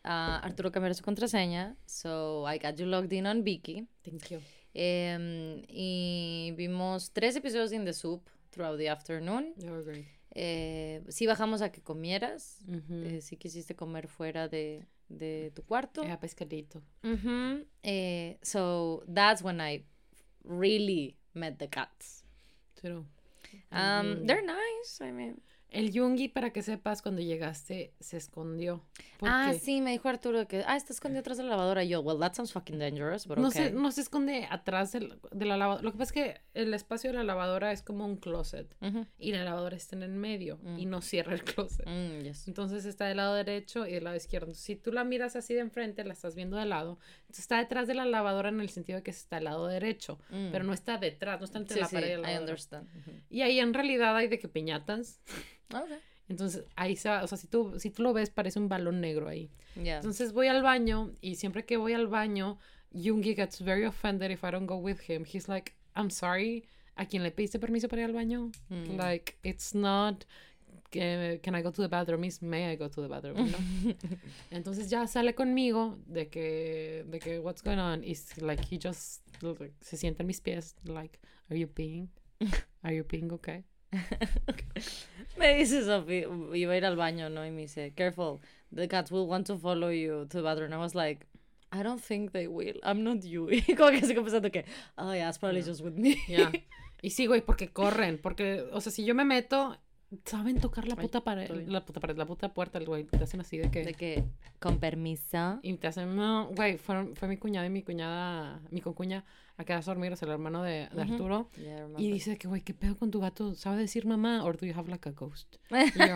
uh, Arturo cambiara su contraseña. So I got you logged in on Viki. Thank you. Um, y vimos tres episodios de In the Soup throughout the afternoon. They were great. Eh, sí bajamos a que comieras. Mm-hmm. Eh, sí quisiste comer fuera de... de tu cuarto. Era pescadito. Uh-huh. Eh, so that's when I really met the cats. True. Um, mm. They're nice, I mean. El Yungi, para que sepas, cuando llegaste se escondió. Ah, qué? Sí, me dijo Arturo que, ah, está escondido atrás de la lavadora. Yo, well, that sounds fucking dangerous, but no okay. Se, no se esconde atrás de la, de la lavadora. Lo que pasa es que el espacio de la lavadora es como un closet. Uh-huh. Y la lavadora está en el medio uh-huh. y no cierra el closet. Uh-huh. Yes. Entonces está del lado derecho y del lado izquierdo. Si tú la miras así de enfrente, la estás viendo de lado. Entonces está detrás de la lavadora en el sentido de que está al lado derecho, uh-huh. pero no está detrás, no está entre sí, la sí, pared de la lavadora. I understand. Uh-huh. Y ahí en realidad hay de que piñatas. Okay. Entonces ahí se va, o sea, si tú, si tú lo ves parece un balón negro ahí. Yeah. Entonces voy al baño y siempre que voy al baño, Yoongi gets very offended if I don't go with him. He's like, I'm sorry, ¿a quién le pediste permiso para ir al baño? Mm. Like, it's not, uh, can I go to the bathroom? It's, may I go to the bathroom? ¿No? Entonces ya sale conmigo de que, de que what's going on? It's like he just, like, se sienta en mis pies, like, are you peeing? Are you peeing okay? Me dice Sophie, iba a ir al baño, ¿no? Y me dice, careful, the cats will want to follow you to the bathroom. I was like, I don't think they will, I'm not you. Y como que estoy pensando que, oh yeah, it's probably no. Just with me. Yeah. Y sí, güey, porque corren, porque, o sea, si yo me meto, saben tocar la puta pared, la puta pared, la puta puerta, güey, te hacen así de que... De que, con permiso. Y te hacen, no, güey, fue, fue mi cuñada y mi cuñada, mi concuña, a quedarse a dormir, o sea, el hermano de, de Arturo, yeah, y dice que, güey, ¿qué pedo con tu gato? ¿Sabe decir mamá? ¿O do you have like a ghost? Yo,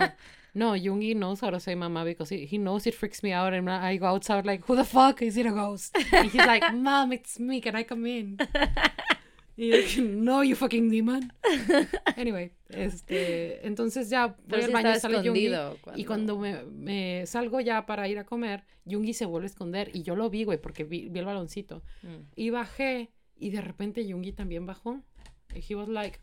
no, Yoongi knows how to say mamá because he, he knows it freaks me out and I go outside like, who the fuck is it a ghost? And he's like, mom, it's me, can I come in? Y yo, like, no, you fucking demon. Anyway, este, entonces ya voy al baño, sale Yoongi, cuando... y cuando me, me salgo ya para ir a comer, Yoongi se vuelve a esconder, y yo lo vi, güey, porque vi, vi el baloncito, mm. y bajé, y de repente Yoongi también bajó. He was like,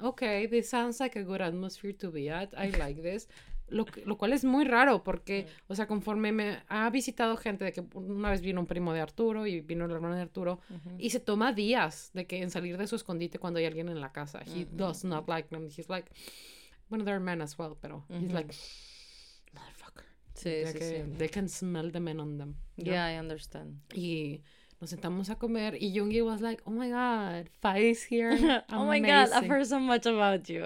okay, this sounds like a good atmosphere to be at. I like this. Lo, lo cual es muy raro porque, sí. O sea, conforme me ha visitado gente de que una vez vino un primo de Arturo y vino el hermano de Arturo, uh-huh. y se toma días de que en salir de su escondite cuando hay alguien en la casa. He uh-huh. does not like them. He's like, bueno, they're men as well, pero uh-huh. he's like, motherfucker. Sí, sí, que sí. They can smell the men on them. Yeah, know? I understand. Y... Nos sentamos a comer y Yoongi was like, oh my god, Fai's here. Oh my god, I've heard so much about you.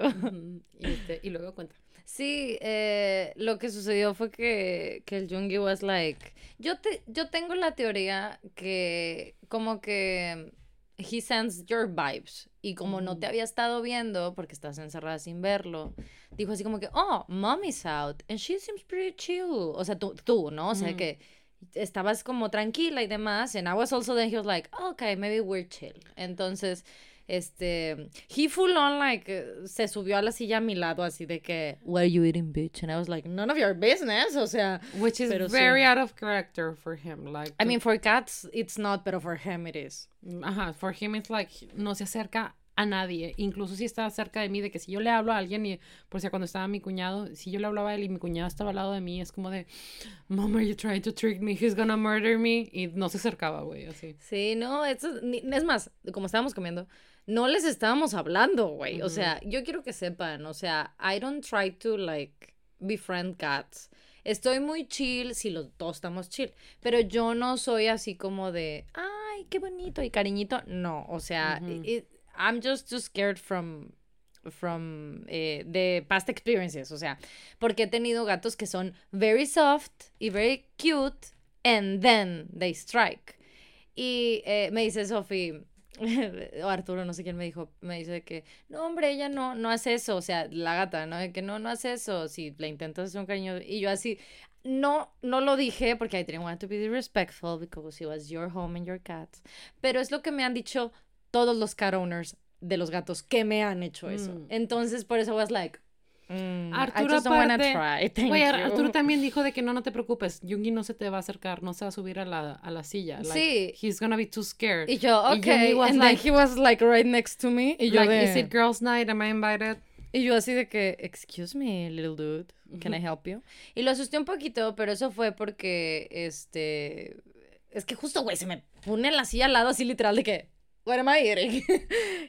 Y, te, y luego cuenta. Sí, eh, lo que sucedió fue que, que el Yoongi was like... Yo, te, yo tengo la teoría que como que he sensed your vibes. Y como no te había estado viendo, porque estás encerrada sin verlo, dijo así como que, oh, mommy's out, and she seems pretty chill. O sea, tú, tú ¿no? O sea, mm-hmm. que estabas como tranquila y demás, and I was also then he was like, oh, okay, maybe we're chill. Entonces... Este, he full on like se subió a la silla a mi lado así de que what are you eating, bitch? And I was like, none of your business, o sea, which is very sí. out of character for him. Like I mean, for cats it's not, pero for him it is. Ajá, for him it's like no se acerca a nadie, incluso si está cerca de mí, de que si yo le hablo a alguien, y por si cuando estaba mi cuñado, si yo le hablaba a él y mi cuñado estaba al lado de mí, es como de mom, are you trying to trick me? He's gonna murder me. Y no se acercaba, güey, así. Sí, no, es, es más, como estábamos comiendo, no les estábamos hablando, güey. Mm-hmm. O sea, yo quiero que sepan, o sea, I don't try to like befriend cats. Estoy muy chill, si los dos estamos chill, pero yo no soy así como de ay, qué bonito y cariñito, no, o sea, mm-hmm. it, I'm just too scared from, from eh, the past experiences, o sea, porque he tenido gatos que son very soft y very cute, and then they strike. Y eh, me dice Sophie, o Arturo, no sé quién me dijo, me dice que, no hombre, ella no, no hace eso, o sea, la gata, ¿no? De que no, no hace eso, si le intentas hacer un cariño, y yo así... No, no lo dije porque I didn't want to be disrespectful because it was your home and your cats, pero es lo que me han dicho todos los cat owners de los gatos que me han hecho eso. Mm. Entonces, por eso was like, mm, Arturo, I just don't aparte, wanna try, thank oye, you. Arturo también dijo de que no, no te preocupes, Yoongi no se te va a acercar, no se va a subir a la, a la silla. Like, sí. He's gonna be too scared. Y yo, okay. Y and like, then he was like right next to me. Y yo like, de, is it girls night? Am I invited? Y yo así de que, excuse me, little dude, can mm-hmm. I help you? Y lo asusté un poquito, pero eso fue porque, este, es que justo, güey, se me pone en la silla al lado así literal de que, what am I eating?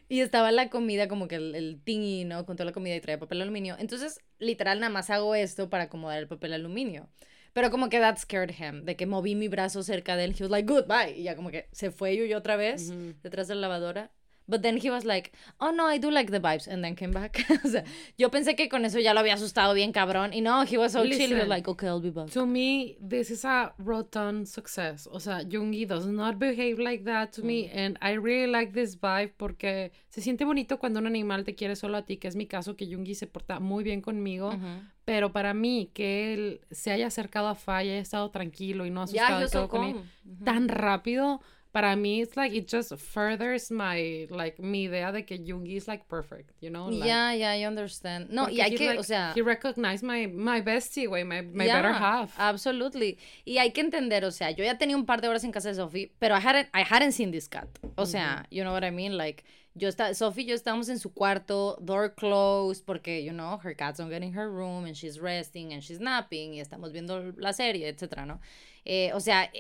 Y estaba la comida como que el, el tingy, ¿no? Con toda la comida y traía papel aluminio. Entonces, literal, nada más hago esto para acomodar el papel aluminio. Pero como que that scared him. De que moví mi brazo cerca de él. He was like, goodbye. Y ya como que se fue yo otra vez mm-hmm. detrás de la lavadora. But then he was like, oh no, I do like the vibes. And then came back. O sea, yo pensé que con eso ya lo había asustado bien cabrón. Y no, he was so Listen, chill. He was like, okay, I'll be back. To me, this is a rotund success. O sea, Yoongi does not behave like that to mm. me. And I really like this vibe porque se siente bonito cuando un animal te quiere solo a ti, que es mi caso, que Yoongi se porta muy bien conmigo. Uh-huh. Pero para mí, que él se haya acercado a Fa y haya estado tranquilo y no asustado yeah, y todo con él uh-huh. tan rápido... Para mí, it's like, it just furthers my, like, mi idea de que Yoongi is, like, perfect, you know? Like, yeah, yeah, I understand. No, y hay he, que, like, o sea... He recognized my, my bestie, güey, my, my yeah, better half. Absolutely. Y hay que entender, o sea, yo ya tenía un par de horas en casa de Sophie, pero I hadn't, I hadn't seen this cat. O sea, mm-hmm. you know what I mean? Like, yo está, Sophie y yo estábamos en su cuarto, door closed, porque, you know, her cat's don't get in her room, and she's resting, and she's napping, y estamos viendo la serie, etcétera, ¿no? Eh, o sea...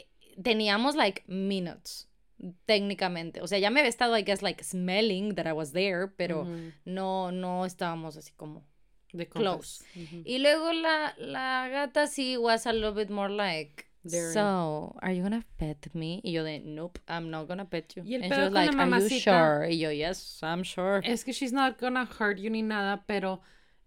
Teníamos, like, minutes, técnicamente. O sea, ya me había estado, I guess, like, smelling that I was there, pero mm-hmm. no, no estábamos así como the close. Mm-hmm. Y luego la, la gata sí was a little bit more like, there so, it. Are you gonna pet me? Y yo de, nope, I'm not gonna pet you. Y el and she was like, are you sure? Y yo, yes, I'm sure. Es que she's not gonna hurt you ni nada, pero...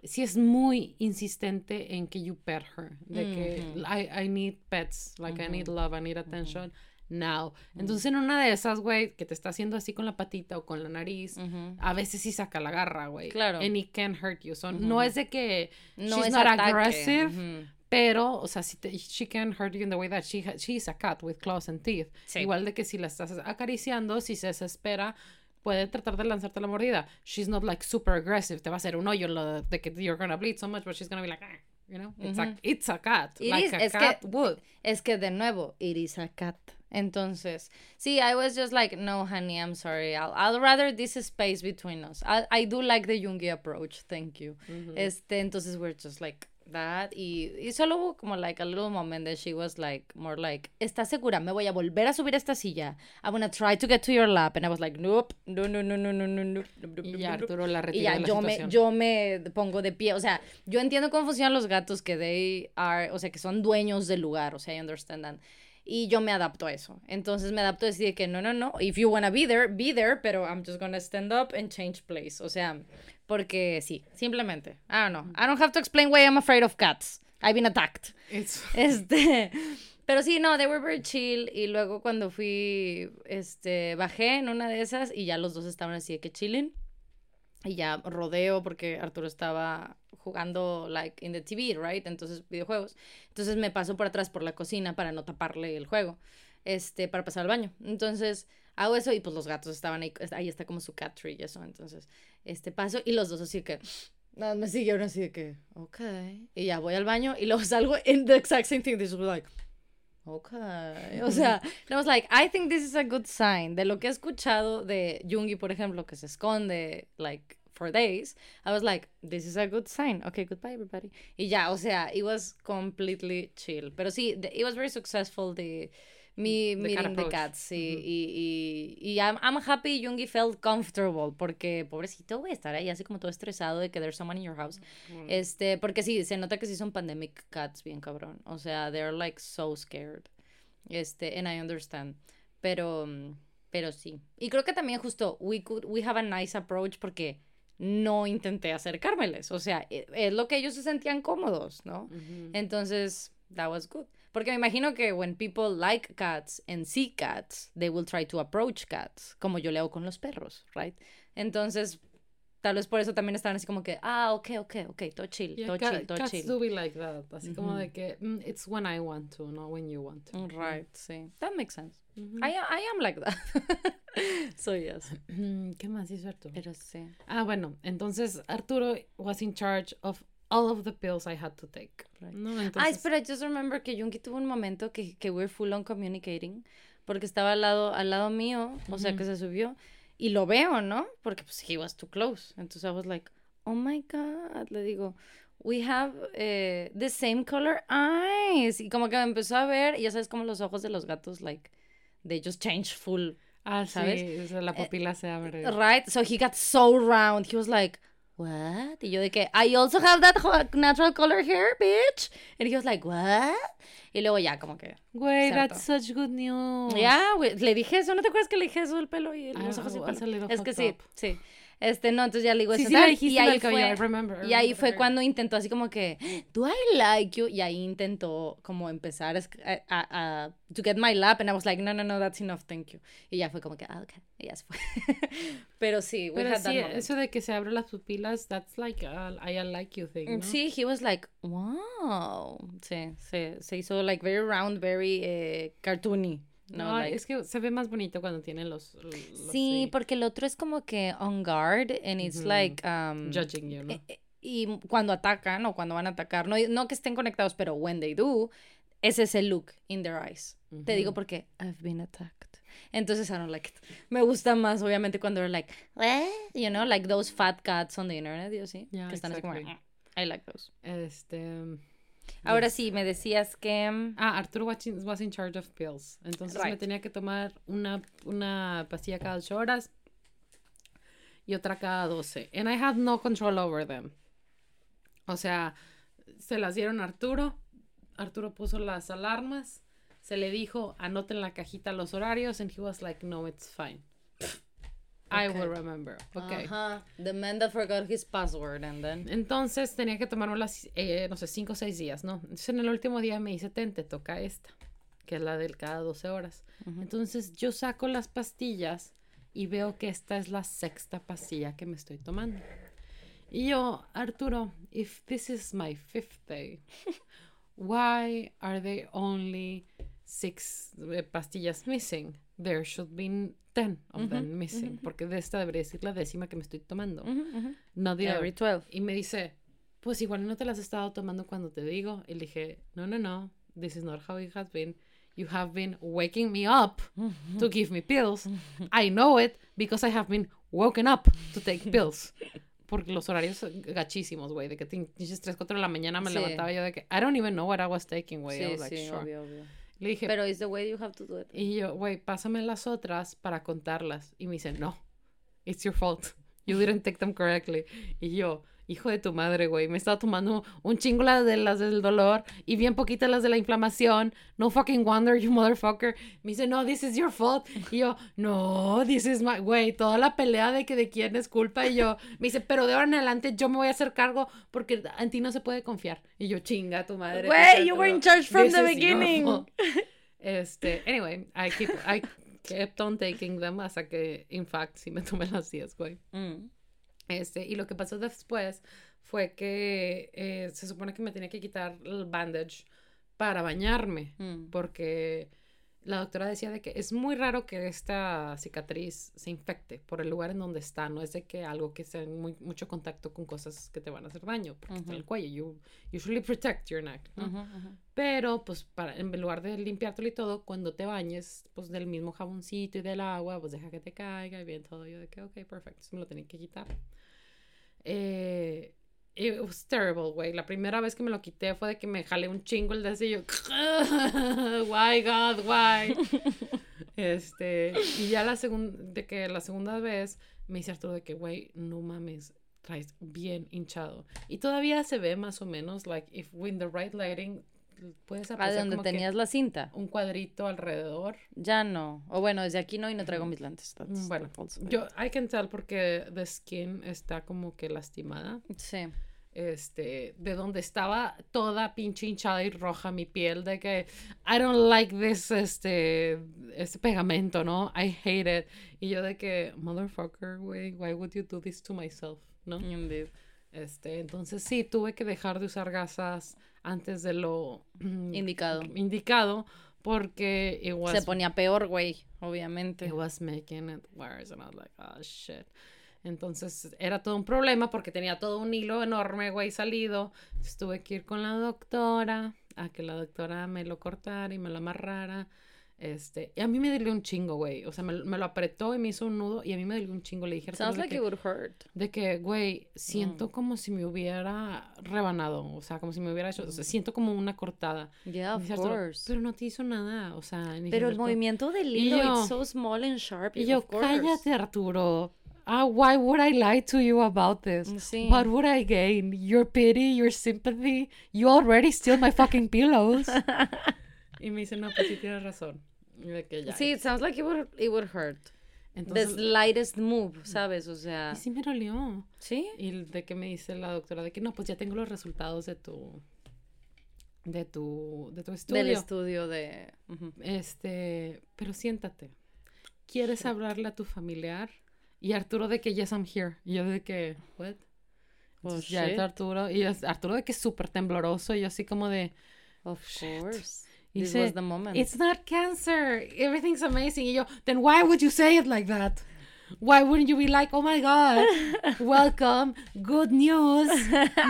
Sí es muy insistente en que you pet her, de mm-hmm. que I, I need pets, like mm-hmm. I need love, I need attention mm-hmm. now. Mm-hmm. Entonces en una de esas, güey, que te está haciendo así con la patita o con la nariz, mm-hmm. a veces sí saca la garra, güey. Claro. And it can hurt you. So, mm-hmm. no es de que no she's es not ataque. Aggressive, mm-hmm. pero, o sea, si te, she can hurt you in the way that she, she is a cat with claws and teeth. Sí. Igual de que si la estás acariciando, si se desespera, puede tratar de lanzarte la mordida. She's not like super aggressive. Te va a hacer un hoyo lo de que you're gonna bleed so much, but she's gonna be like, ah, you know, it's, mm-hmm. a, it's a cat. It like is, a es cat que, would. Es que de nuevo, it is a cat. Entonces, sí, I was just like, no, honey, I'm sorry. I'll, I'll rather this space between us. I, I do like the Yoongi approach. Thank you. Mm-hmm. Este, entonces we're just like that. Y, y solo hubo como like a little moment that she was like, more like, ¿estás segura? Me voy a volver a subir a esta silla. I'm gonna try to get to your lap. And I was like, nope, no, no, no, no, no, no, no. Y ya Arturo la retira de la yo situación. Me, yo me pongo de pie. O sea, yo entiendo cómo funcionan los gatos, que they are, o sea, que son dueños del lugar. O sea, I understand that. Y yo me adapto a eso. Entonces me adapto a decir que no, no, no. If you wanna be there, be there, pero I'm just gonna stand up and change place. O sea, Porque sí, simplemente. I don't know. I don't have to explain why I'm afraid of cats. I've been attacked. It's... Este... Pero sí, no, they were very chill. Y luego cuando fui, este, bajé en una de esas y ya los dos estaban así de que chilling. Y ya rodeo porque Arturo estaba jugando, like, in the T V, right? Entonces, videojuegos. Entonces me paso por atrás por la cocina para no taparle el juego, este, para pasar al baño. Entonces, hago eso y pues los gatos estaban ahí. Ahí está como su cat tree y eso. Entonces, este, paso y los dos así que... Nada, me siguieron así de que, ok. Y ya voy al baño y luego salgo in the exact same thing. They just were like... Okay. O sea, I was like, I think this is a good sign. De lo que he escuchado de Jungi, por ejemplo, que se esconde, like, for days, I was like, this is a good sign. Okay, goodbye, everybody. Y ya, o sea, it was completely chill. Pero sí, the, it was very successful, the me the meeting cat the cats. Sí, mm-hmm. Y, y, y I'm, I'm happy Jungi felt comfortable, porque pobrecito, güey, estar ahí así como todo estresado de que there's someone in your house. Mm-hmm. Este, porque sí, se nota que sí son pandemic cats bien cabrón. O sea, they're like so scared. Este, and I understand. Pero, pero sí. Y creo que también justo, we could, we have a nice approach porque no intenté acercármeles. O sea, es lo que ellos se sentían cómodos, ¿no? Mm-hmm. Entonces, that was good. Porque me imagino que when people like cats and see cats, they will try to approach cats, como yo le hago con los perros, right? Entonces, tal vez por eso también estaban así como que, ah, ok, ok, ok, todo chill, yeah, todo cat, chill, todo cats chill. Cats do be like that, así mm-hmm. como de que, mm, it's when I want to, not when you want to. Right, sí. That makes sense. Mm-hmm. I, I am like that. So yes. ¿Qué más hizo Arturo? Pero sí. Ah, bueno, entonces Arturo was in charge of all of the pills I had to take. Right. No, entonces... Ah, espera, I just remember que Jungi tuvo un momento que, que we're full on communicating, porque estaba al lado, al lado mío, mm-hmm. o sea que se subió, y lo veo, ¿no? Porque pues he was too close. Entonces I was like, oh my God, le digo, we have eh, the same color eyes. Y como que me empezó a ver, y ya sabes como los ojos de los gatos, like, they just change full, ah, ¿sabes? Sí, o sea, la pupila eh, se abre. Right, so he got so round, he was like... What? Y yo de que, I also have that natural color hair, bitch. And he was like, what? Y luego ya, como que... Güey, that's such good news. Yeah, we, le dije eso. ¿No te acuerdas que le dije eso del pelo y los ojos y pelo? Es que sí, sí. Este, no, entonces ya le digo sí, eso. Sí, le dijiste y ahí fue, yeah, I remember, y ahí fue cuando intentó así como que, do I like you? Y ahí intentó como empezar a, a, a to get my lap. And I was like, no, no, no, that's enough, thank you. Y ya fue como que, ah, ok. Y ya se fue. Pero sí, we Pero had sí, that moment. Eso de que se abren las pupilas, that's like a, I like you thing, ¿no? Sí, he was like, wow. Sí, sí, se hizo like very round, very eh, cartoony. No, no like... es que se ve más bonito cuando tienen los... los sí, sí, porque el otro es como que on guard and it's mm-hmm. like... Um, judging you, ¿no? E- y cuando atacan o cuando van a atacar, no, no que estén conectados, pero when they do, ese es el look in their eyes. Mm-hmm. Te digo porque I've been attacked. Entonces I don't like it. Me gusta más, obviamente, cuando they're like... What? You know, like those fat cats on the internet, yo sí. Yeah, que están exactly. así como... I like those. Este... Ahora sí, me decías que... Ah, Arturo was in, was in charge of pills. Entonces right. me tenía que tomar una, una pastilla cada ocho horas y otra cada doce. And I had no control over them. O sea, se las dieron a Arturo. Arturo puso las alarmas. Se le dijo, anoten en la cajita los horarios. And he was like, no, it's fine. Okay. I will remember. Okay. Uh-huh. The man that forgot his password and then... Entonces tenía que tomarme las, eh, no sé, cinco o seis días, ¿no? Entonces en el último día me dice, ten, te toca esta, que es la del cada doce horas. Uh-huh. Entonces yo saco las pastillas y veo que esta es la sexta pastilla que me estoy tomando. Y yo, Arturo, if this is my fifth day, why are there only six eh, pastillas missing? There should be ten of uh-huh, them missing. Uh-huh. Porque de esta debería decir la décima que me estoy tomando. Uh-huh, uh-huh. No the every twelve. Y me dice, pues igual no te las has estado tomando cuando te digo. Y le dije, no, no, no. This is not how it has been. You have been waking me up uh-huh. to give me pills. Uh-huh. I know it because I have been woken up to take pills. Porque los horarios gachísimos, güey. De que tres, cuatro de la mañana me sí. levantaba yo de que I don't even know what I was taking, güey. Sí, I was like, sí, sure. Obvio, obvio. Le dije, pero it's the way you have to do it. Y yo, güey, pásame las otras para contarlas. Y me dice, no, it's your fault. You didn't take them correctly. Y yo, hijo de tu madre, güey, me he estado tomando un chingo de las del dolor y bien poquitas las de la inflamación. No fucking wonder, you motherfucker. Me dice, no, this is your fault. Y yo, no, this is my... Güey, toda la pelea de que de quién es culpa. Y yo, me dice, pero de ahora en adelante yo me voy a hacer cargo porque en ti no se puede confiar. Y yo, chinga tu madre. Güey, you were in charge from this the beginning. Normal. Este, anyway, I keep... I, kept on taking them hasta que, in fact, sí me tomé las diez, güey. Mm. Este, y lo que pasó después fue que eh, se supone que me tenía que quitar el bandage para bañarme, mm. porque la doctora decía de que es muy raro que esta cicatriz se infecte por el lugar en donde está, no es de que algo que sea muy, mucho contacto con cosas que te van a hacer daño, porque uh-huh. está en el cuello, you usually protect your neck, ¿no? Uh-huh, uh-huh. Pero, pues, para, en lugar de limpiártelo y todo, cuando te bañes, pues, del mismo jaboncito y del agua, pues, deja que te caiga y bien todo, yo de que, ok, perfecto, me lo tenía que quitar. Eh... It was terrible, güey. La primera vez que me lo quité fue de que me jalé un chingo el dedo y yo... Why, God, why? Este... Y ya la segunda... De que la segunda vez me hice harto de que, güey, no mames, traes bien hinchado. Y todavía se ve más o menos, like, if in the right lighting... Puedes apreciar ah, donde como tenías que la cinta. Un cuadrito alrededor. Ya no. O bueno, desde aquí no y no traigo mis lentes. That's, bueno, that's yo, I can tell porque the skin está como que lastimada. Sí. Este, de donde estaba toda pinche hinchada y roja mi piel, de que I don't like this, este, este pegamento, ¿no? I hate it. Y yo de que, motherfucker, güey, why would you do this to myself, ¿no? Indeed. Este, entonces sí, tuve que dejar de usar gasas antes de lo indicado, indicado porque it was, se ponía peor, güey, obviamente. It was making it worse and I was like, oh, shit. Entonces era todo un problema porque tenía todo un hilo enorme, güey, salido. Entonces, tuve que ir con la doctora a que la doctora me lo cortara y me lo amarrara. Este, y a mí me dolió un chingo, güey. O sea, me, me lo apretó y me hizo un nudo y a mí me dolió un chingo. Le dije... Sounds like it would hurt. De que, güey, siento mm. como si me hubiera rebanado. O sea, como si me hubiera hecho... O sea, siento como una cortada. Yeah, of course. Pero no te hizo nada, o sea... Ni pero el movimiento del hilo, yo, it's so small and sharp. Y yo, cállate, Arturo. Ah, why would I lie to you about this? Sí. What would I gain? Your pity, your sympathy? You already steal my fucking pillows. Y me dice, no, pues sí tienes razón. De que ya sí, it sounds like it would, it would hurt. Entonces, the slightest move, ¿sabes? O sea... Y sí me dolió. ¿Sí? Y de que me dice la doctora, de que no, pues ya tengo los resultados de tu... De tu... De tu estudio. Del estudio de... Uh-huh. Este... Pero siéntate. ¿Quieres sí. hablarle a tu familiar? Y Arturo de que, yes, I'm here. Y yo de que, what? Oh, ya está Arturo. Y Arturo de que es súper tembloroso. Y yo así como de... Of shit. Course. Y this dice, was the moment. It's not cancer. Everything's amazing. Y yo, then why would you say it like that? Why wouldn't you be like, oh my God, welcome, good news,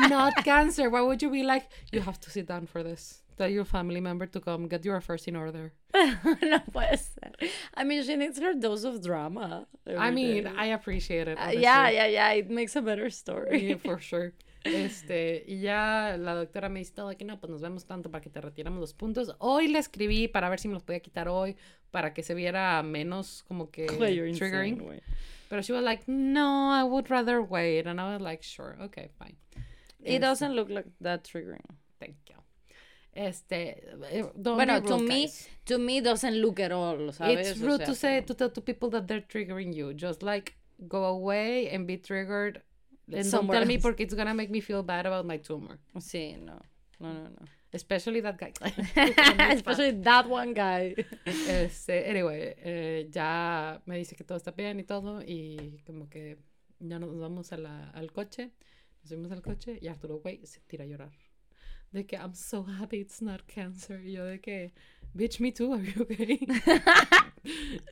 not cancer. Why would you be like, you have to sit down for this. Tell your family member to come, get your affairs in order. No puede ser. I mean, she needs her dose of drama. I mean, day. I appreciate it. Uh, yeah, yeah, yeah. It makes a better story. Yeah, for sure. Este, y ya la doctora me dice todo de que no, pues nos vemos tanto para que te retiramos los puntos. Hoy le escribí para ver si me los podía quitar hoy, para que se viera menos como que Claire triggering. Insane, pero she was like, no, I would rather wait. And I was like, sure, okay, fine. It este, doesn't look like that triggering. Thank you. Este, don't bueno, to me, guys. To me doesn't look at all, ¿sabes? It's rude o sea, to say to tell to people that they're triggering you. Just like, go away and be triggered. And don't tell me porque it's gonna make me feel bad about my tumor. Sí, no. No, no, no. Especially that guy. Especially that one guy. Este, anyway, eh, ya me dice que todo está bien y todo. Y como que ya nos vamos a la, al coche. Nos fuimos al coche y Arturo, güey, se tira a llorar. De que, I'm so happy it's not cancer. Y yo de que, bitch, me too, are you okay?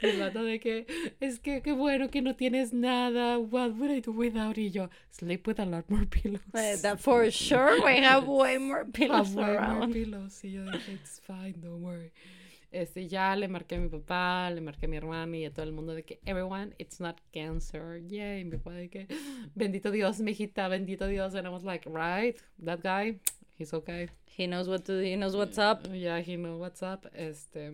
El vato de que, es que qué bueno que no tienes nada. What would I do without? Y yo, sleep with a lot more pillows. Uh, that for sure, we have way more pillows have around. Way more pillows. Y yo de que, it's fine, don't worry. Este, ya le marqué a mi papá, le marqué a mi hermana y a todo el mundo de que, everyone, it's not cancer. Yay. Y mi papá de que, bendito Dios, mijita, bendito Dios. And I was like, right, that guy... He's okay. He knows what to do. He knows what's up. Yeah, he knows what's up. Este,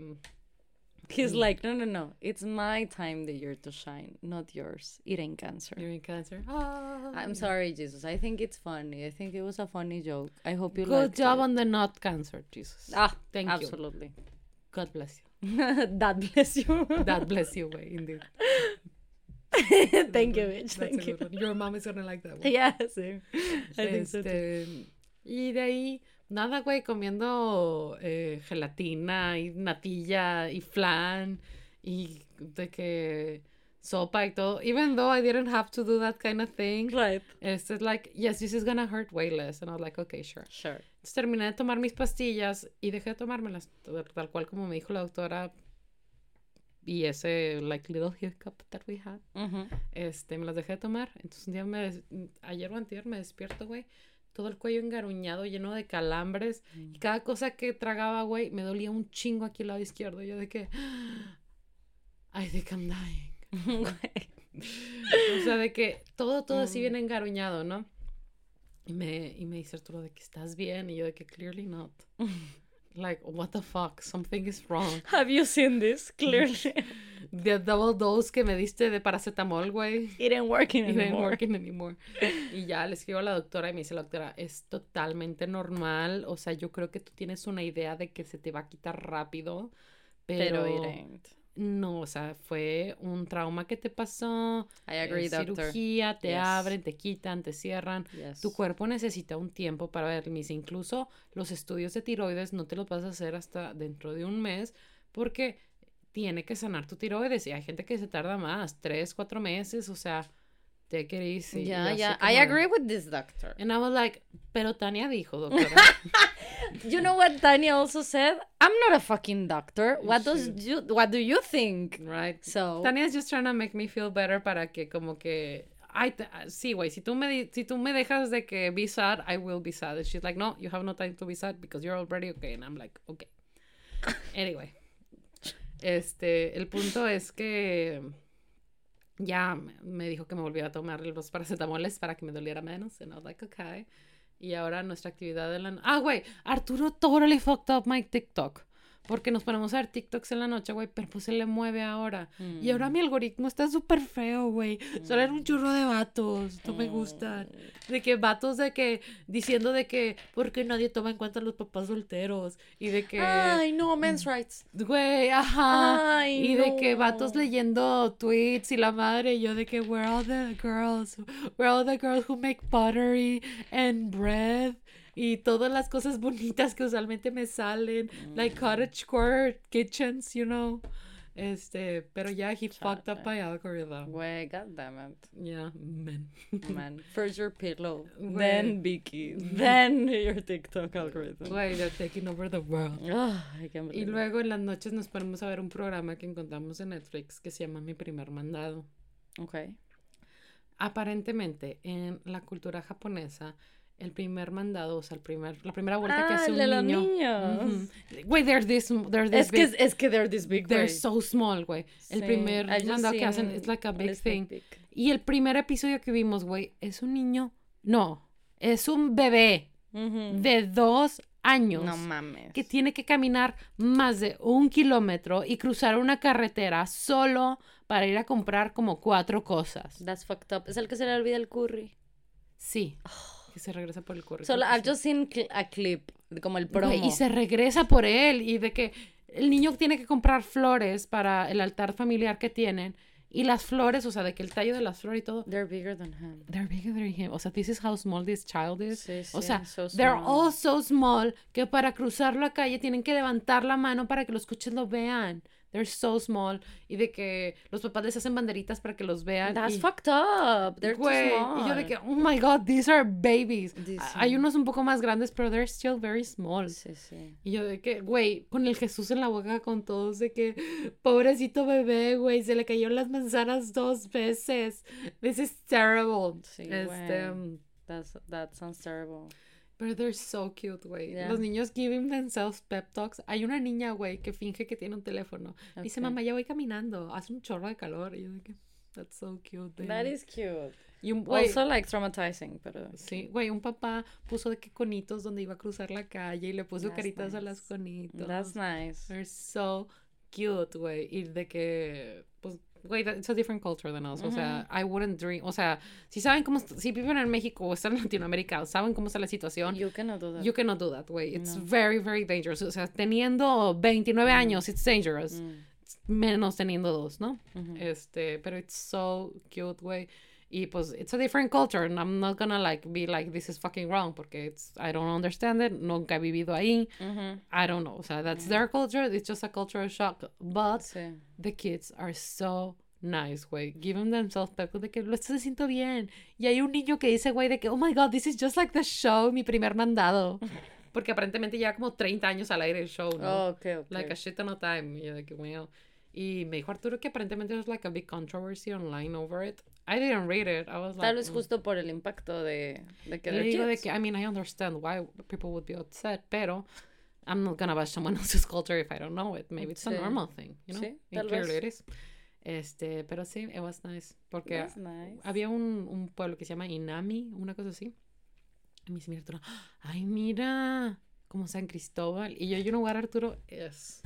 He's like, no, no, no. It's my time the year to shine, not yours. It ain't cancer. You're in cancer. Oh. I'm sorry, Jesus. I think it's funny. I think it was a funny joke. I hope you liked it. Good job on the not cancer, Jesus. Ah, thank you. Absolutely. God bless you. God bless you. God bless you, way, indeed. Thank you, bitch. Thank you. Your mom is gonna like that one. Yeah, same. I think so too. Y de ahí... Nada, güey, comiendo eh, gelatina y natilla y flan y de que sopa y todo. Even though I didn't have to do that kind of thing. Right. It's just like, yes, this is gonna hurt way less. And I was like, okay, sure. Sure. Entonces terminé de tomar mis pastillas y dejé de tomármelas tal cual como me dijo la doctora. Y ese, like, little hiccup that we had. Uh-huh. Este, me las dejé de tomar. Entonces un día, me des... ayer o antier me despierto, güey. Todo el cuello engaruñado, lleno de calambres. Mm. Y cada cosa que tragaba, güey, me dolía un chingo aquí al lado izquierdo. Yo de que... I think I'm dying. O sea, de que todo, todo mm. así bien engaruñado, ¿no? Y me, y me dice Arturo de que estás bien. Y yo de que clearly not. Like, what the fuck? Something is wrong. Have you seen this? Clearly. The double dose que me diste de paracetamol, güey. It ain't working anymore. It ain't working anymore. Y ya, le escribo a la doctora y me dice la doctora, es totalmente normal. O sea, yo creo que tú tienes una idea de que se te va a quitar rápido. Pero, pero it ain't. No, o sea, fue un trauma que te pasó. I agree, eh, cirugía, te yes. abren, te quitan, te cierran. Yes. Tu cuerpo necesita un tiempo para ver. Me dice, incluso los estudios de tiroides no te los vas a hacer hasta dentro de un mes porque... tiene que sanar tu tiroides. Y hay gente que se tarda más. Tres, cuatro meses. O sea, take it easy. Yeah, yeah. I agree with this doctor. And I was like, pero Tania dijo, doctora. You know what Tania also said? I'm not a fucking doctor. What does you, what do you think? Right. So. Tania's just trying to make me feel better para que como que... I t- sí, güey, si tú me si tú me dejas de que be sad, I will be sad. And she's like, no, you have no time to be sad because you're already okay. And I'm like, okay. Anyway. Este, el punto es que ya me dijo que me volviera a tomar los paracetamoles para que me doliera menos. And I was like, okay. Y ahora nuestra actividad de la... Ah, güey, Arturo totally fucked up my TikTok. Porque nos ponemos a ver TikToks en la noche, güey, pero pues se le mueve ahora. Mm. Y ahora mi algoritmo está súper feo, güey. Mm. Solo era un churro de vatos, no mm. me gustan. De que vatos de que, diciendo de que, porque nadie toma en cuenta a los papás solteros. Y de que... Ay, no, men's rights. Güey, ajá. Ay, y no. De que vatos leyendo tweets y la madre. Y yo de que, where are the girls? Where are the girls who make pottery and bread? Y todas las cosas bonitas que usualmente me salen, mm. like cottagecore kitchens, you know. Este, pero ya, yeah, he Chate. fucked up my algorithm. Güey, goddammit. Yeah, man. Man, first your pillow, Wey. then Viki, then your TikTok algorithm. Güey, they're taking over the world. Oh, I can't believe y luego en las noches nos ponemos a ver un programa que encontramos en Netflix que se llama Mi Primer Mandado. Okay. Aparentemente, en la cultura japonesa, el primer mandado, o sea, el primer, la primera vuelta ah, que hace un de los niño. niños. Mm-hmm. Wait, they're this, they're this es big. Que, es que they're this big, They're way. so small, güey. El sí. primer mandado que hacen es like a big thing. Big. Y el primer episodio que vimos, güey, es un niño. No, es un bebé mm-hmm. de dos años. No mames. Que tiene que caminar más de un kilómetro y cruzar una carretera solo para ir a comprar como cuatro cosas. That's fucked up. Es el que se le olvida el curry. Sí. Oh. Que se regresa por el curry. So, I've just seen cl- a clip, como el promo. Wey, y se regresa por él, y de que el niño tiene que comprar flores para el altar familiar que tienen, y las flores, o sea, de que el tallo de las flores y todo. They're bigger than him. They're bigger than him. O sea, this is how small this child is. Sí, sí, o sea, so they're all so small que para cruzar la calle tienen que levantar la mano para que los coches lo vean. They're so small. Y de que los papás les hacen banderitas para que los vean. That's y, fucked up. They're wey, too small. Y yo de que, oh my God, these are babies. These Hay are... unos un poco más grandes, pero they're still very small. Sí, sí. Y yo de que, güey, con el Jesús en la boca con todos, de que, pobrecito bebé, güey, se le cayeron las manzanas dos veces. This is terrible. Sí, este, um, That's, that sounds terrible. Pero they're so cute, güey. Yeah. Los niños giving themselves pep talks. Hay una niña, güey, que finge que tiene un teléfono. Okay. Dice, mamá, ya voy caminando. Hace un chorro de calor. Y yo like, that's so cute, baby. That is cute. Y un, wey, also, like, traumatizing, pero... Sí, güey, un papá puso de que conitos donde iba a cruzar la calle y le puso that's caritas nice. a las conitos. That's nice. They're so cute, güey. Y de que, pues, güey, it's a different culture than us. Uh-huh. O sea, I wouldn't dream. O sea, si saben cómo, si viven en México o están en Latinoamérica o saben cómo está la situación. You cannot do that. You cannot do that, güey. It's no. very, very dangerous. O sea, teniendo veintinueve mm. años, it's dangerous. Mm. Menos teniendo dos, ¿no? Uh-huh. Este, pero it's so cute, güey. Y pues, it's a different culture, and I'm not gonna, like, be like, this is fucking wrong, porque it's, I don't understand it, nunca he vivido ahí, uh-huh. I don't know, o sea, that's uh-huh. their culture, it's just a cultural shock, but sí. The kids are so nice, güey, giving themselves pep, de que lo se siento bien, y hay un niño que dice, güey, de que, oh my god, this is just like the show, Mi Primer Mandado, porque aparentemente lleva como treinta años al aire el show, ¿no? Oh, okay, okay. Like a shit on a time, y yo de que, well, y me dijo Arturo que aparentemente there's like a big controversy online over it. I didn't read it. I was like, tal vez mm. justo por el impacto de, de que le digo de que, I mean, I understand why people would be upset, pero I'm not gonna bash someone else's culture if I don't know it. Maybe it's sí. a normal thing, you know? Sí, tal vez. It is. Este, pero sí, it was nice. Porque was nice. Había un, un pueblo que se llama Inami, una cosa así. Y me dice, mira, Arturo, ay, mira, como San Cristóbal. Y yo, you know what, Arturo, es...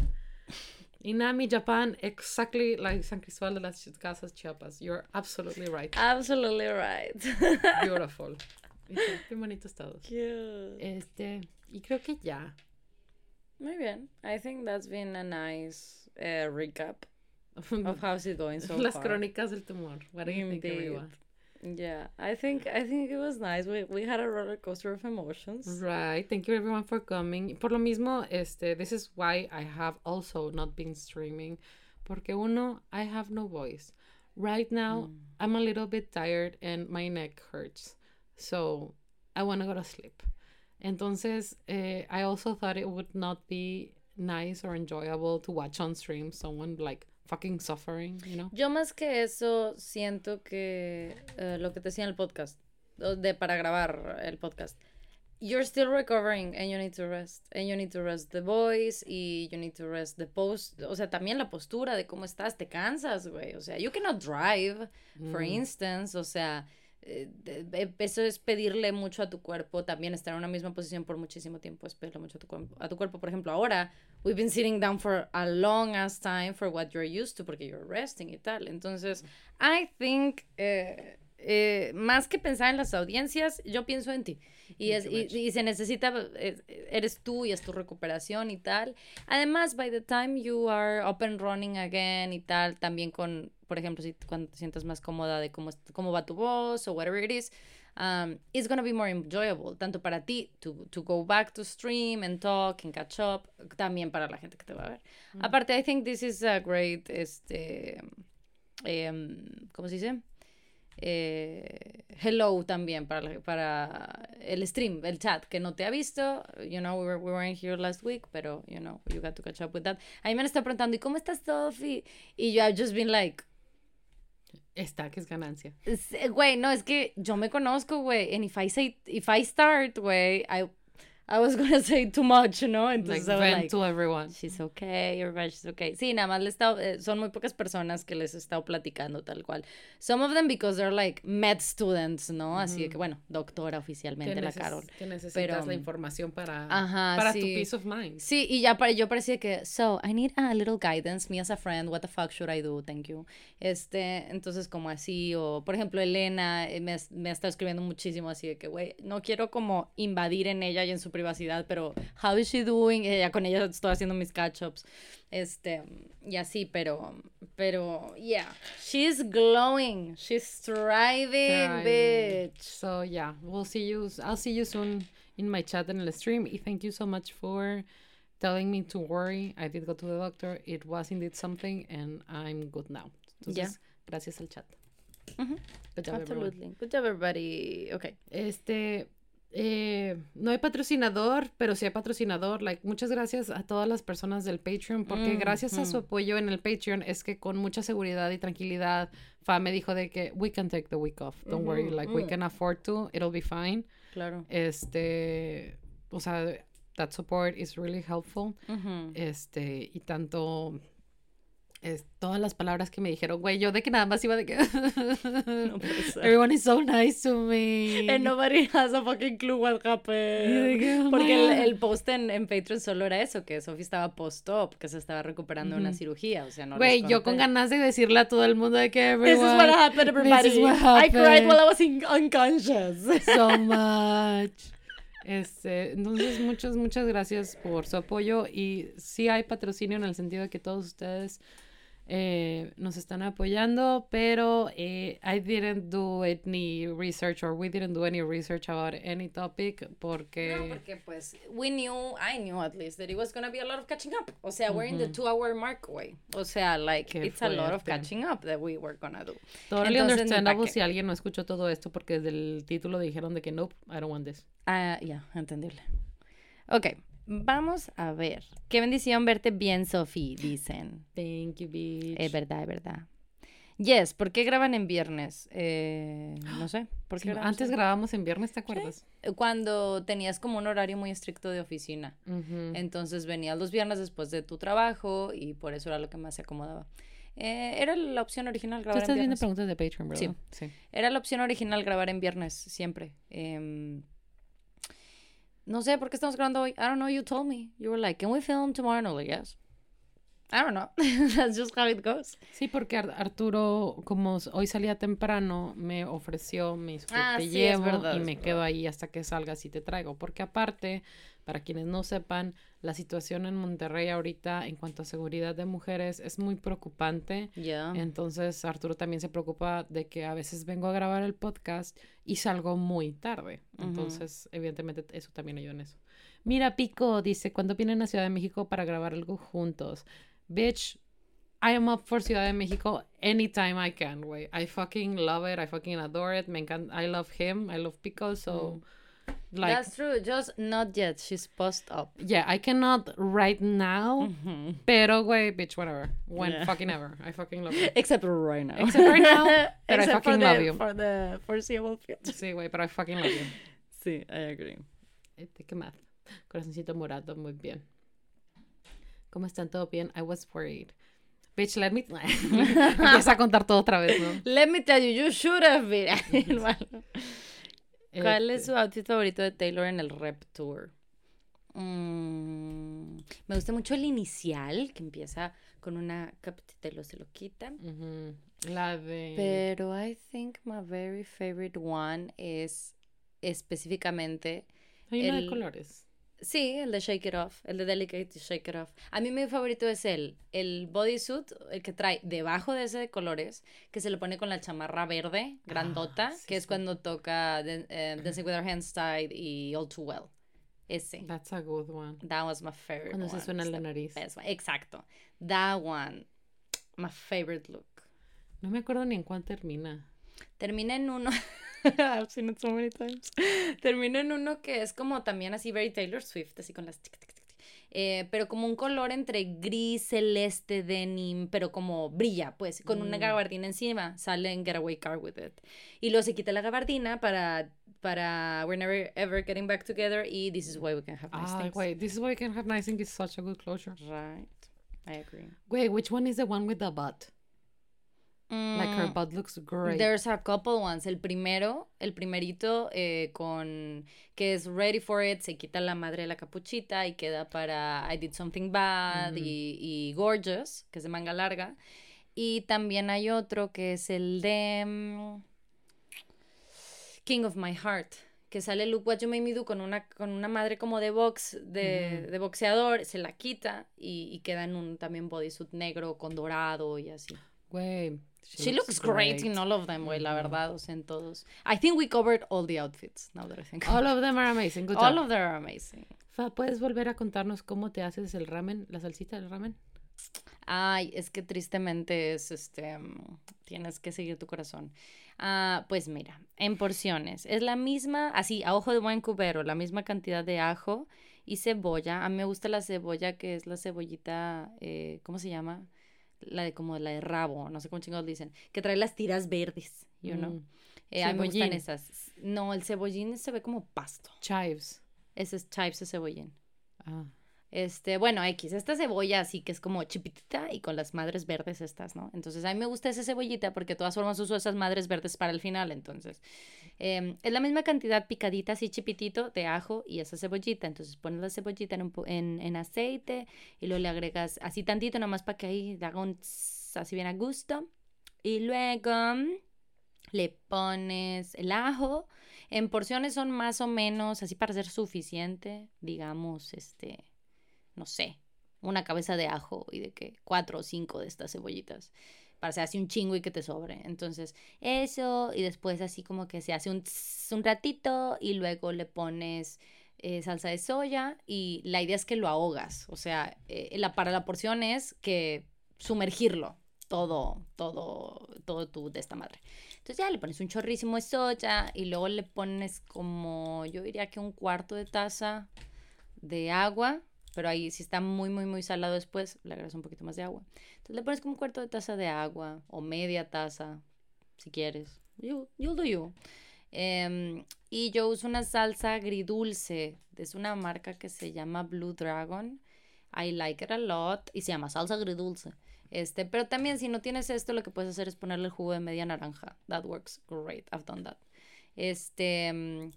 Inami, Japan, exactly like San Cristóbal de las Casas, Chiapas. You're absolutely right. Absolutely right. Beautiful. Qué bonitos todos. Cute. Este, y creo que ya. Muy bien. I think that's been a nice uh, recap of how's it going so Las far. Las crónicas del tumor. What do you Indeed. Think, everyone? Yeah, I think I think it was nice. We we had a roller coaster of emotions. Right. Thank you everyone for coming. Por lo mismo, este, this is why I have also not been streaming, porque uno, I have no voice. Right now, mm. I'm a little bit tired and my neck hurts, so I want to go to sleep. Entonces, eh, I also thought it would not be nice or enjoyable to watch on stream someone like. Fucking suffering, you know? Yo más que eso siento que uh, lo que te decía en el podcast, de para grabar el podcast, you're still recovering and you need to rest, and you need to rest the voice, y you need to rest the post, o sea, también la postura de cómo estás, te cansas, güey, o sea, you cannot drive, mm. for instance, o sea, eso es pedirle mucho a tu cuerpo, también estar en una misma posición por muchísimo tiempo es pedirle mucho a tu, cu- a tu cuerpo, por ejemplo ahora, we've been sitting down for a long ass time for what you're used to porque you're resting y tal, entonces I think eh, eh, más que pensar en las audiencias yo pienso en ti y, es, y, y se necesita, eres tú y es tu recuperación y tal, además by the time you are up and running again y tal, también con por ejemplo, si cuando te sientas más cómoda de cómo, cómo va tu voz o whatever it is, um, it's gonna be more enjoyable, tanto para ti, to, to go back to stream and talk and catch up, también para la gente que te va a ver. Mm. Aparte, I think this is a great, este, um, ¿cómo se dice? Eh, hello también para, la, para el stream, el chat que no te ha visto, you know, we, were, we weren't here last week, pero, you know, you got to catch up with that. A mí me han estado preguntando, ¿y cómo estás, Sophie? Y yo, I've just been like... Está, que es ganancia. Güey, no, es que yo me conozco, güey, and if I say, if I start, güey, I, I was gonna say too much, ¿no? Entonces, like, vent like, to everyone. She's okay, everybody, she's okay. Sí, nada más le he estado, eh, son muy pocas personas que les he estado platicando tal cual. Some of them because they're like med students, ¿no? Mm-hmm. Así que, bueno, doctora oficialmente la neces- Carol. Que necesitas pero, la información para, ajá, para sí. tu peace of mind. Sí, y ya para, yo parecía que, so, I need a little guidance, me as a friend, what the fuck should I do, thank you. Este, entonces, como así, o, por ejemplo, Elena me, me ha estado escribiendo muchísimo así de que, güey, no quiero como invadir en ella y en su privacidad, pero how is she doing? Eh, con ella estoy haciendo mis catch-ups. Este, y así, pero, pero, yeah. She's glowing. She's thriving, bitch. So, yeah, we'll see you. I'll see you soon in my chat and in the stream. Thank you so much for telling me to worry. I did go to the doctor. It was indeed something, and I'm good now. Entonces, yeah. Gracias al chat. Mm-hmm. Good job, Absolutely. Everyone. Good job, everybody. Okay. Este... Eh, no hay patrocinador, pero sí hay patrocinador. Like, muchas gracias a todas las personas del Patreon, porque mm, gracias mm. a su apoyo en el Patreon es que con mucha seguridad y tranquilidad, Fa me dijo de que we can take the week off, don't mm-hmm. worry, like mm. we can afford to, it'll be fine. Claro. Este, o sea, that support is really helpful. Mm-hmm. Este, y tanto Es todas las palabras que me dijeron, güey, yo de que nada más iba de que... No puede ser. Everyone is so nice to me. And nobody has a fucking clue what happened. Que, oh, porque el, el post en, en Patreon solo era eso, que Sophie estaba post-op, que se estaba recuperando de mm-hmm. una cirugía, o sea, no güey, yo con ganas de decirle a todo el mundo de que everyone... This is what happened, everybody. This is what happened. I cried while I was in- unconscious. So much. Este, entonces muchas, muchas gracias por su apoyo y sí hay patrocinio en el sentido de que todos ustedes... Eh, nos están apoyando, pero eh, I didn't do any research or we didn't do any research about any topic porque... No, porque pues we knew, I knew at least that it was gonna be a lot of catching up. O sea, uh-huh. we're in the two hour mark way. O sea, like Qué it's fuerte. A lot of catching up that we were gonna do. Totally Entonces, understandable si alguien no escuchó todo esto porque desde el título dijeron de que nope, I don't want this. Ah, uh, ya, yeah, entendible. Okay. Vamos a ver. Qué bendición verte bien, Sophie, dicen. Thank you, bitch. Es verdad, es verdad. Yes, ¿por qué graban en viernes? Eh, no sé. ¿Por qué sí, antes en... grabábamos en viernes, ¿te acuerdas? Sí. Cuando tenías como un horario muy estricto de oficina. Uh-huh. Entonces venías los viernes después de tu trabajo y por eso era lo que más se acomodaba. Eh, era la opción original grabar en viernes. Tú estás viendo preguntas de Patreon, ¿verdad? Sí. sí. Era la opción original grabar en viernes, siempre. Eh... No sé, ¿por qué estamos grabando hoy? I don't know, you told me. You were like, can we film tomorrow? No, like, yes. I don't know. That's just how it goes. Sí, porque Arturo, como hoy salía temprano, me ofreció mis que ah, te sí, llevo verdad, y me verdad. Quedo ahí hasta que salgas y te traigo. Porque aparte, para quienes no sepan, la situación en Monterrey ahorita en cuanto a seguridad de mujeres es muy preocupante. Yeah. Entonces, Arturo también se preocupa de que a veces vengo a grabar el podcast y salgo muy tarde. Uh-huh. Entonces, evidentemente, eso también ayuda en eso. Mira, Pico dice, ¿cuándo vienen a Ciudad de México para grabar algo juntos? Bitch, I am up for Ciudad de México anytime I can, güey. I fucking love it. I fucking adore it. Me encanta. I love him. I love Pico, so... Mm. Like, that's true. Just not yet. She's post up. Yeah, I cannot right now. Mm-hmm. Pero, güey, bitch, whatever. When yeah. fucking ever. I fucking love you. Except right now. Except right now. But I fucking love the, you. For the foreseeable future. Sí, güey, pero I fucking love you. Sí, I agree. ¿Qué más? Corazoncito morado, muy bien. ¿Cómo están? ¿Todo bien? I was worried. Bitch, let me... Empieza a contar todo otra vez, ¿no? Let me tell you, you should have been. ¿Cuál es su outfit favorito de Taylor en el Rep Tour? Mm, me gusta mucho el inicial, que empieza con una capita y luego se lo quitan. Uh-huh. La de... Pero I think my very favorite one es específicamente... Hay el... una de colores. Sí, el de Shake It Off, el de Delicate Shake It Off. A mí mi favorito es el, el bodysuit, el que trae debajo de ese de colores, que se le pone con la chamarra verde, grandota, ah, sí, que sí. es cuando toca uh, Dancing With Our Hands Tied y All Too Well. Ese. That's a good one. That was my favorite cuando one. Cuando se suena la nariz. Exacto. That one. My favorite look. No me acuerdo ni en cuál termina. Termina en uno... I've seen it so many times. Termino en uno que es como también así very Taylor Swift, así con las tic, tic, tic, tic. Eh, pero como un color entre gris, celeste, denim, pero como brilla, pues, con mm. una gabardina encima. Sale en Get Away Car With It. Y luego se quita la gabardina para, para We're Never Ever Getting Back Together y This Is Why We Can Have Nice ah, Things. Ah, wait, This Is Why We Can Have Nice Things is such a good closure. Right, I agree. Wait, which one is the one with the butt? Like her butt looks great. There's a couple ones. El primero, el primerito eh, con que es ready for it, se quita la madre de la capuchita y queda para I Did Something Bad mm-hmm. y, y Gorgeous, que es de manga larga. Y también hay otro que es el de um, King of My Heart, que sale Look What You Made Me Do con una, con una madre como de box, de, mm. de boxeador, se la quita y, y queda en un también bodysuit negro con dorado y así. Güey, she, she looks, looks great. great in all of them, güey, la verdad, o sea, en todos. I think we covered all the outfits, now that I think. All of them are amazing, good all job. All of them are amazing. Fa, ¿puedes volver a contarnos cómo te haces el ramen, la salsita del ramen? Ay, es que tristemente es, este, um, tienes que seguir tu corazón. Ah, uh, pues mira, en porciones, es la misma, así, a ojo de buen cubero, la misma cantidad de ajo y cebolla. A mí me gusta la cebolla, que es la cebollita, eh, ¿cómo se llama? La de como la de rabo, no sé cómo chingados dicen, que trae las tiras verdes, you know. Mm. Eh, a mí me gustan esas. No, el cebollín se ve como pasto. Chives. Ese es chives de cebollín. Ah. Este, bueno, X, esta cebolla así que es como chipitita y con las madres verdes estas, ¿no? Entonces a mí me gusta esa cebollita porque de todas formas uso esas madres verdes para el final, entonces. Eh, es la misma cantidad picadita así chipitito de ajo y esa cebollita, entonces pones la cebollita en, un po- en, en aceite y luego le agregas así tantito nomás para que ahí haga un tss, así bien a gusto. Y luego le pones el ajo, en porciones son más o menos así para ser suficiente, digamos, este... no sé, una cabeza de ajo y de que cuatro o cinco de estas cebollitas para se hace un chingo y que te sobre. Entonces eso y después así como que se hace un, tss, un ratito y luego le pones eh, salsa de soya y la idea es que lo ahogas, o sea, eh, la, para la porción es que sumergirlo todo, todo, todo tu de esta madre. Entonces ya le pones un chorrísimo de soya y luego le pones como, yo diría que un cuarto de taza de agua, pero ahí si está muy, muy, muy salado después, le agregas un poquito más de agua. Entonces le pones como un cuarto de taza de agua o media taza, si quieres. You, you'll do you. Um, y yo uso una salsa agridulce. Es una marca que se llama Blue Dragon. I like it a lot. Y se llama salsa agridulce. Este, pero también si no tienes esto, lo que puedes hacer es ponerle el jugo de media naranja. That works great. I've done that. Este... Um,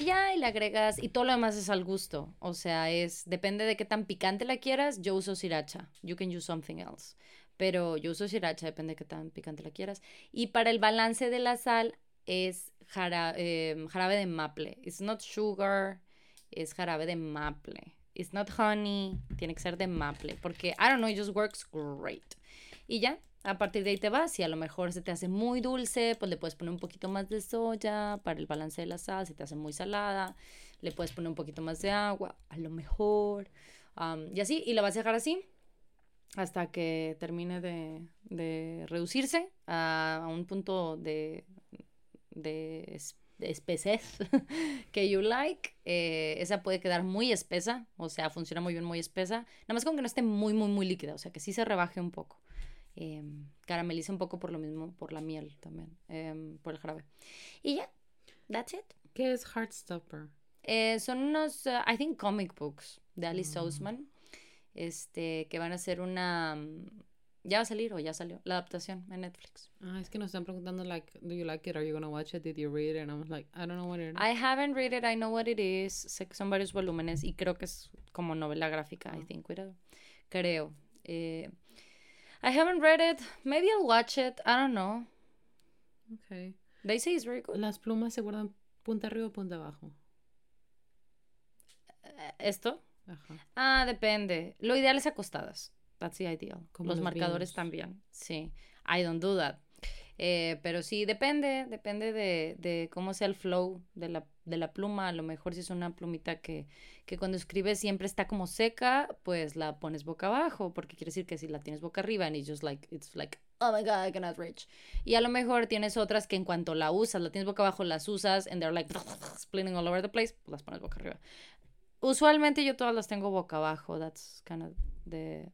Y ya, y le agregas, y todo lo demás es al gusto, o sea, es, depende de qué tan picante la quieras, yo uso sriracha, you can use something else, pero yo uso sriracha, depende de qué tan picante la quieras, y para el balance de la sal es jara, eh, jarabe de maple, it's not sugar, es jarabe de maple, it's not honey, tiene que ser de maple, porque, I don't know, it just works great, y ya. A partir de ahí te vas, si a lo mejor se te hace muy dulce, pues le puedes poner un poquito más de soya para el balance de la sal, si te hace muy salada, le puedes poner un poquito más de agua, a lo mejor, um, y así, y la vas a dejar así hasta que termine de, de reducirse a, a un punto de, de, de espesez que you like. Eh, esa puede quedar muy espesa, o sea, funciona muy bien muy espesa, nada más con que no esté muy, muy, muy líquida, o sea, que sí se rebaje un poco. Eh, carameliza un poco por lo mismo, por la miel también, eh, por el jarabe. Y ya, that's it. ¿Qué es Heartstopper? Eh, son unos, uh, I think, comic books de Alice mm. Oseman, este, que van a hacer una, ya va a salir o ya salió, la adaptación en Netflix. Ah, es que nos están preguntando, like, do you like it? Are you gonna watch it? Did you read it? And I was like, I don't know what it is. I haven't read it, I know what it is. Sé que son varios volúmenes y creo que es como novela gráfica, oh. I think, cuidado. Creo. Eh... I haven't read it. Maybe I'll watch it. I don't know. Okay. They say it's very good. Las plumas se guardan punta arriba o punta abajo. ¿Esto? Ajá. Ah, depende. Lo ideal es acostadas. That's the ideal. Como los, los marcadores vinos. También. Sí. I don't do that. Eh, pero sí, depende. Depende de, de cómo sea el flow de la, de la pluma. A lo mejor si es una plumita que, que cuando escribes siempre está como seca, pues la pones boca abajo, porque quiere decir que si la tienes boca arriba, and it's just like, it's like, oh my God, I cannot reach. Y a lo mejor tienes otras que en cuanto la usas, la tienes boca abajo, las usas, and they're like, splitting all over the place, pues las pones boca arriba. Usualmente yo todas las tengo boca abajo, that's kind of the...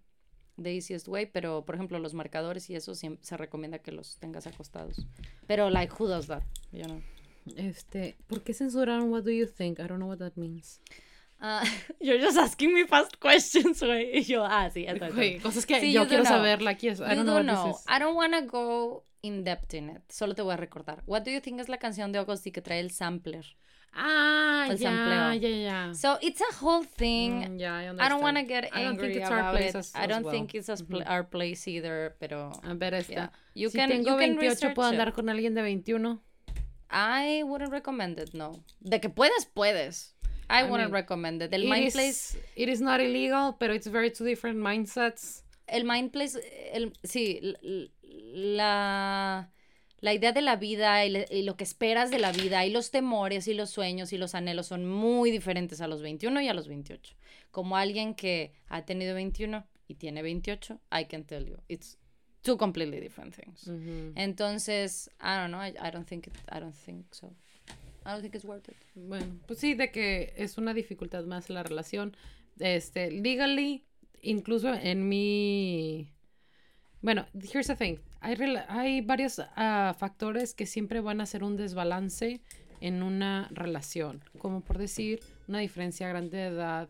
the easiest way, pero por ejemplo los marcadores y eso siempre se recomienda que los tengas acostados, pero like who does that, you know. Este, ¿por qué censuraron what do you think? I don't know what that means. Uh, you're just asking me fast questions, güey. Y yo, ah, sí, eso, güey, cosas que sí, yo quiero saberla aquí es, I don't know, know what this is. I don't wanna go in depth in it, solo te voy a recordar. What do you think es la canción de Augusty que trae el sampler. Ah, el yeah, yeah, yeah. So it's a whole thing. Mm, yeah, I understand. I don't want to get angry I don't think it's about our place it. As, as I don't well. think it's mm-hmm. pl- our place either, pero... A ver esta. Yeah. You si can, tengo you can veintiocho, ¿puedo it. andar con alguien de veintiuno? I wouldn't recommend it, no. De que puedes, puedes. I, I wouldn't mean, recommend it. El it mind is, place... It is not illegal, pero it's very two different mindsets. El mind place... El, sí, la... La idea de la vida y, le, y lo que esperas de la vida y los temores y los sueños y los anhelos son muy diferentes a los veintiuno y a los veintiocho. Como alguien que ha tenido veintiuno y tiene veintiocho, I can tell you, it's two completely different things. Mm-hmm. Entonces, I don't know, I, I don't think it, I don't think so. I don't think it's worth it. Bueno, pues sí, de que es una dificultad más la relación. Este, legally, incluso en mi... Bueno, here's the thing. Hay, rela- hay varios uh, factores que siempre van a hacer un desbalance en una relación. Como por decir, una diferencia grande de edad,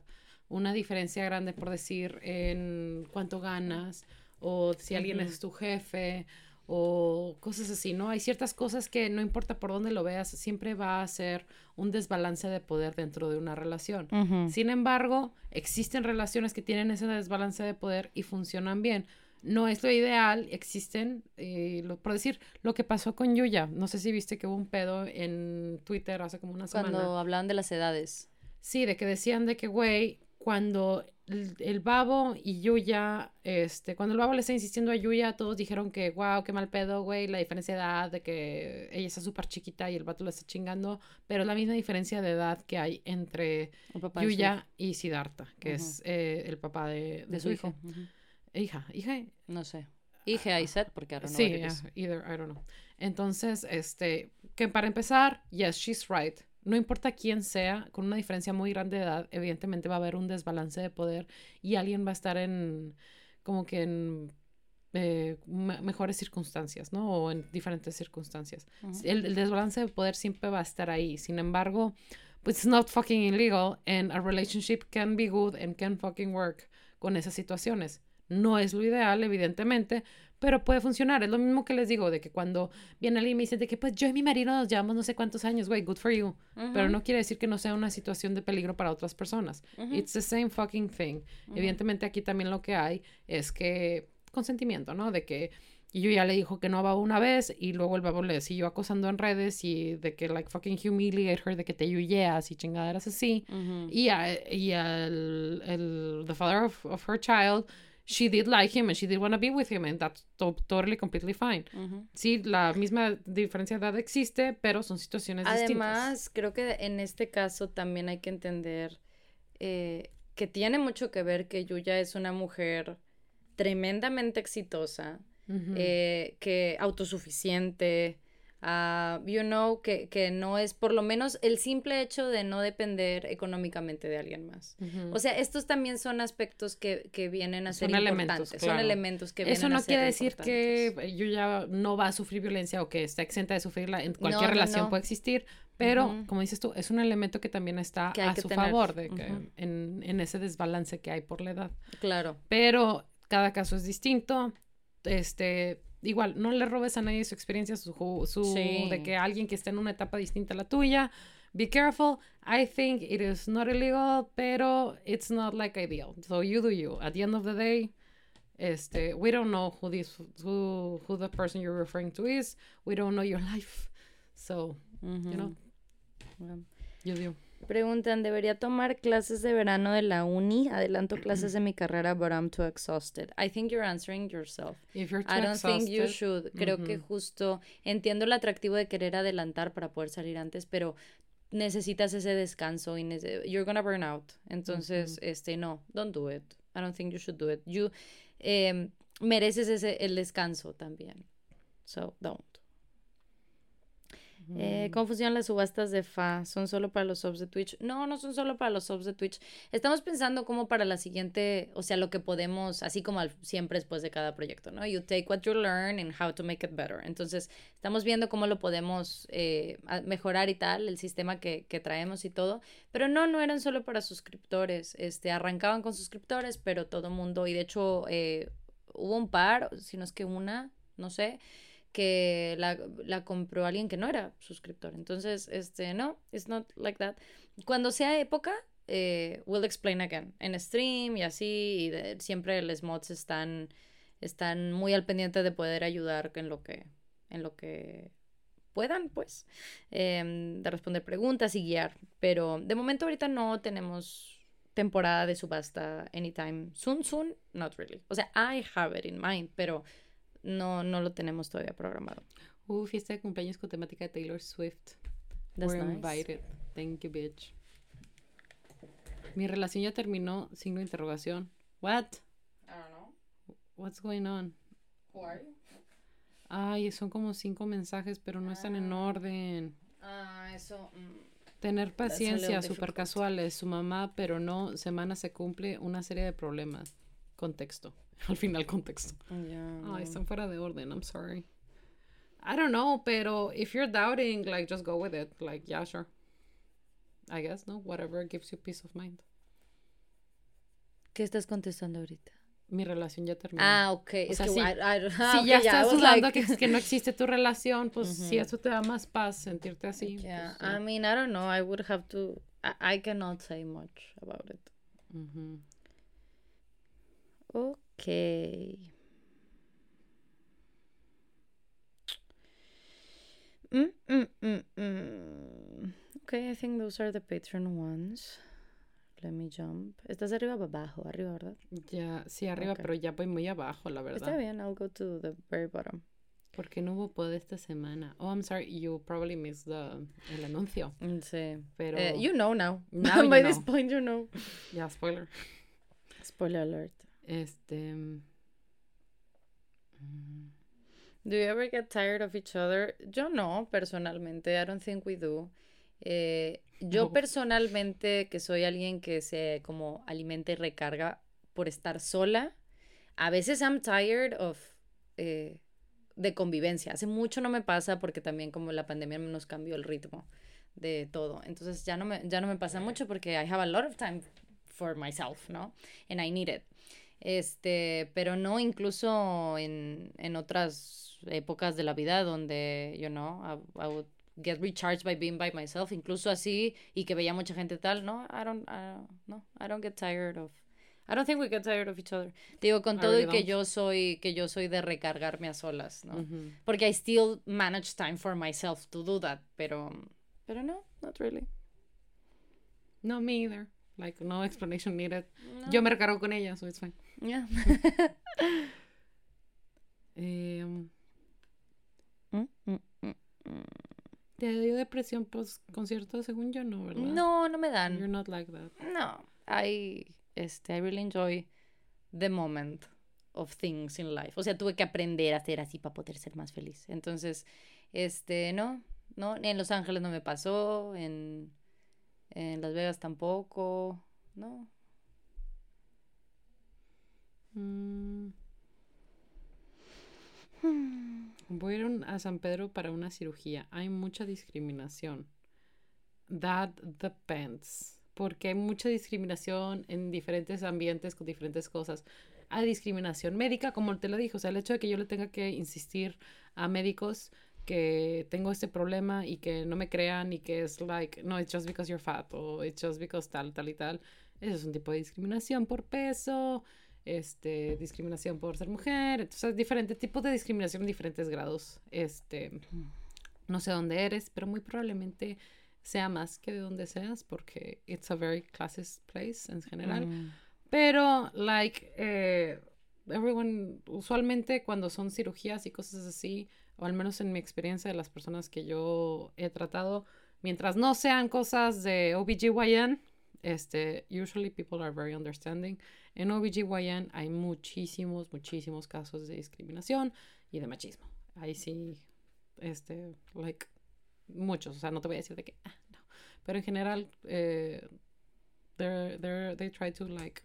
una diferencia grande, por decir, en cuánto ganas, o si alguien uh-huh. es tu jefe, o cosas así, ¿no? Hay ciertas cosas que no importa por dónde lo veas, siempre va a ser un desbalance de poder dentro de una relación. Uh-huh. Sin embargo, existen relaciones que tienen ese desbalance de poder y funcionan bien. No es lo ideal, existen, eh, lo, por decir, lo que pasó con Yuya. No sé si viste que hubo un pedo en Twitter hace como una semana. Cuando hablaban de las edades. Sí, de que decían de que, güey, cuando el, el babo y Yuya, este, cuando el babo le está insistiendo a Yuya, todos dijeron que, wow, qué mal pedo, güey, la diferencia de edad, de que ella está súper chiquita y el vato la está chingando, pero es la misma diferencia de edad que hay entre Yuya y Siddhartha, que uh-huh. es eh, el papá de, de, de su, su hijo. hijo. Uh-huh. Hija, hija. No sé. Hija, I said, porque I don't know. Sí, yeah, either, I don't know. Entonces, este, que para empezar, yes, she's right. No importa quién sea, con una diferencia muy grande de edad, evidentemente va a haber un desbalance de poder y alguien va a estar en, como que en eh, me- mejores circunstancias, ¿no? O en diferentes circunstancias. Uh-huh. El, el desbalance de poder siempre va a estar ahí. Sin embargo, pues it's not fucking illegal and a relationship can be good and can fucking work con esas situaciones. No es lo ideal, evidentemente, pero puede funcionar. Es lo mismo que les digo, de que cuando viene alguien y me dice de que pues yo y mi marido nos llevamos no sé cuántos años, güey, good for you. Uh-huh. Pero no quiere decir que no sea una situación de peligro para otras personas. Uh-huh. It's the same fucking thing. Uh-huh. Evidentemente aquí también lo que hay es que consentimiento, ¿no? De que yo ya le dijo que no va una vez y luego el babo le siguió acosando en redes y de que like fucking humiliate her, de que te yuyeas y chingaderas así. Uh-huh. Y, a, y al el, the father of, of her child, she did like him and she did want to be with him and that's to- totally, completely fine. Uh-huh. Sí, la misma diferencia de edad existe, pero son situaciones Además, distintas. Además, creo que en este caso también hay que entender eh, que tiene mucho que ver que Yuya es una mujer tremendamente exitosa, uh-huh. eh, que autosuficiente, uh, you know, que, que no es por lo menos el simple hecho de no depender económicamente de alguien más. Uh-huh. O sea, estos también son aspectos que, que vienen a ser son importantes. Elementos, claro. Son elementos que vienen Eso no a ser quiere decir que Yuya no va a sufrir violencia o que está exenta de sufrirla. En cualquier no, relación no. puede existir, pero, uh-huh. como dices tú, es un elemento que también está que a su tener. favor de que, uh-huh. en, en ese desbalance que hay por la edad. Claro. Pero cada caso es distinto. Este... Igual, no le robes a nadie su experiencia, su, su sí. de que alguien que está en una etapa distinta a la tuya. Be careful. I think it is not illegal, pero it's not like ideal. So you do you. At the end of the day, este, we don't know who this, who, who the person you're referring to is. We don't know your life. So, mm-hmm. you know, yeah. you do. Preguntan, ¿debería tomar clases de verano de la uni? Adelanto clases de mi carrera, but I'm too exhausted. I think you're answering yourself. If you're too I don't exhausted, think you should. Creo uh-huh. que justo entiendo el atractivo de querer adelantar para poder salir antes, pero necesitas ese descanso. Y nece- you're gonna burn out. Entonces, uh-huh. este, no, don't do it. I don't think you should do it. You eh, mereces ese, el descanso también. So, don't. Eh, ¿Cómo funcionan las subastas de F A? ¿Son solo para los subs de Twitch? No, no son solo para los subs de Twitch. Estamos pensando como para la siguiente, o sea, lo que podemos, así como al, siempre después de cada proyecto, ¿no? You take what you learn and how to make it better. Entonces, estamos viendo cómo lo podemos eh, mejorar y tal, el sistema que, que traemos y todo. Pero no, no eran solo para suscriptores. Este, arrancaban con suscriptores, pero todo mundo. Y de hecho, eh, hubo un par, si no es que una, no sé, que la, la compró alguien que no era suscriptor. Entonces, este, no, it's not like that. Cuando sea época, eh, we'll explain again. En stream y así, y de, siempre los mods están, están muy al pendiente de poder ayudar en lo que, en lo que puedan, pues, eh, de responder preguntas y guiar. Pero de momento ahorita no tenemos temporada de subasta anytime soon, soon, not really. O sea, I have it in mind, pero No, no lo tenemos todavía programado. Uh, fiesta de cumpleaños con temática de Taylor Swift. That's We're nice. Invited. Thank you, bitch. Mi relación ya terminó, signo de interrogación. What? I don't know. What's going on? Who are you? Ay, son como cinco mensajes, pero no ah. están en orden. Ah, eso... Mm. Tener paciencia, súper casuales. Su mamá, pero no. Semana se cumple una serie de problemas. Contexto. Al final, contexto. Yeah, oh, están fuera de orden. I'm sorry. I don't know, pero if you're doubting, like, just go with it. Like, yeah, sure. I guess, no? Whatever gives you peace of mind. ¿Qué estás contestando ahorita? Mi relación ya terminó. Ah, ok. O es sea, que, si, I, I, si okay, ya yeah, estás dudando like... que, que no existe tu relación, pues mm-hmm. si eso te da más paz, sentirte así. Yeah. Pues, yeah. I mean, I don't know. I would have to... I, I cannot say much about it. Mm-hmm. Ok. Mm, mm, mm, mm. Ok, I think those are the Patreon ones. Let me jump. ¿Estás arriba o abajo? Arriba, ¿verdad? Ya, sí, arriba, okay. Pero ya voy muy abajo, la verdad. Está bien, I'll go to the very bottom. ¿Por qué no hubo pod esta semana? Oh, I'm sorry, you probably missed the, el anuncio. Sí. Pero... Uh, you know now. Now you By know. This point you know. Yeah, spoiler. Spoiler alert. Este... Mm. Do you ever get tired of each other? Yo no, personalmente. I don't think we do. Eh... Yo personalmente, que soy alguien que se como alimenta y recarga por estar sola, a veces I'm tired of eh, de convivencia. Hace mucho no me pasa porque también como la pandemia nos cambió el ritmo de todo. Entonces ya no me, ya no me pasa mucho porque I have a lot of time for myself, ¿no? And I need it. Este, pero no incluso en, en otras épocas de la vida donde, you know, I, I would get recharged by being by myself, incluso así, y que veía mucha gente tal, no, I don't, I don't, no, I don't get tired of, I don't think we get tired of each other. Digo, con I todo really y don't. que yo soy, que yo soy de recargarme a solas, ¿no? Mm-hmm. Porque I still manage time for myself to do that, pero, pero no, not really. No, me either. Like, no explanation needed. No. Yo me recargo con ella, so it's fine. Yeah. um. mm, mm, mm, mm. ¿Te dio depresión post-concierto? Según yo, no, ¿verdad? No, no me dan. You're not like that. No. I, este, I really enjoy the moment of things in life. O sea, tuve que aprender a hacer así para poder ser más feliz. Entonces, este, no, no. En Los Ángeles no me pasó, en, en Las Vegas tampoco, no. Mm. Hmm. Voy a ir a San Pedro para una cirugía. Hay mucha discriminación. That depends. Porque hay mucha discriminación en diferentes ambientes con diferentes cosas. Hay discriminación médica, como te lo dije. O sea, el hecho de que yo le tenga que insistir a médicos que tengo este problema y que no me crean y que es like, no, it's just because you're fat o it's just because tal, tal y tal. Eso es un tipo de discriminación por peso. Este, discriminación por ser mujer, entonces diferentes tipos de discriminación en diferentes grados. Este, no sé dónde eres, pero muy probablemente sea más que de donde seas, porque it's a very classist place en general. Mm. Pero, like, eh, everyone, usualmente cuando son cirugías y cosas así, o al menos en mi experiencia de las personas que yo he tratado, mientras no sean cosas de O B G Y N, Este, usually people are very understanding. En O B G Y N hay muchísimos, muchísimos casos de discriminación y de machismo. Ahí sí, este, like, muchos. O sea, no te voy a decir de qué, ah, no. Pero en general, eh, they're, they're, they try to, like,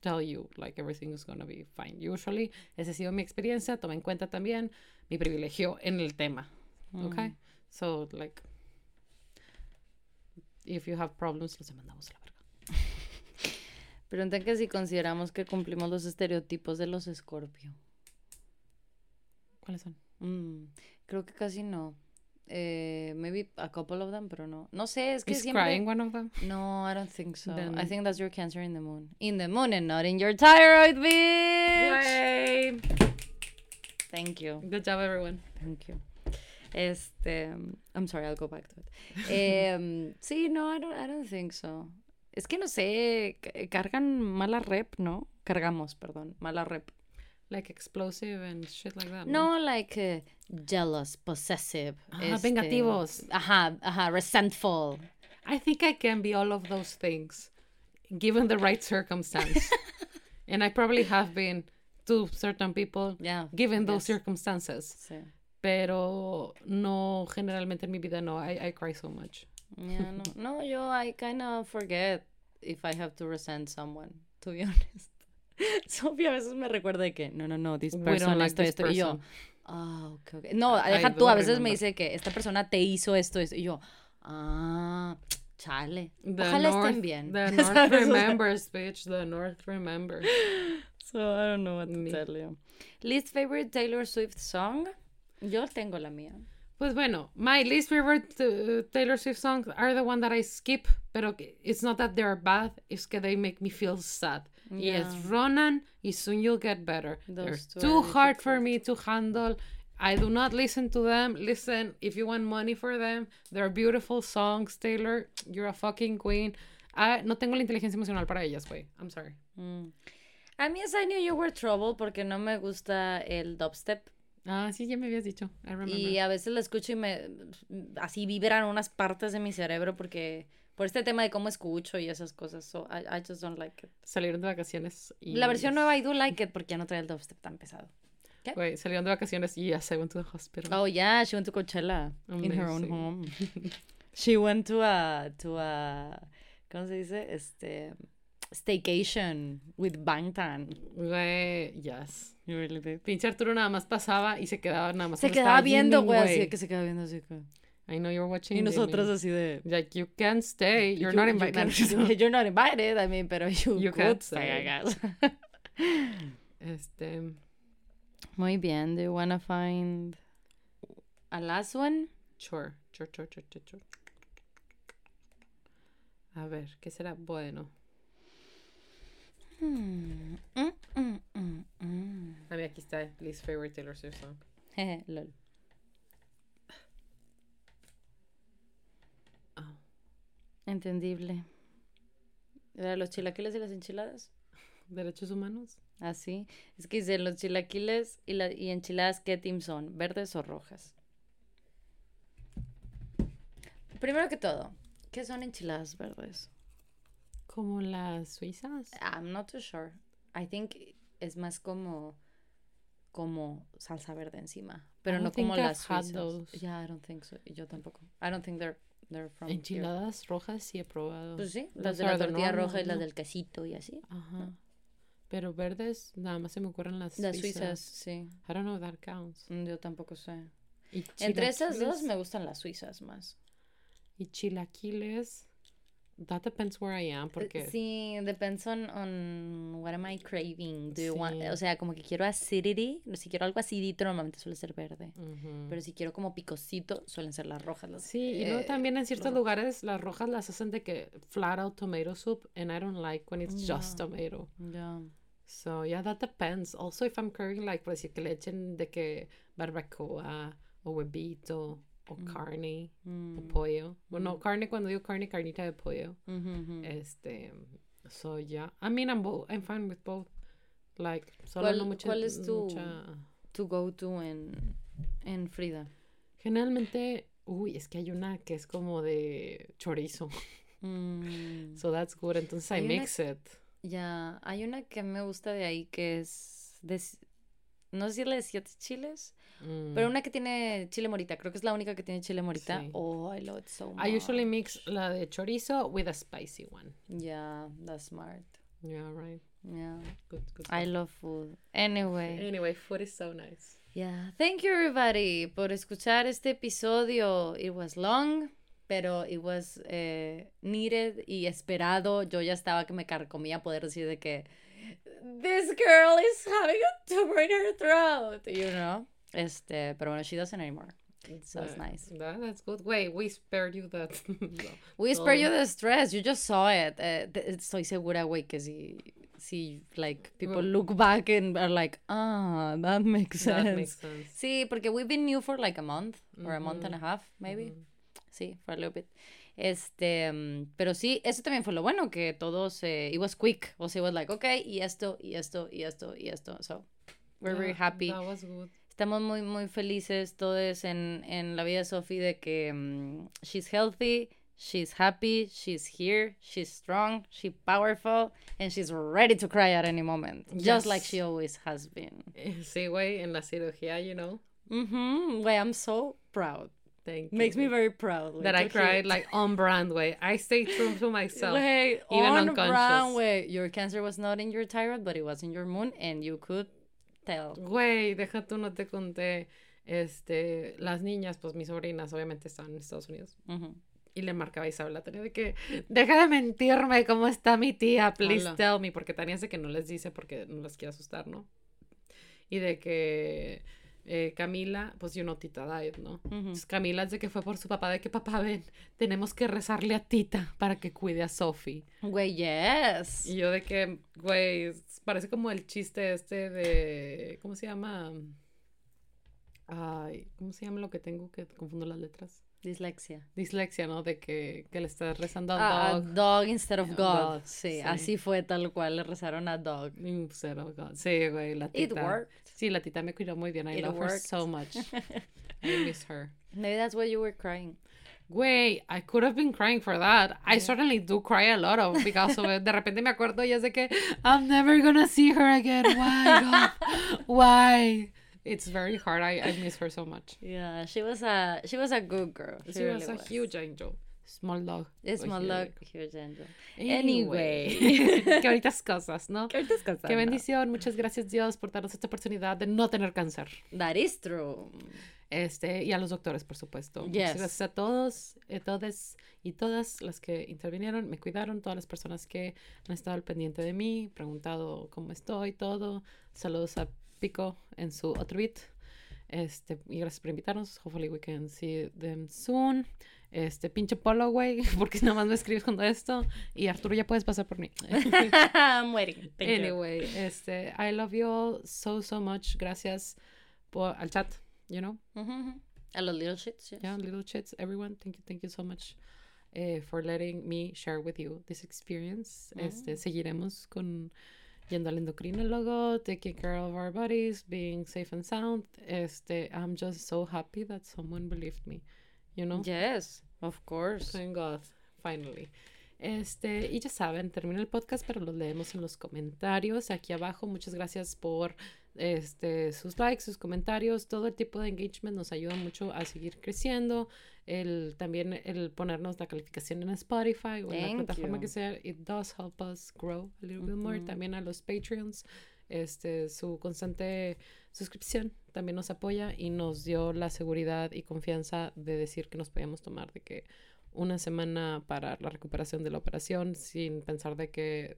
tell you, like, everything is gonna be fine. Usually, esa ha sido mi experiencia. Toma en cuenta también mi privilegio en el tema. Mm. Okay? So, like... If you have problems, los mandamos a la verga. Preguntan que si consideramos que cumplimos los estereotipos de los Escorpio. ¿Cuáles son? Mm, creo que casi no. Eh, maybe a couple of them, pero no. No sé, es que Is siempre... ¿Is crying one of them? No, I don't think so. Then... I think that's your Cancer in the moon. In the moon and not in your thyroid, bitch! Yay! Thank you. Good job, everyone. Thank you. Este, I'm sorry, I'll go back to it. Eh, sí, no, I don't, I don't think so. Es que no sé, cargan mala rep, ¿no? Cargamos, perdón, mala rep. Like explosive and shit like that. No, no like uh, jealous, possessive. Ajá, este, vengativos. Ajá, ajá, resentful. I think I can be all of those things, given the right circumstance. And I probably have been to certain people, yeah, given yes. those circumstances. Sí. Pero no, generalmente en mi vida no, I, I cry so much. Yeah, no, no, yo, I kind of forget if I have to resent someone, to be honest. Sofía a veces me recuerda de que, no, no, no, this person, like esto, this esto, person. Y yo, ah, oh, okay, ok. No, deja I tú, a veces remember. Me dice que esta persona te hizo esto, esto, y yo, ah, Chale. The Ojalá North, estén bien. The North remembers, bitch. The North remembers. So, I don't know what to Me. tell you. Least favorite Taylor Swift song? Yo tengo la mía. Pues bueno, my least favorite uh, Taylor Swift songs are the one that I skip, pero it's not that they're bad, it's that they make me feel sad. Yeah. Yes, Ronan y Soon You'll Get Better. Those they're too hard for me to handle. I do not listen to them. Listen, if you want money for them, they're beautiful songs, Taylor. You're a fucking queen. I, no tengo la inteligencia emocional para ellas, güey. I'm sorry. Mm. A mí es I Knew You Were Trouble porque no me gusta el dubstep. Ah, sí, ya me habías dicho. I remember. Y a veces la escucho y me así vibran unas partes de mi cerebro porque por este tema de cómo escucho y esas cosas. So I, I just don't like it. Salieron de vacaciones y la versión yes. nueva I do like it porque ya no trae el dubstep tan pesado. ¿Qué? Wait, salieron de vacaciones y yes, I went to the hospital. Oh yeah, she went to Coachella. Amazing. In her own home. She went to a to a ¿cómo se dice? Este staycation with Bangtan. Güey, yes. You really did. Pinche Arturo nada más pasaba y se quedaba nada más. Se quedaba viendo, güey, así que se quedaba viendo así que I know you're watching. Y nosotros así de like you can stay, you're you, not invited. You can, you're not invited, I mean, pero you, you could stay, I guess. Este Muy bien, do you wanna find a last one? Sure, sure, sure, sure, sure, sure. A ver, ¿qué será bueno? Mm, mm, mm, mm, mm. A ver, aquí está least favorite Taylor Swift song. Jeje, lol. Oh. Entendible. ¿Era los chilaquiles y las enchiladas? Derechos humanos. Ah, sí. Es que dice los chilaquiles y, la, y enchiladas, ¿qué team son? ¿Verdes o rojas? Primero que todo, ¿qué son enchiladas verdes? ¿Como las suizas? I'm not too sure. I think es más como como salsa verde encima, pero no como las suizas. Yeah, I don't think so. Yo tampoco. I don't think they're they're from Enchiladas here. Rojas sí he probado. Pues sí, las, las de la tortilla normal, roja y no. las del quesito y así. Ajá. No. Pero verdes nada más se me ocurren las suizas. Las suizas, sí. I don't know if that counts. Yo tampoco sé. Entre esas dos me gustan las suizas más. Y chilaquiles. That depends where I am, porque... Sí, depends on, on what am I craving. Do you sí. want... O sea, como que quiero acidity. Si quiero algo acidito, normalmente suele ser verde. Uh-huh. Pero si quiero como picosito, suelen ser las rojas. Las, sí, eh, y luego también en ciertos rojas. lugares las rojas las hacen de que flat out tomato soup, and I don't like when it's yeah. just tomato. Yeah. So, yeah, that depends. Also, if I'm craving, like, por decir que le echen de que barbacoa o huevito... o mm. carne, mm. o pollo. Bueno, mm. carne, cuando digo carne, carnita de pollo. Mm-hmm. Este, so yeah. I mean, I'm, bo- I'm fine with both. Like, solo no mucha... ¿Cuál es tu, mucha... tu go-to en, en Frida? Generalmente, uy, es que hay una que es como de chorizo. Mm. So that's good. Entonces hay I mix una, it. Ya, yeah. Hay una que me gusta de ahí que es... De, no sé si es la de siete chiles, mm. pero una que tiene chile morita. Creo que es la única que tiene chile morita. Sí. Oh, I love it so much. I usually mix la de chorizo with a spicy one. Yeah, that's smart. Yeah, right. Yeah. Good, good. I love food. Anyway. Anyway, food is so nice. Yeah. Thank you, everybody, por escuchar este episodio. It was long, pero it was eh, needed y esperado. Yo ya estaba que me carcomía poder decir de que this girl is having a tumor in her throat, you know. Este, pero bueno, she doesn't anymore. So it's nice. That, that's good. Wait, we spared you that. We spared you the stress. You just saw it. Uh, estoy segura, güey, que si, si, like, people look back and are like, ah, that makes sense. That makes sense. Sí, porque we've been new for like a month or mm-hmm. a month and a half, maybe. Mm-hmm. Sí, for a little bit. Este, pero sí, eso también fue lo bueno, que todo se, it was quick, o sea, it was like, okay, y esto, y esto, y esto, y esto, so, we're yeah, very happy, that was good. Estamos muy, muy felices todos en, en la vida de Sophie, de que um, she's healthy, she's happy, she's here, she's strong, she's powerful, and she's ready to cry at any moment, yes. Just like she always has been. Sí, güey, en la cirugía, you know. Mm-hmm, güey, I'm so proud. Thank Makes you. me very proud. Like, that I cried cute. like on Broadway. I stay true to myself. Like, even on Broadway. Your cancer was not in your thyroid, but it was in your moon, and you could tell. Güey, deja tú, no te conté. Este, las niñas, pues mis sobrinas, obviamente estaban en Estados Unidos. Uh-huh. y le marcaba a Isabela, Tania, de que deja de mentirme, ¿cómo está mi tía? Please Hola. Tell me, porque Tania sé que no les dice porque no las quiere asustar, ¿no? Y de que eh, Camila, pues yo no Tita Diet, ¿no? Uh-huh. Entonces Camila es de que fue por su papá, de que papá, ven, tenemos que rezarle a Tita para que cuide a Sophie. Güey, yes. Y yo de que, güey, parece como el chiste este de, ¿cómo se llama? Ay, ¿cómo se llama lo que tengo que confundo las letras? Dislexia. Dislexia, ¿no? De que, que le estás rezando a dog. Uh, a dog instead of God. God. Sí, sí, así fue tal cual. Le rezaron a dog. Instead of God. Sí, güey, la tita. It worked. Sí, la tita me cuidó muy bien. I It love worked. her so much. I miss her. Maybe that's why you were crying. Güey, I could have been crying for that. I yeah. certainly do cry a lot of because of it. De repente me acuerdo y es de que I'm never gonna see her again. Why, God? Why? It's very hard. I, I miss her so much. Yeah, she was a she was a good girl. She, she really was a was. huge angel. Small dog. Small dog, huge angel. Anyway. anyway. Qué bonitas cosas, ¿no? Qué bonitas cosas. Qué bendición. No. Muchas gracias, Dios, por darnos esta oportunidad de no tener cáncer. That is true. Este, y a los doctores, por supuesto. Yes. Muchas gracias a todos, a todas y todas las que intervinieron, me cuidaron, todas las personas que han estado al pendiente de mí, preguntado cómo estoy, todo. Saludos a Pico en su otro beat. Este, y gracias por invitarnos. Hopefully we can see them soon. Este, pinche Polo, güey, porque nada más me escribes con esto. Y Arturo, ya puedes pasar por mí. I'm waiting. Thank anyway, you. este, I love you all so, so much. Gracias por, al chat, you know. Mm-hmm. A los little shits, yes. Yeah, little shits. Everyone, thank you, thank you so much eh, for letting me share with you this experience. Mm-hmm. Este, seguiremos con... yendo al endocrinólogo, taking care of our bodies, being safe and sound. Este, I'm just so happy that someone believed me, you know? Yes, of course. Thank God, finally. Este, y ya saben, termina el podcast, pero los leemos en los comentarios aquí abajo. Muchas gracias por este, sus likes, sus comentarios, todo el tipo de engagement nos ayuda mucho a seguir creciendo. El, también el ponernos la calificación en Spotify o en Thank la plataforma you. que sea, it does help us grow a little mm-hmm. bit more. También a los Patreons, este, su constante suscripción también nos apoya y nos dio la seguridad y confianza de decir que nos podíamos tomar de que una semana para la recuperación de la operación sin pensar de que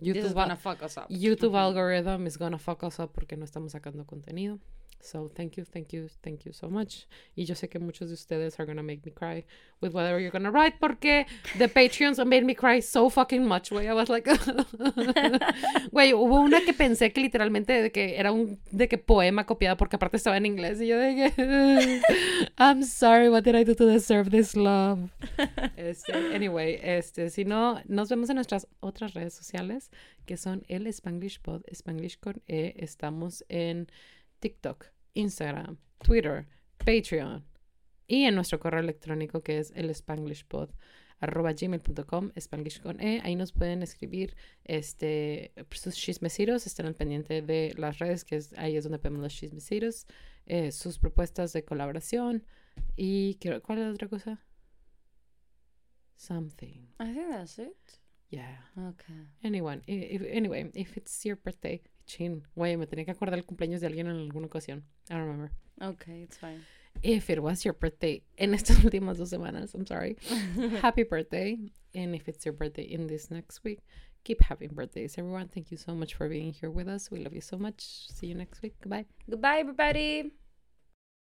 YouTube, This is gonna fuck us up. YouTube mm-hmm. algorithm is gonna fuck us up porque no estamos sacando contenido. So thank you, thank you, thank you so much. Y yo sé que muchos de ustedes are gonna make me cry with whatever you're gonna write porque the Patreons made me cry so fucking much, güey. I was like... Güey, hubo una que pensé que literalmente de que era un de que poema copiado porque aparte estaba en inglés y yo de que... I'm sorry, what did I do to deserve this love? Este, anyway, este, si no, nos vemos en nuestras otras redes sociales que son el Spanglish Pod, Spanglish con E. Estamos en... TikTok, Instagram, Twitter, Patreon y en nuestro correo electrónico que es el Spanglishpod arroba gmail punto com, Spanglish con E. Ahí nos pueden escribir este, sus chismecitos, estén al pendiente de las redes que es, ahí es donde vemos los chismecitos, eh, sus propuestas de colaboración y quiero, ¿cuál es la otra cosa? Something. I think that's it. Yeah. Okay. Anyone, if, anyway, if it's your birthday. Chin, güey, me tenía que acordar el cumpleaños de alguien en alguna ocasión. I don't remember. Okay, it's fine. If it was your birthday en estas últimas dos semanas, I'm sorry. Happy birthday. And if it's your birthday in this next week, keep having birthdays, everyone. Thank you so much for being here with us. We love you so much. See you next week. Goodbye. Goodbye, everybody.